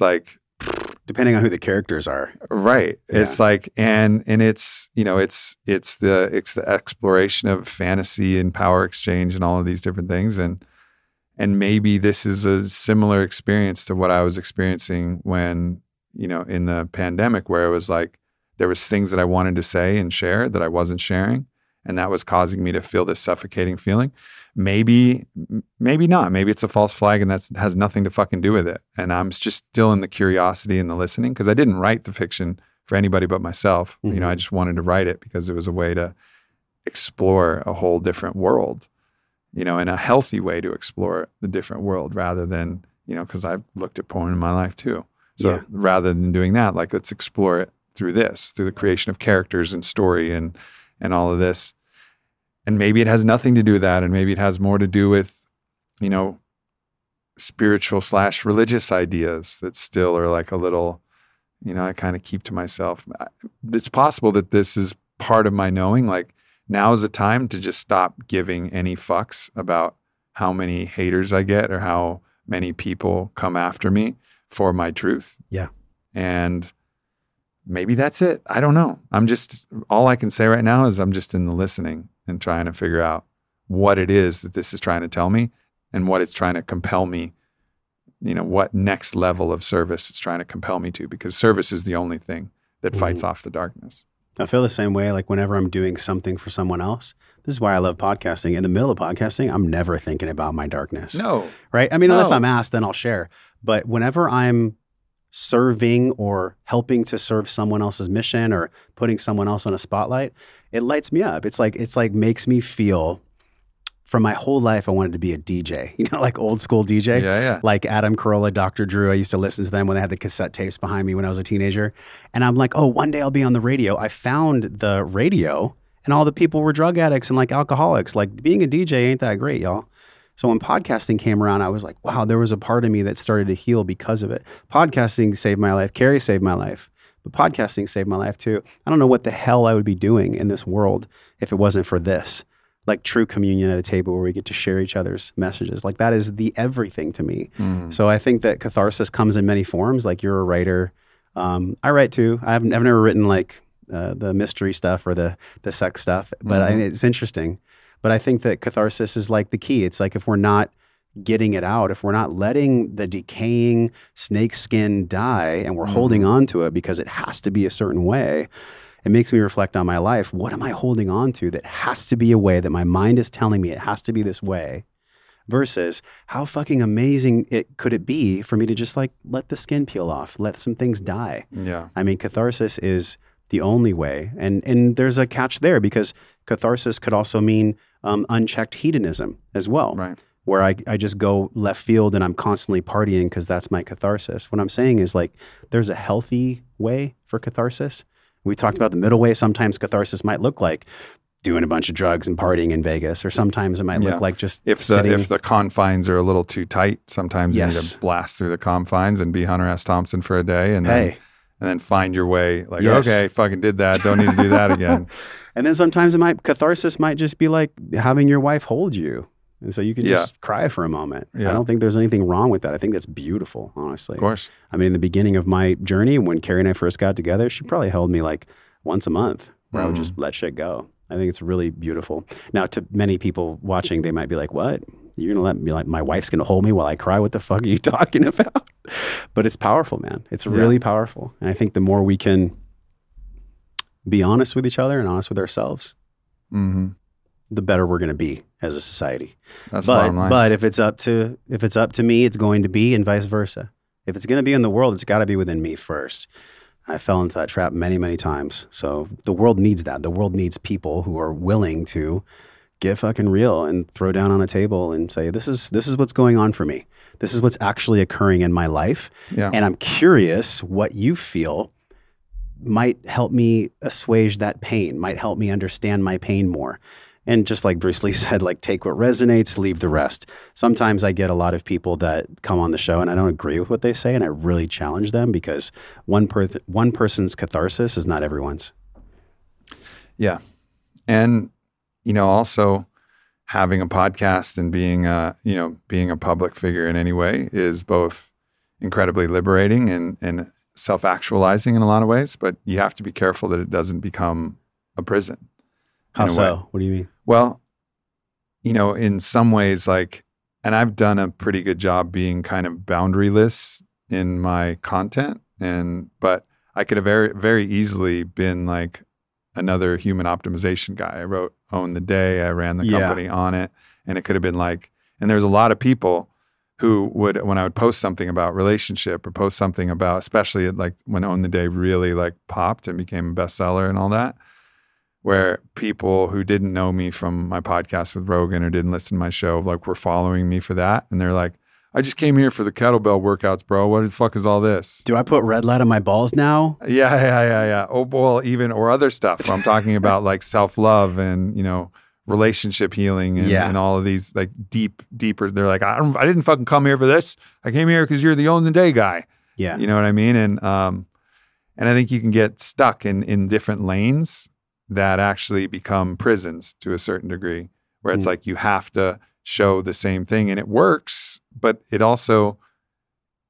depending on who the characters are. Right. Yeah. It's and it's, it's the exploration of fantasy and power exchange and all of these different things. And maybe this is a similar experience to what I was experiencing when, in the pandemic, where it was there was things that I wanted to say and share that I wasn't sharing. And that was causing me to feel this suffocating feeling. Maybe not. Maybe it's a false flag and that has nothing to fucking do with it. And I'm just still in the curiosity and the listening, because I didn't write the fiction for anybody but myself. Mm-hmm. I just wanted to write it because it was a way to explore a whole different world, in a healthy way to explore the different world rather than, because I've looked at porn in my life too. So rather than doing that, let's explore it through the creation of characters and story and all of this. And maybe it has nothing to do with that. And maybe it has more to do with, spiritual / religious ideas that still are a little, I kind of keep to myself. It's possible that this is part of my knowing. Now is the time to just stop giving any fucks about how many haters I get or how many people come after me for my truth. Yeah. And maybe that's it. I don't know. All I can say right now is I'm just in the listening and trying to figure out what it is that this is trying to tell me and what it's trying to compel me, what next level of service it's trying to compel me to, because service is the only thing that fights off the darkness. I feel the same way, like whenever I'm doing something for someone else. This is why I love podcasting. In the middle of podcasting, I'm never thinking about my darkness. No. Right? I mean, unless I'm asked, then I'll share. But whenever I'm serving or helping to serve someone else's mission or putting someone else on a spotlight, it lights me up. It's like makes me feel, from my whole life, I wanted to be a DJ, like old school DJ, like Adam Carolla, Dr. Drew. I used to listen to them when they had the cassette tapes behind me when I was a teenager. And I'm like, oh, one day I'll be on the radio. I found the radio and all the people were drug addicts and like alcoholics. Like being a DJ ain't that great, y'all. So when podcasting came around, I was like, wow, there was a part of me that started to heal because of it. Podcasting saved my life. Carrie saved my life. But podcasting saved my life too. I don't know what the hell I would be doing in this world if it wasn't for this. Like true communion at a table where we get to share each other's messages. Like that is the everything to me. So I think that catharsis comes in many forms. Like you're a writer. I write too. I've never written like the mystery stuff or the sex stuff, but it's interesting. But I think that catharsis is like the key. It's like if we're not getting it out, if we're not letting the decaying snake skin die and we're holding on to it because it has to be a certain way, it makes me reflect on my life. What am I holding on to that has to be a way that my mind is telling me it has to be this way, versus how fucking amazing could it be for me to just like let the skin peel off, let some things die. Yeah. I mean, catharsis is the only way. And there's a catch there, because catharsis could also mean unchecked hedonism as well. Right. Where I just go left field and I'm constantly partying because that's my catharsis. What I'm saying is like, there's a healthy way for catharsis. We talked about the middle way. Sometimes catharsis might look like doing a bunch of drugs and partying in Vegas, or sometimes it might look like just if the confines are a little too tight. Sometimes you need to blast through the confines and be Hunter S. Thompson for a day, and then find your way. Like okay, fucking did that. Don't need to do that again. And then sometimes catharsis might just be like having your wife hold you, and so you can just cry for a moment. Yeah. I don't think there's anything wrong with that. I think that's beautiful, honestly. Of course. I mean, in the beginning of my journey, when Carrie and I first got together, she probably held me like once a month where I would just let shit go. I think it's really beautiful. Now, to many people watching, they might be like, what? You're going to let me, like, my wife's going to hold me while I cry? What the fuck are you talking about? But it's powerful, man. It's really powerful. And I think the more we can be honest with each other and honest with ourselves, the better we're going to be as a society. That's bottom line. But if it's up to me, it's going to be, and vice versa. If it's going to be in the world, it's got to be within me first. I fell into that trap many, many times. So the world needs that. The world needs people who are willing to get fucking real and throw down on a table and say, this is what's going on for me. This is what's actually occurring in my life. Yeah. And I'm curious what you feel might help me assuage that pain, might help me understand my pain more. And just like Bruce Lee said, like, take what resonates, leave the rest. Sometimes I get a lot of people that come on the show and I don't agree with what they say, and I really challenge them, because one person's catharsis is not everyone's. Yeah. And, also having a podcast and being a public figure in any way is both incredibly liberating and self-actualizing in a lot of ways, but you have to be careful that it doesn't become a prison. How so? What do you mean? Well, in some ways, like, and I've done a pretty good job being kind of boundaryless in my content, but I could have very, very easily been like another human optimization guy. I wrote Own the Day, I ran the company Onnit, and it could have been like, and there's a lot of people who would, when I would post something about relationship or post something about, especially like when Own the Day really like popped and became a bestseller and all that, where people who didn't know me from my podcast with Rogan or didn't listen to my show, like, were following me for that. And they're like, I just came here for the kettlebell workouts, bro. What the fuck is all this? Do I put red light on my balls now? Yeah. Oh, well, even, or other stuff. I'm talking about like self-love and, relationship healing and all of these like deeper. They're like, I didn't fucking come here for this. I came here because you're the Own the Day guy. Yeah. You know what I mean? And I think you can get stuck in different lanes that actually become prisons to a certain degree, where it's like you have to show the same thing, and it works, but it also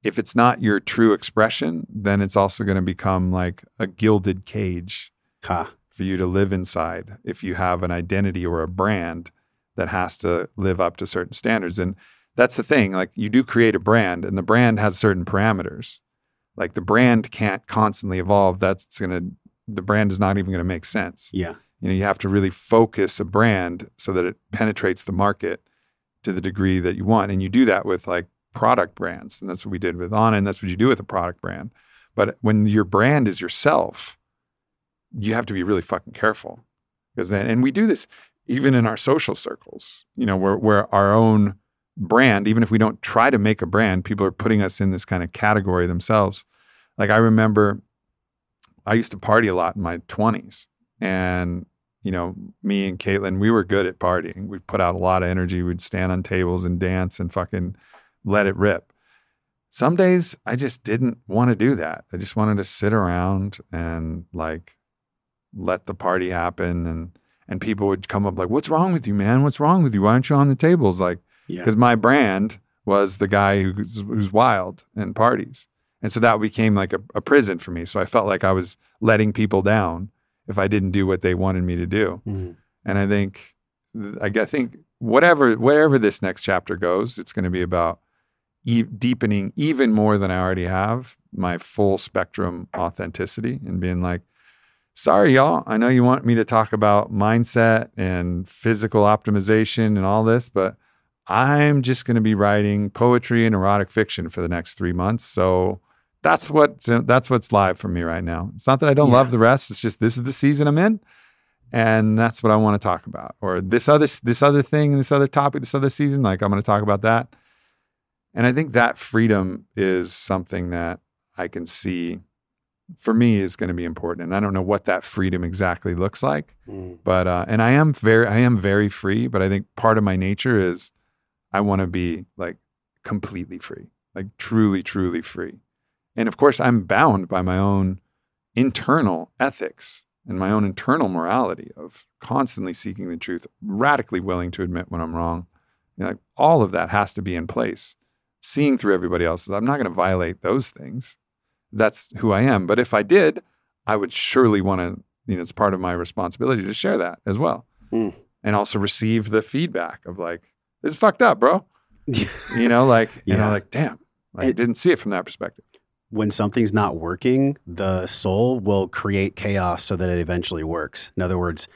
if it's not your true expression, then it's also going to become like a gilded cage for you to live inside if you have an identity or a brand that has to live up to certain standards. And that's the thing, like you do create a brand and the brand has certain parameters. Like the brand can't constantly evolve. The brand is not even going to make sense. Yeah. You know, you have to really focus a brand so that it penetrates the market to the degree that you want. And you do that with like product brands. And that's what we did with Onnit, and that's what you do with a product brand. But when your brand is yourself, you have to be really fucking careful. Because then, and we do this even in our social circles, you know, where our own brand, even if we don't try to make a brand, people are putting us in this kind of category themselves. Like I remember I used to party a lot in my 20s, and you know, me and Caitlin, we were good at partying. We'd put out a lot of energy. We'd stand on tables and dance and fucking let it rip. Some days I just didn't want to do that. I just wanted to sit around and like let the party happen. And people would come up like, "What's wrong with you, man? What's wrong with you? Why aren't you on the tables?" Like, because my brand was the guy who's wild and parties. And so that became like a prison for me. So I felt like I was letting people down if I didn't do what they wanted me to do. Mm-hmm. And I think wherever this next chapter goes, it's going to be about deepening even more than I already have my full spectrum authenticity and being like, "Sorry, y'all, I know you want me to talk about mindset and physical optimization and all this, but I'm just going to be writing poetry and erotic fiction for the next 3 months. So that's what's live for me right now. It's not that I don't love the rest. It's just, this is the season I'm in, and that's what I want to talk about. Or this other thing, and this other topic, this other season, like I'm going to talk about that." And I think that freedom is something that I can see for me is going to be important. And I don't know what that freedom exactly looks like, but, and I am very free, but I think part of my nature is I want to be like completely free, like truly, truly free. And of course I'm bound by my own internal ethics and my own internal morality of constantly seeking the truth, radically willing to admit when I'm wrong. You know, like all of that has to be in place. Seeing through everybody else's, I'm not going to violate those things. That's who I am. But if I did, I would surely want to, you know, it's part of my responsibility to share that as well. And also receive the feedback of like, "This is fucked up, bro." You know, like, you know, like, damn, I didn't see it from that perspective. When something's not working, the soul will create chaos so that it eventually works. In other words,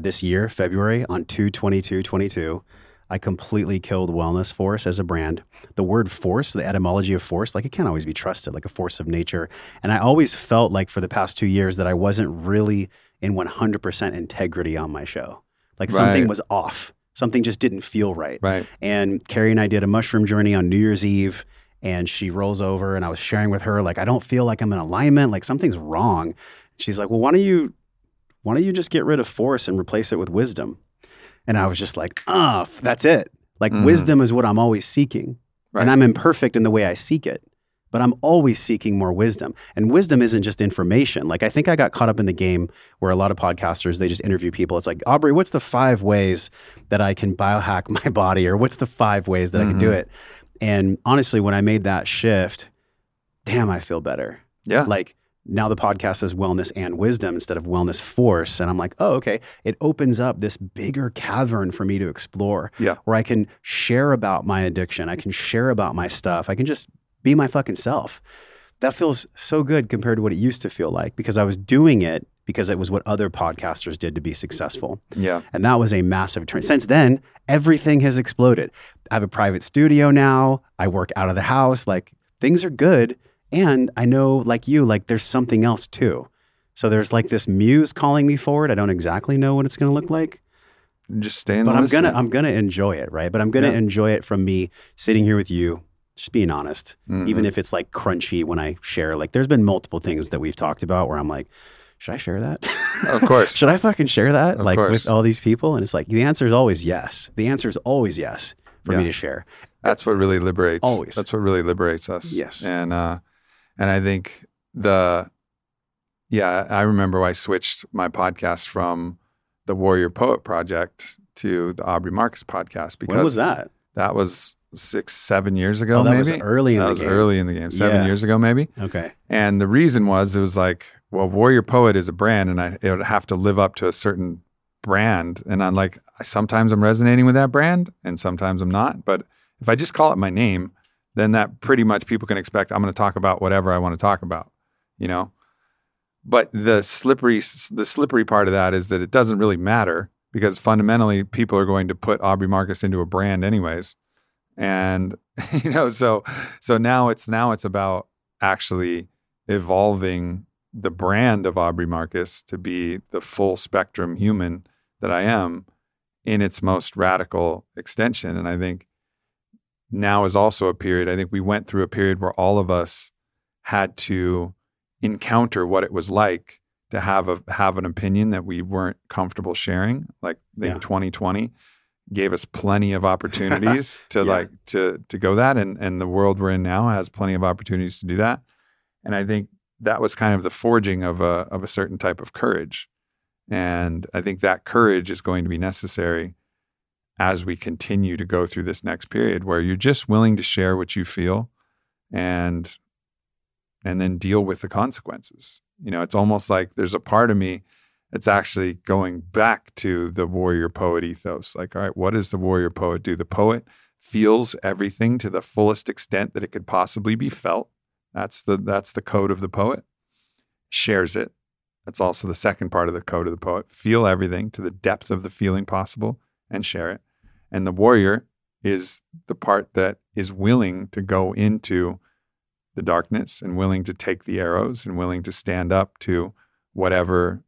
this year, February, on 2/22/22, I completely killed Wellness Force as a brand. The word force, the etymology of force, like it can't always be trusted, like a force of nature. And I always felt like for the past 2 years that I wasn't really in 100% integrity on my show. Like something was off. Something just didn't feel right. And Carrie and I did a mushroom journey on New Year's Eve, and she rolls over and I was sharing with her, like, "I don't feel like I'm in alignment, like something's wrong." She's like, "Well, why don't you just get rid of force and replace it with wisdom?" And I was just like, that's it. Like wisdom is what I'm always seeking. And I'm imperfect in the way I seek it, but I'm always seeking more wisdom. And wisdom isn't just information. Like I think I got caught up in the game where a lot of podcasters, they just interview people. It's like, "Aubrey, what's the 5 ways that I can biohack my body?" Or "What's the 5 ways that I can do it?" And honestly, when I made that shift, damn, I feel better. Yeah. Like now the podcast is Wellness and Wisdom instead of Wellness Force. And I'm like, oh, okay. It opens up this bigger cavern for me to explore where I can share about my addiction. I can share about my stuff. I can just be my fucking self. That feels so good compared to what it used to feel like, because I was doing it because it was what other podcasters did to be successful. Yeah. And that was a massive turn. Since then, everything has exploded. I have a private studio now. I work out of the house. Like things are good. And I know, like you, like there's something else too. So there's like this muse calling me forward. I don't exactly know what it's going to look like. Just stay in the listening. But I'm gonna enjoy it, right? But I'm gonna enjoy it from me sitting here with you, just being honest, even if it's like crunchy when I share. Like there's been multiple things that we've talked about where I'm like, should I share that? Of course. Should I fucking share that? Of like course. With all these people? And it's like, the answer is always yes. The answer is always yes for me to share. That's what really liberates. Always. That's what really liberates us. Yes. And I think I remember I switched my podcast from the Warrior Poet Project to the Aubrey Marcus podcast because— When was that? That was 7 years ago, that was early in the game. 7 years ago, maybe. Okay. And the reason was, it was like, well, Warrior Poet is a brand, and it would have to live up to a certain brand. And I'm like, sometimes I'm resonating with that brand, and sometimes I'm not. But if I just call it my name, then that pretty much people can expect I'm going to talk about whatever I want to talk about, you know? But the slippery part of that is that it doesn't really matter, because fundamentally people are going to put Aubrey Marcus into a brand anyways. And, you know, so now it's about actually evolving the brand of Aubrey Marcus to be the full spectrum human that I am in its most radical extension. And I think now is also a period. I think we went through a period where all of us had to encounter what it was like to have an opinion that we weren't comfortable sharing. Like, I think 2020 gave us plenty of opportunities to go that, and the world we're in now has plenty of opportunities to do that. And I think that was kind of the forging of a certain type of courage. And I think that courage is going to be necessary as we continue to go through this next period, where you're just willing to share what you feel and then deal with the consequences. You know, it's almost like there's a part of me that's actually going back to the warrior poet ethos. Like, all right, what does the warrior poet do? The poet feels everything to the fullest extent that it could possibly be felt. That's the code of the poet. Shares it. That's also the second part of the code of the poet. Feel everything to the depth of the feeling possible and share it. And the warrior is the part that is willing to go into the darkness and willing to take the arrows and willing to stand up to whatever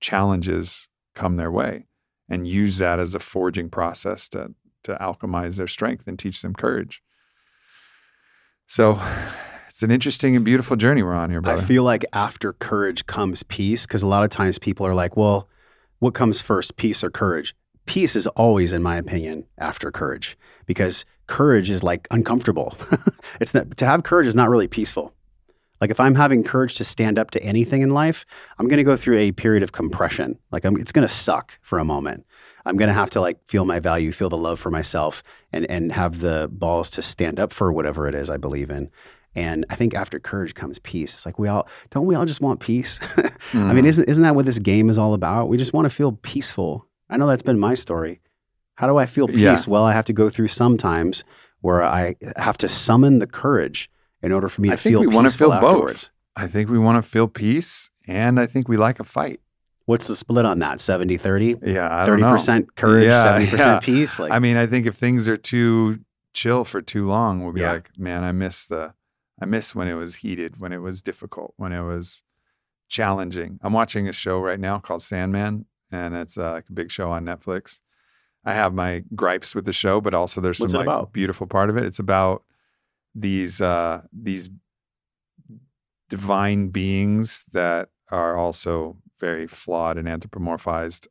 challenges come their way and use that as a forging process to alchemize their strength and teach them courage. So it's an interesting and beautiful journey we're on here, brother. I feel like after courage comes peace, because a lot of times people are like, well, what comes first, peace or courage? Peace is always, in my opinion, after courage, because courage is like uncomfortable. It's not, to have courage is not really peaceful. Like, if I'm having courage to stand up to anything in life, I'm going to go through a period of compression. Like, it's going to suck for a moment. I'm going to have to like feel my value, feel the love for myself, and have the balls to stand up for whatever it is I believe in. And I think after courage comes peace. It's like, don't we all just want peace? I mean, isn't that what this game is all about? We just want to feel peaceful. I know that's been my story. How do I feel peace? Yeah. Well, I have to go through sometimes where I have to summon the courage in order for me to feel peaceful afterwards. I think we want to feel both. I think we want to feel peace, and I think we like a fight. What's the split on that? 70-30? Yeah, I don't know. 30% courage, 70% peace? Like, I mean, I think if things are too chill for too long, we'll be like, man, I miss when it was heated, when it was difficult, when it was challenging. I'm watching a show right now called Sandman, and it's like a big show on Netflix. I have my gripes with the show, but also there's some like beautiful part of it. It's about these divine beings that are also very flawed and anthropomorphized,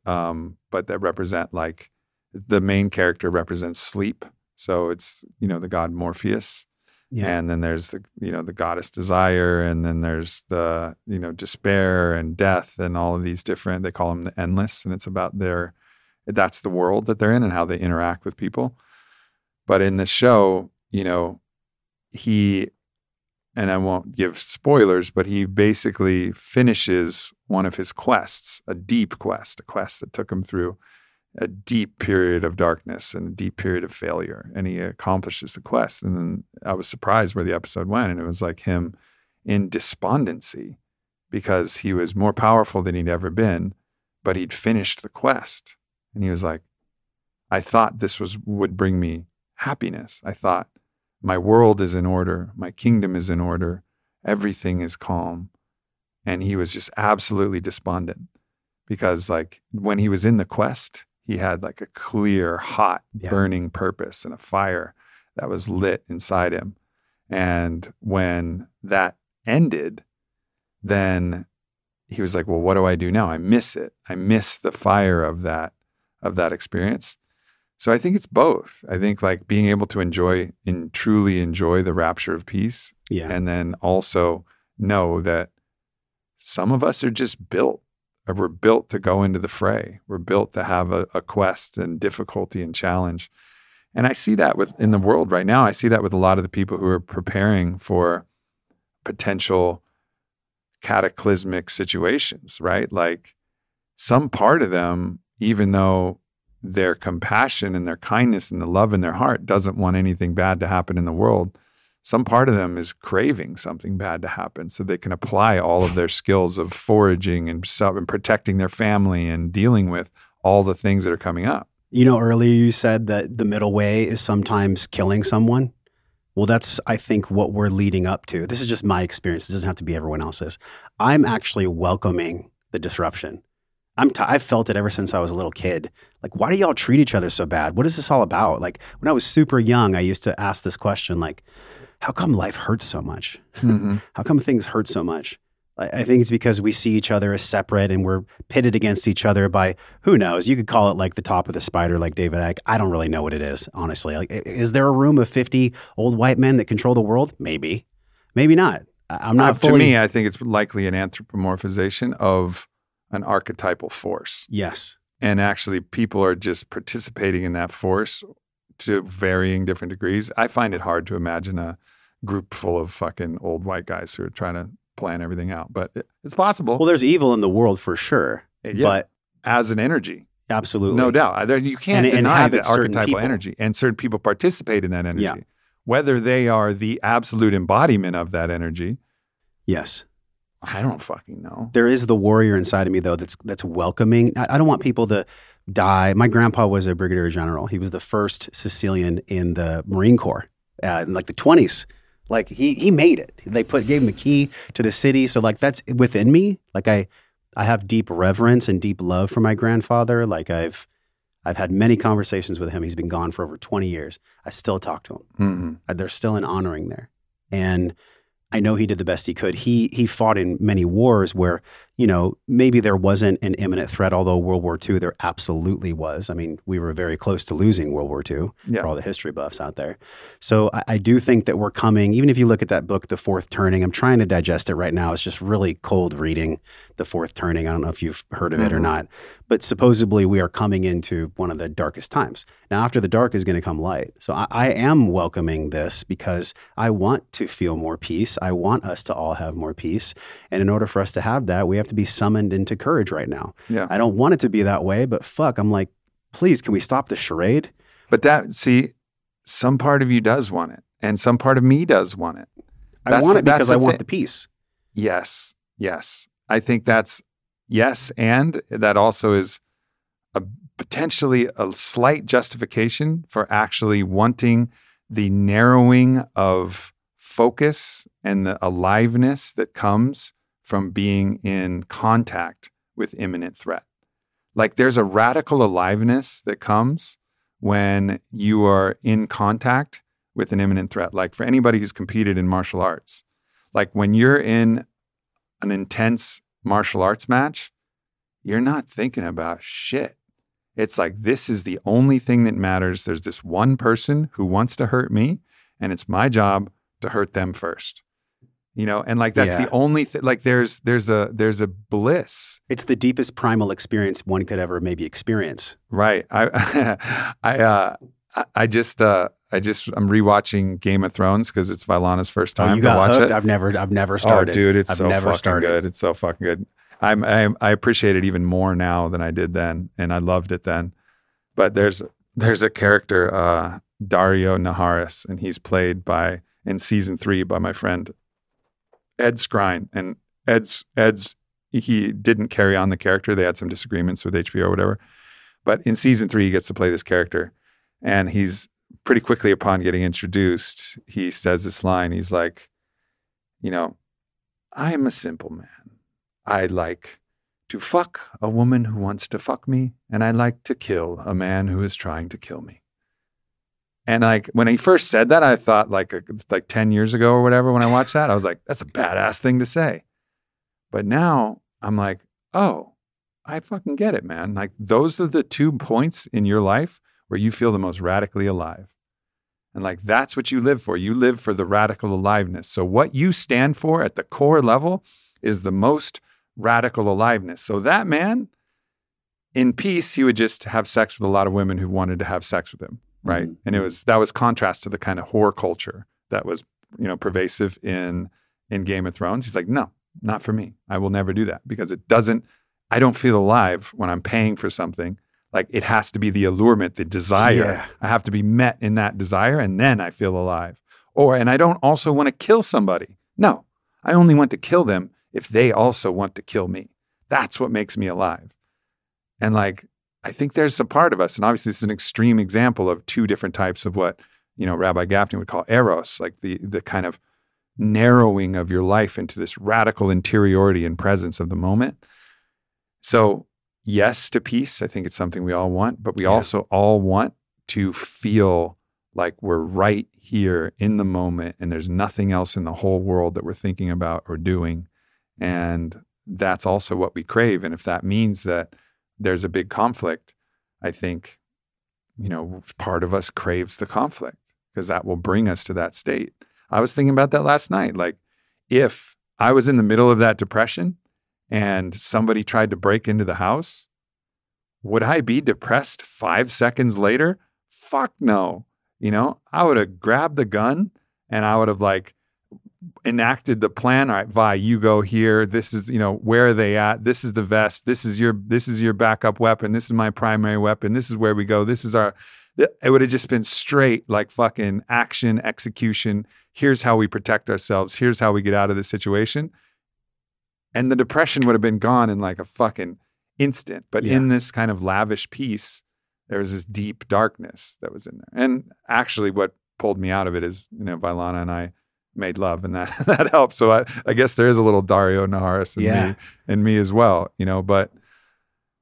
but that represent, like, the main character represents sleep. So it's, you know, the god Morpheus. Yeah. And then there's the, you know, the goddess Desire, and then there's the, you know, despair and death and all of these different, they call them the endless. And it's about that's the world that they're in and how they interact with people. But in the show, you know, and I won't give spoilers, but he basically finishes one of his quests, a deep quest, a quest that took him through a deep period of darkness and a deep period of failure. And he accomplishes the quest. And then I was surprised where the episode went. And it was like him in despondency because he was more powerful than he'd ever been, but he'd finished the quest. And he was like, I thought this would bring me happiness. I thought my world is in order. My kingdom is in order. Everything is calm. And he was just absolutely despondent because, like, when he was in the quest, he had like a clear, hot, burning purpose and a fire that was lit inside him. And when that ended, then he was like, well, what do I do now? I miss it. I miss the fire of that experience. So I think it's both. I think, like, being able to truly enjoy the rapture of peace. Yeah. And then also know that some of us are just built. We're built to go into the fray. We're built to have a quest and difficulty and challenge. And I see that with in the world right now. I see that with a lot of the people who are preparing for potential cataclysmic situations, right? Like some part of them, even though their compassion and their kindness and the love in their heart doesn't want anything bad to happen in the world, some part of them is craving something bad to happen so they can apply all of their skills of foraging and protecting their family and dealing with all the things that are coming up. You know, earlier you said that the middle way is sometimes killing someone. Well, that's, I think, what we're leading up to. This is just my experience. It doesn't have to be everyone else's. I'm actually welcoming the disruption. I've felt it ever since I was a little kid. Like, why do y'all treat each other so bad? What is this all about? Like, when I was super young, I used to ask this question, like, how come life hurts so much? Mm-hmm. How come things hurt so much? I think it's because we see each other as separate and we're pitted against each other by, who knows, you could call it like the top of the spider, like David Icke. I don't really know what it is, honestly. Like, is there a room of 50 old white men that control the world? Maybe, maybe not. I'm not fully... To me, I think it's likely an anthropomorphization of an archetypal force. Yes. And actually people are just participating in that force to varying different degrees. I find it hard to imagine a group full of fucking old white guys who are trying to plan everything out, but it's possible. Well, there's evil in the world for sure, yeah, but as an energy, absolutely, no doubt, you can't deny that archetypal energy, and certain people participate in that energy, yeah, whether they are the absolute embodiment of that energy. Yes, I don't fucking know. There is the warrior inside of me though that's welcoming. I don't want people to die. My grandpa was a brigadier general. He was the first Sicilian in the Marine Corps in like the 20s. Like he made it. They gave him the key to the city. So like that's within me. Like I have deep reverence and deep love for my grandfather. Like I've had many conversations with him. He's been gone for over 20 years. I still talk to him. Mm-hmm. There's still an honoring there. And I know he did the best he could. He fought in many wars where, you know, maybe there wasn't an imminent threat, although World War II there absolutely was. I mean, we were very close to losing World War II, yeah, for all the history buffs out there. So I do think that we're coming, even if you look at that book, The Fourth Turning, I'm trying to digest it right now. It's just really cold reading, The Fourth Turning. I don't know if you've heard of it or not, but supposedly we are coming into one of the darkest times. Now, after the dark is going to come light. So I am welcoming this because I want to feel more peace. I want us to all have more peace. And in order for us to have that, we have to be summoned into courage right now. Yeah. I don't want it to be that way, but fuck, I'm like, please, can we stop the charade? But some part of you does want it, and some part of me does want it. I want it because I want the peace. Yes, yes. I think that's yes, and that also is potentially a slight justification for actually wanting the narrowing of focus and the aliveness that comes from being in contact with imminent threat. Like there's a radical aliveness that comes when you are in contact with an imminent threat. Like for anybody who's competed in martial arts, like when you're in an intense martial arts match, you're not thinking about shit. It's like, this is the only thing that matters. There's this one person who wants to hurt me, and it's my job to hurt them first. You know, and like that's the only thing. Like there's a bliss. It's the deepest primal experience one could ever maybe experience. Right. I'm rewatching Game of Thrones because it's Vailana's first time to watch hooked. It. I've never started. Oh, dude, it's good. It's so fucking good. I appreciate it even more now than I did then, and I loved it then. But there's a character, Daario Naharis, and he's played by in season 3 by my friend Ed Skrein, and Ed's he didn't carry on the character. They had some disagreements with HBO or whatever, but in season 3 he gets to play this character, and he's pretty quickly upon getting introduced, he says this line. He's like, you know, I am a simple man. I like to fuck a woman who wants to fuck me, and I like to kill a man who is trying to kill me. And like when he first said that, I thought like 10 years ago or whatever, when I watched that, I was like, that's a badass thing to say. But now I'm like, oh, I fucking get it, man. Like those are the two points in your life where you feel the most radically alive. And like, that's what you live for. You live for the radical aliveness. So what you stand for at the core level is the most radical aliveness. So that man in peace, he would just have sex with a lot of women who wanted to have sex with him. right? Mm-hmm. And that was contrast to the kind of whore culture that was, you know, pervasive in Game of Thrones. He's like, no, not for me. I will never do that because I don't feel alive when I'm paying for something. Like it has to be the allurement, the desire. Yeah. I have to be met in that desire and then I feel alive. And I don't also want to kill somebody. No, I only want to kill them if they also want to kill me. That's what makes me alive. And like, I think there's a part of us, and obviously this is an extreme example of two different types of what, you know, Rabbi Gaffney would call eros, like the kind of narrowing of your life into this radical interiority and presence of the moment. So yes to peace, I think it's something we all want, but we also all want to feel like we're right here in the moment and there's nothing else in the whole world that we're thinking about or doing. And that's also what we crave. And if that means that there's a big conflict, I think, you know, part of us craves the conflict because that will bring us to that state. I was thinking about that last night. Like if I was in the middle of that depression and somebody tried to break into the house, would I be depressed 5 seconds later? Fuck no. You know, I would have grabbed the gun and I would have like enacted the plan. All right, Vi, you go here. This is, you know, where are they at? This is the vest. This is your backup weapon. This is my primary weapon. This is where we go. It would have just been straight like fucking action, execution. Here's how we protect ourselves. Here's how we get out of this situation. And the depression would have been gone in like a fucking instant. But in this kind of lavish peace, there was this deep darkness that was in there. And actually what pulled me out of it is, you know, Vailana and I made love and that helped. So I guess there is a little Daario Naharis in me as well, you know, but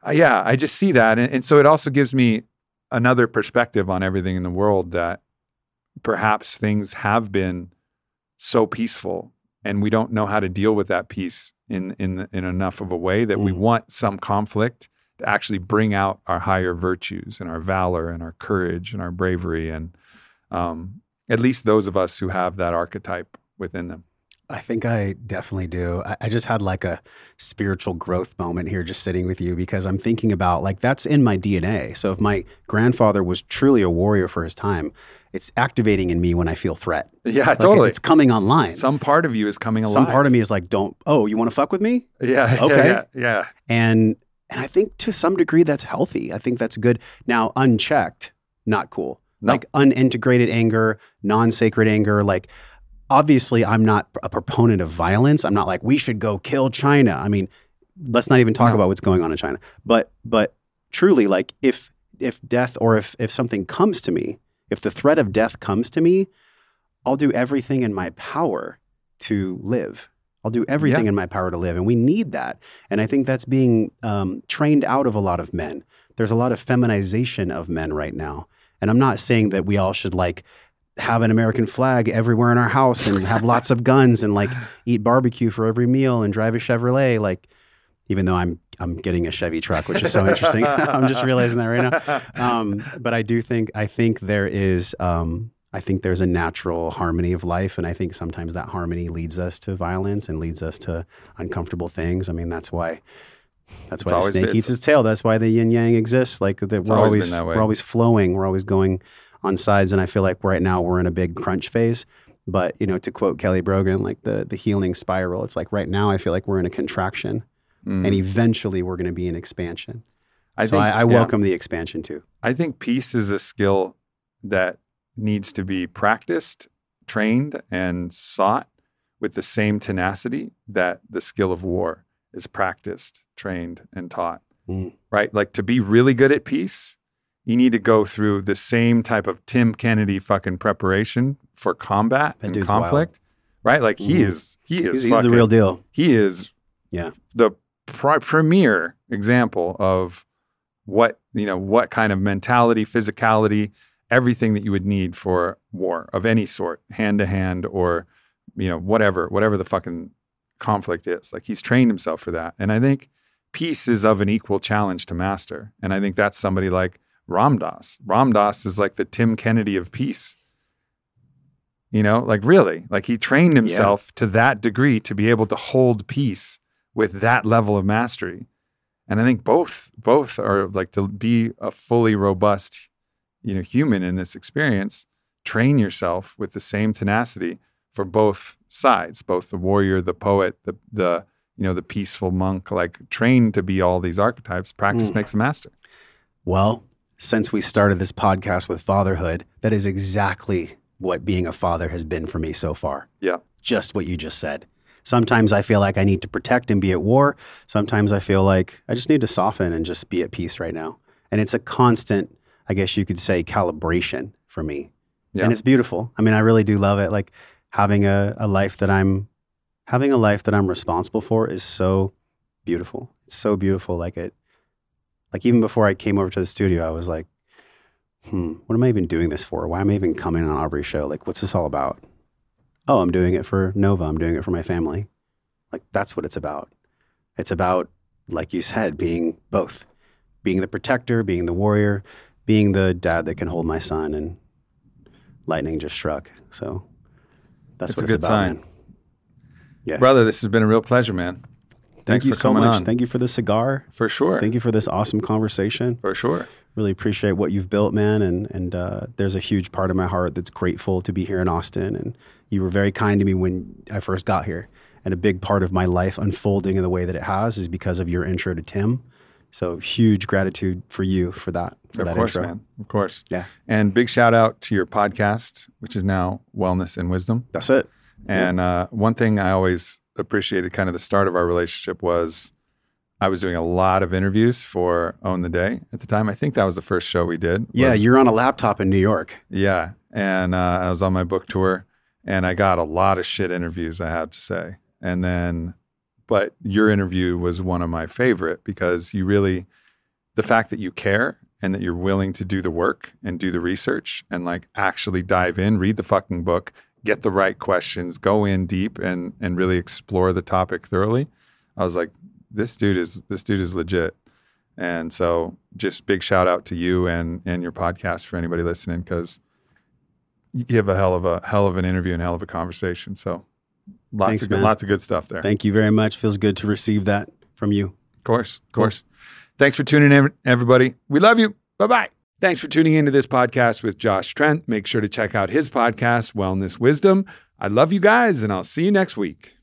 I just see that. And so it also gives me another perspective on everything in the world, that perhaps things have been so peaceful and we don't know how to deal with that peace in enough of a way that we want some conflict to actually bring out our higher virtues and our valor and our courage and our bravery, and at least those of us who have that archetype within them. I think I definitely do. I just had like a spiritual growth moment here just sitting with you, because I'm thinking about like that's in my DNA. So if my grandfather was truly a warrior for his time, it's activating in me when I feel threat. Yeah, like totally. It's coming online. Some part of you is coming alive. Some part of me is like, you want to fuck with me? Yeah. Okay. Yeah. And I think to some degree that's healthy. I think that's good. Now, unchecked, not cool. No. Like unintegrated anger, non-sacred anger. Like, obviously, I'm not a proponent of violence. I'm not like, we should go kill China. I mean, let's not even talk about what's going on in China. But truly, like, if death or if something comes to me, if the threat of death comes to me, I'll do everything in my power to live. I'll do everything in my power to live. And we need that. And I think that's being trained out of a lot of men. There's a lot of feminization of men right now. And I'm not saying that we all should like have an American flag everywhere in our house and have lots of guns and like eat barbecue for every meal and drive a Chevrolet. Like, even though I'm getting a Chevy truck, which is so interesting. I'm just realizing that right now. But I think there's a natural harmony of life. And I think sometimes that harmony leads us to violence and leads us to uncomfortable things. I mean, that's why the snake eats its tail. That's why the yin yang exists. Like we're always flowing. We're always going on sides. And I feel like right now we're in a big crunch phase. But, you know, to quote Kelly Brogan, like the healing spiral, it's like right now I feel like we're in a contraction and eventually we're going to be in expansion. I welcome the expansion too. I think peace is a skill that needs to be practiced, trained, and sought with the same tenacity that the skill of war is practiced, trained, and taught, right? Like to be really good at peace, you need to go through the same type of Tim Kennedy fucking preparation for combat and conflict, wild. Right? Like he's the real deal. He is the premier example of what kind of mentality, physicality, everything that you would need for war of any sort, hand to hand or, you know, whatever the fucking conflict is. Like he's trained himself for that. And I think peace is of an equal challenge to master. And I think that's somebody like Ram Dass. Ram Dass is like the Tim Kennedy of peace. You know, like really, like he trained himself to that degree to be able to hold peace with that level of mastery. And I think both are like to be a fully robust human in this experience, train yourself with the same tenacity for both sides, both the warrior, the poet, the peaceful monk. Like, train to be all these archetypes. Practice makes a master. Well, since we started this podcast with fatherhood, that is exactly what being a father has been for me so far. Yeah. Just what you just said. Sometimes I feel like I need to protect and be at war. Sometimes I feel like I just need to soften and just be at peace right now. And it's a constant, I guess you could say, calibration for me. Yeah. And it's beautiful. I mean, I really do love it. Like, having a life that I'm responsible for is so beautiful. It's so beautiful. Like even before I came over to the studio, I was like, what am I even doing this for? Why am I even coming on Aubrey's show? Like, what's this all about? Oh, I'm doing it for Nova. I'm doing it for my family. Like, that's what it's about. It's about, like you said, being both, being the protector, being the warrior, being the dad that can hold my son. And lightning just struck. So that's what it's about. It's a good sign. Man. Yeah. Brother, this has been a real pleasure, man. Thanks for coming on. Thank you for the cigar. For sure. Thank you for this awesome conversation. For sure. Really appreciate what you've built, man. And there's a huge part of my heart that's grateful to be here in Austin. And you were very kind to me when I first got here. And a big part of my life unfolding in the way that it has is because of your intro to Tim. So huge gratitude for you for that. Of course, man. Of course. Yeah. And big shout out to your podcast, which is now Wellness and Wisdom. That's it. And one thing I always appreciated, kind of the start of our relationship, was I was doing a lot of interviews for Own the Day at the time. I think that was the first show we did. Yeah, you're on a laptop in New York. Yeah. And I was on my book tour and I got a lot of shit interviews, I have to say. And then, but your interview was one of my favorite because you really, the fact that you care and that you're willing to do the work and do the research and like actually dive in, read the fucking book, get the right questions, go in deep and really explore the topic thoroughly. I was like, this dude is legit. And so just big shout out to you and your podcast for anybody listening, because you give a hell of an interview and hell of a conversation. So lots of good stuff there. Thank you very much. Feels good to receive that from you. Of course. Of course. Thanks for tuning in, everybody. We love you. Bye-bye. Thanks for tuning into this podcast with Josh Trent. Make sure to check out his podcast, Wellness Wisdom. I love you guys, and I'll see you next week.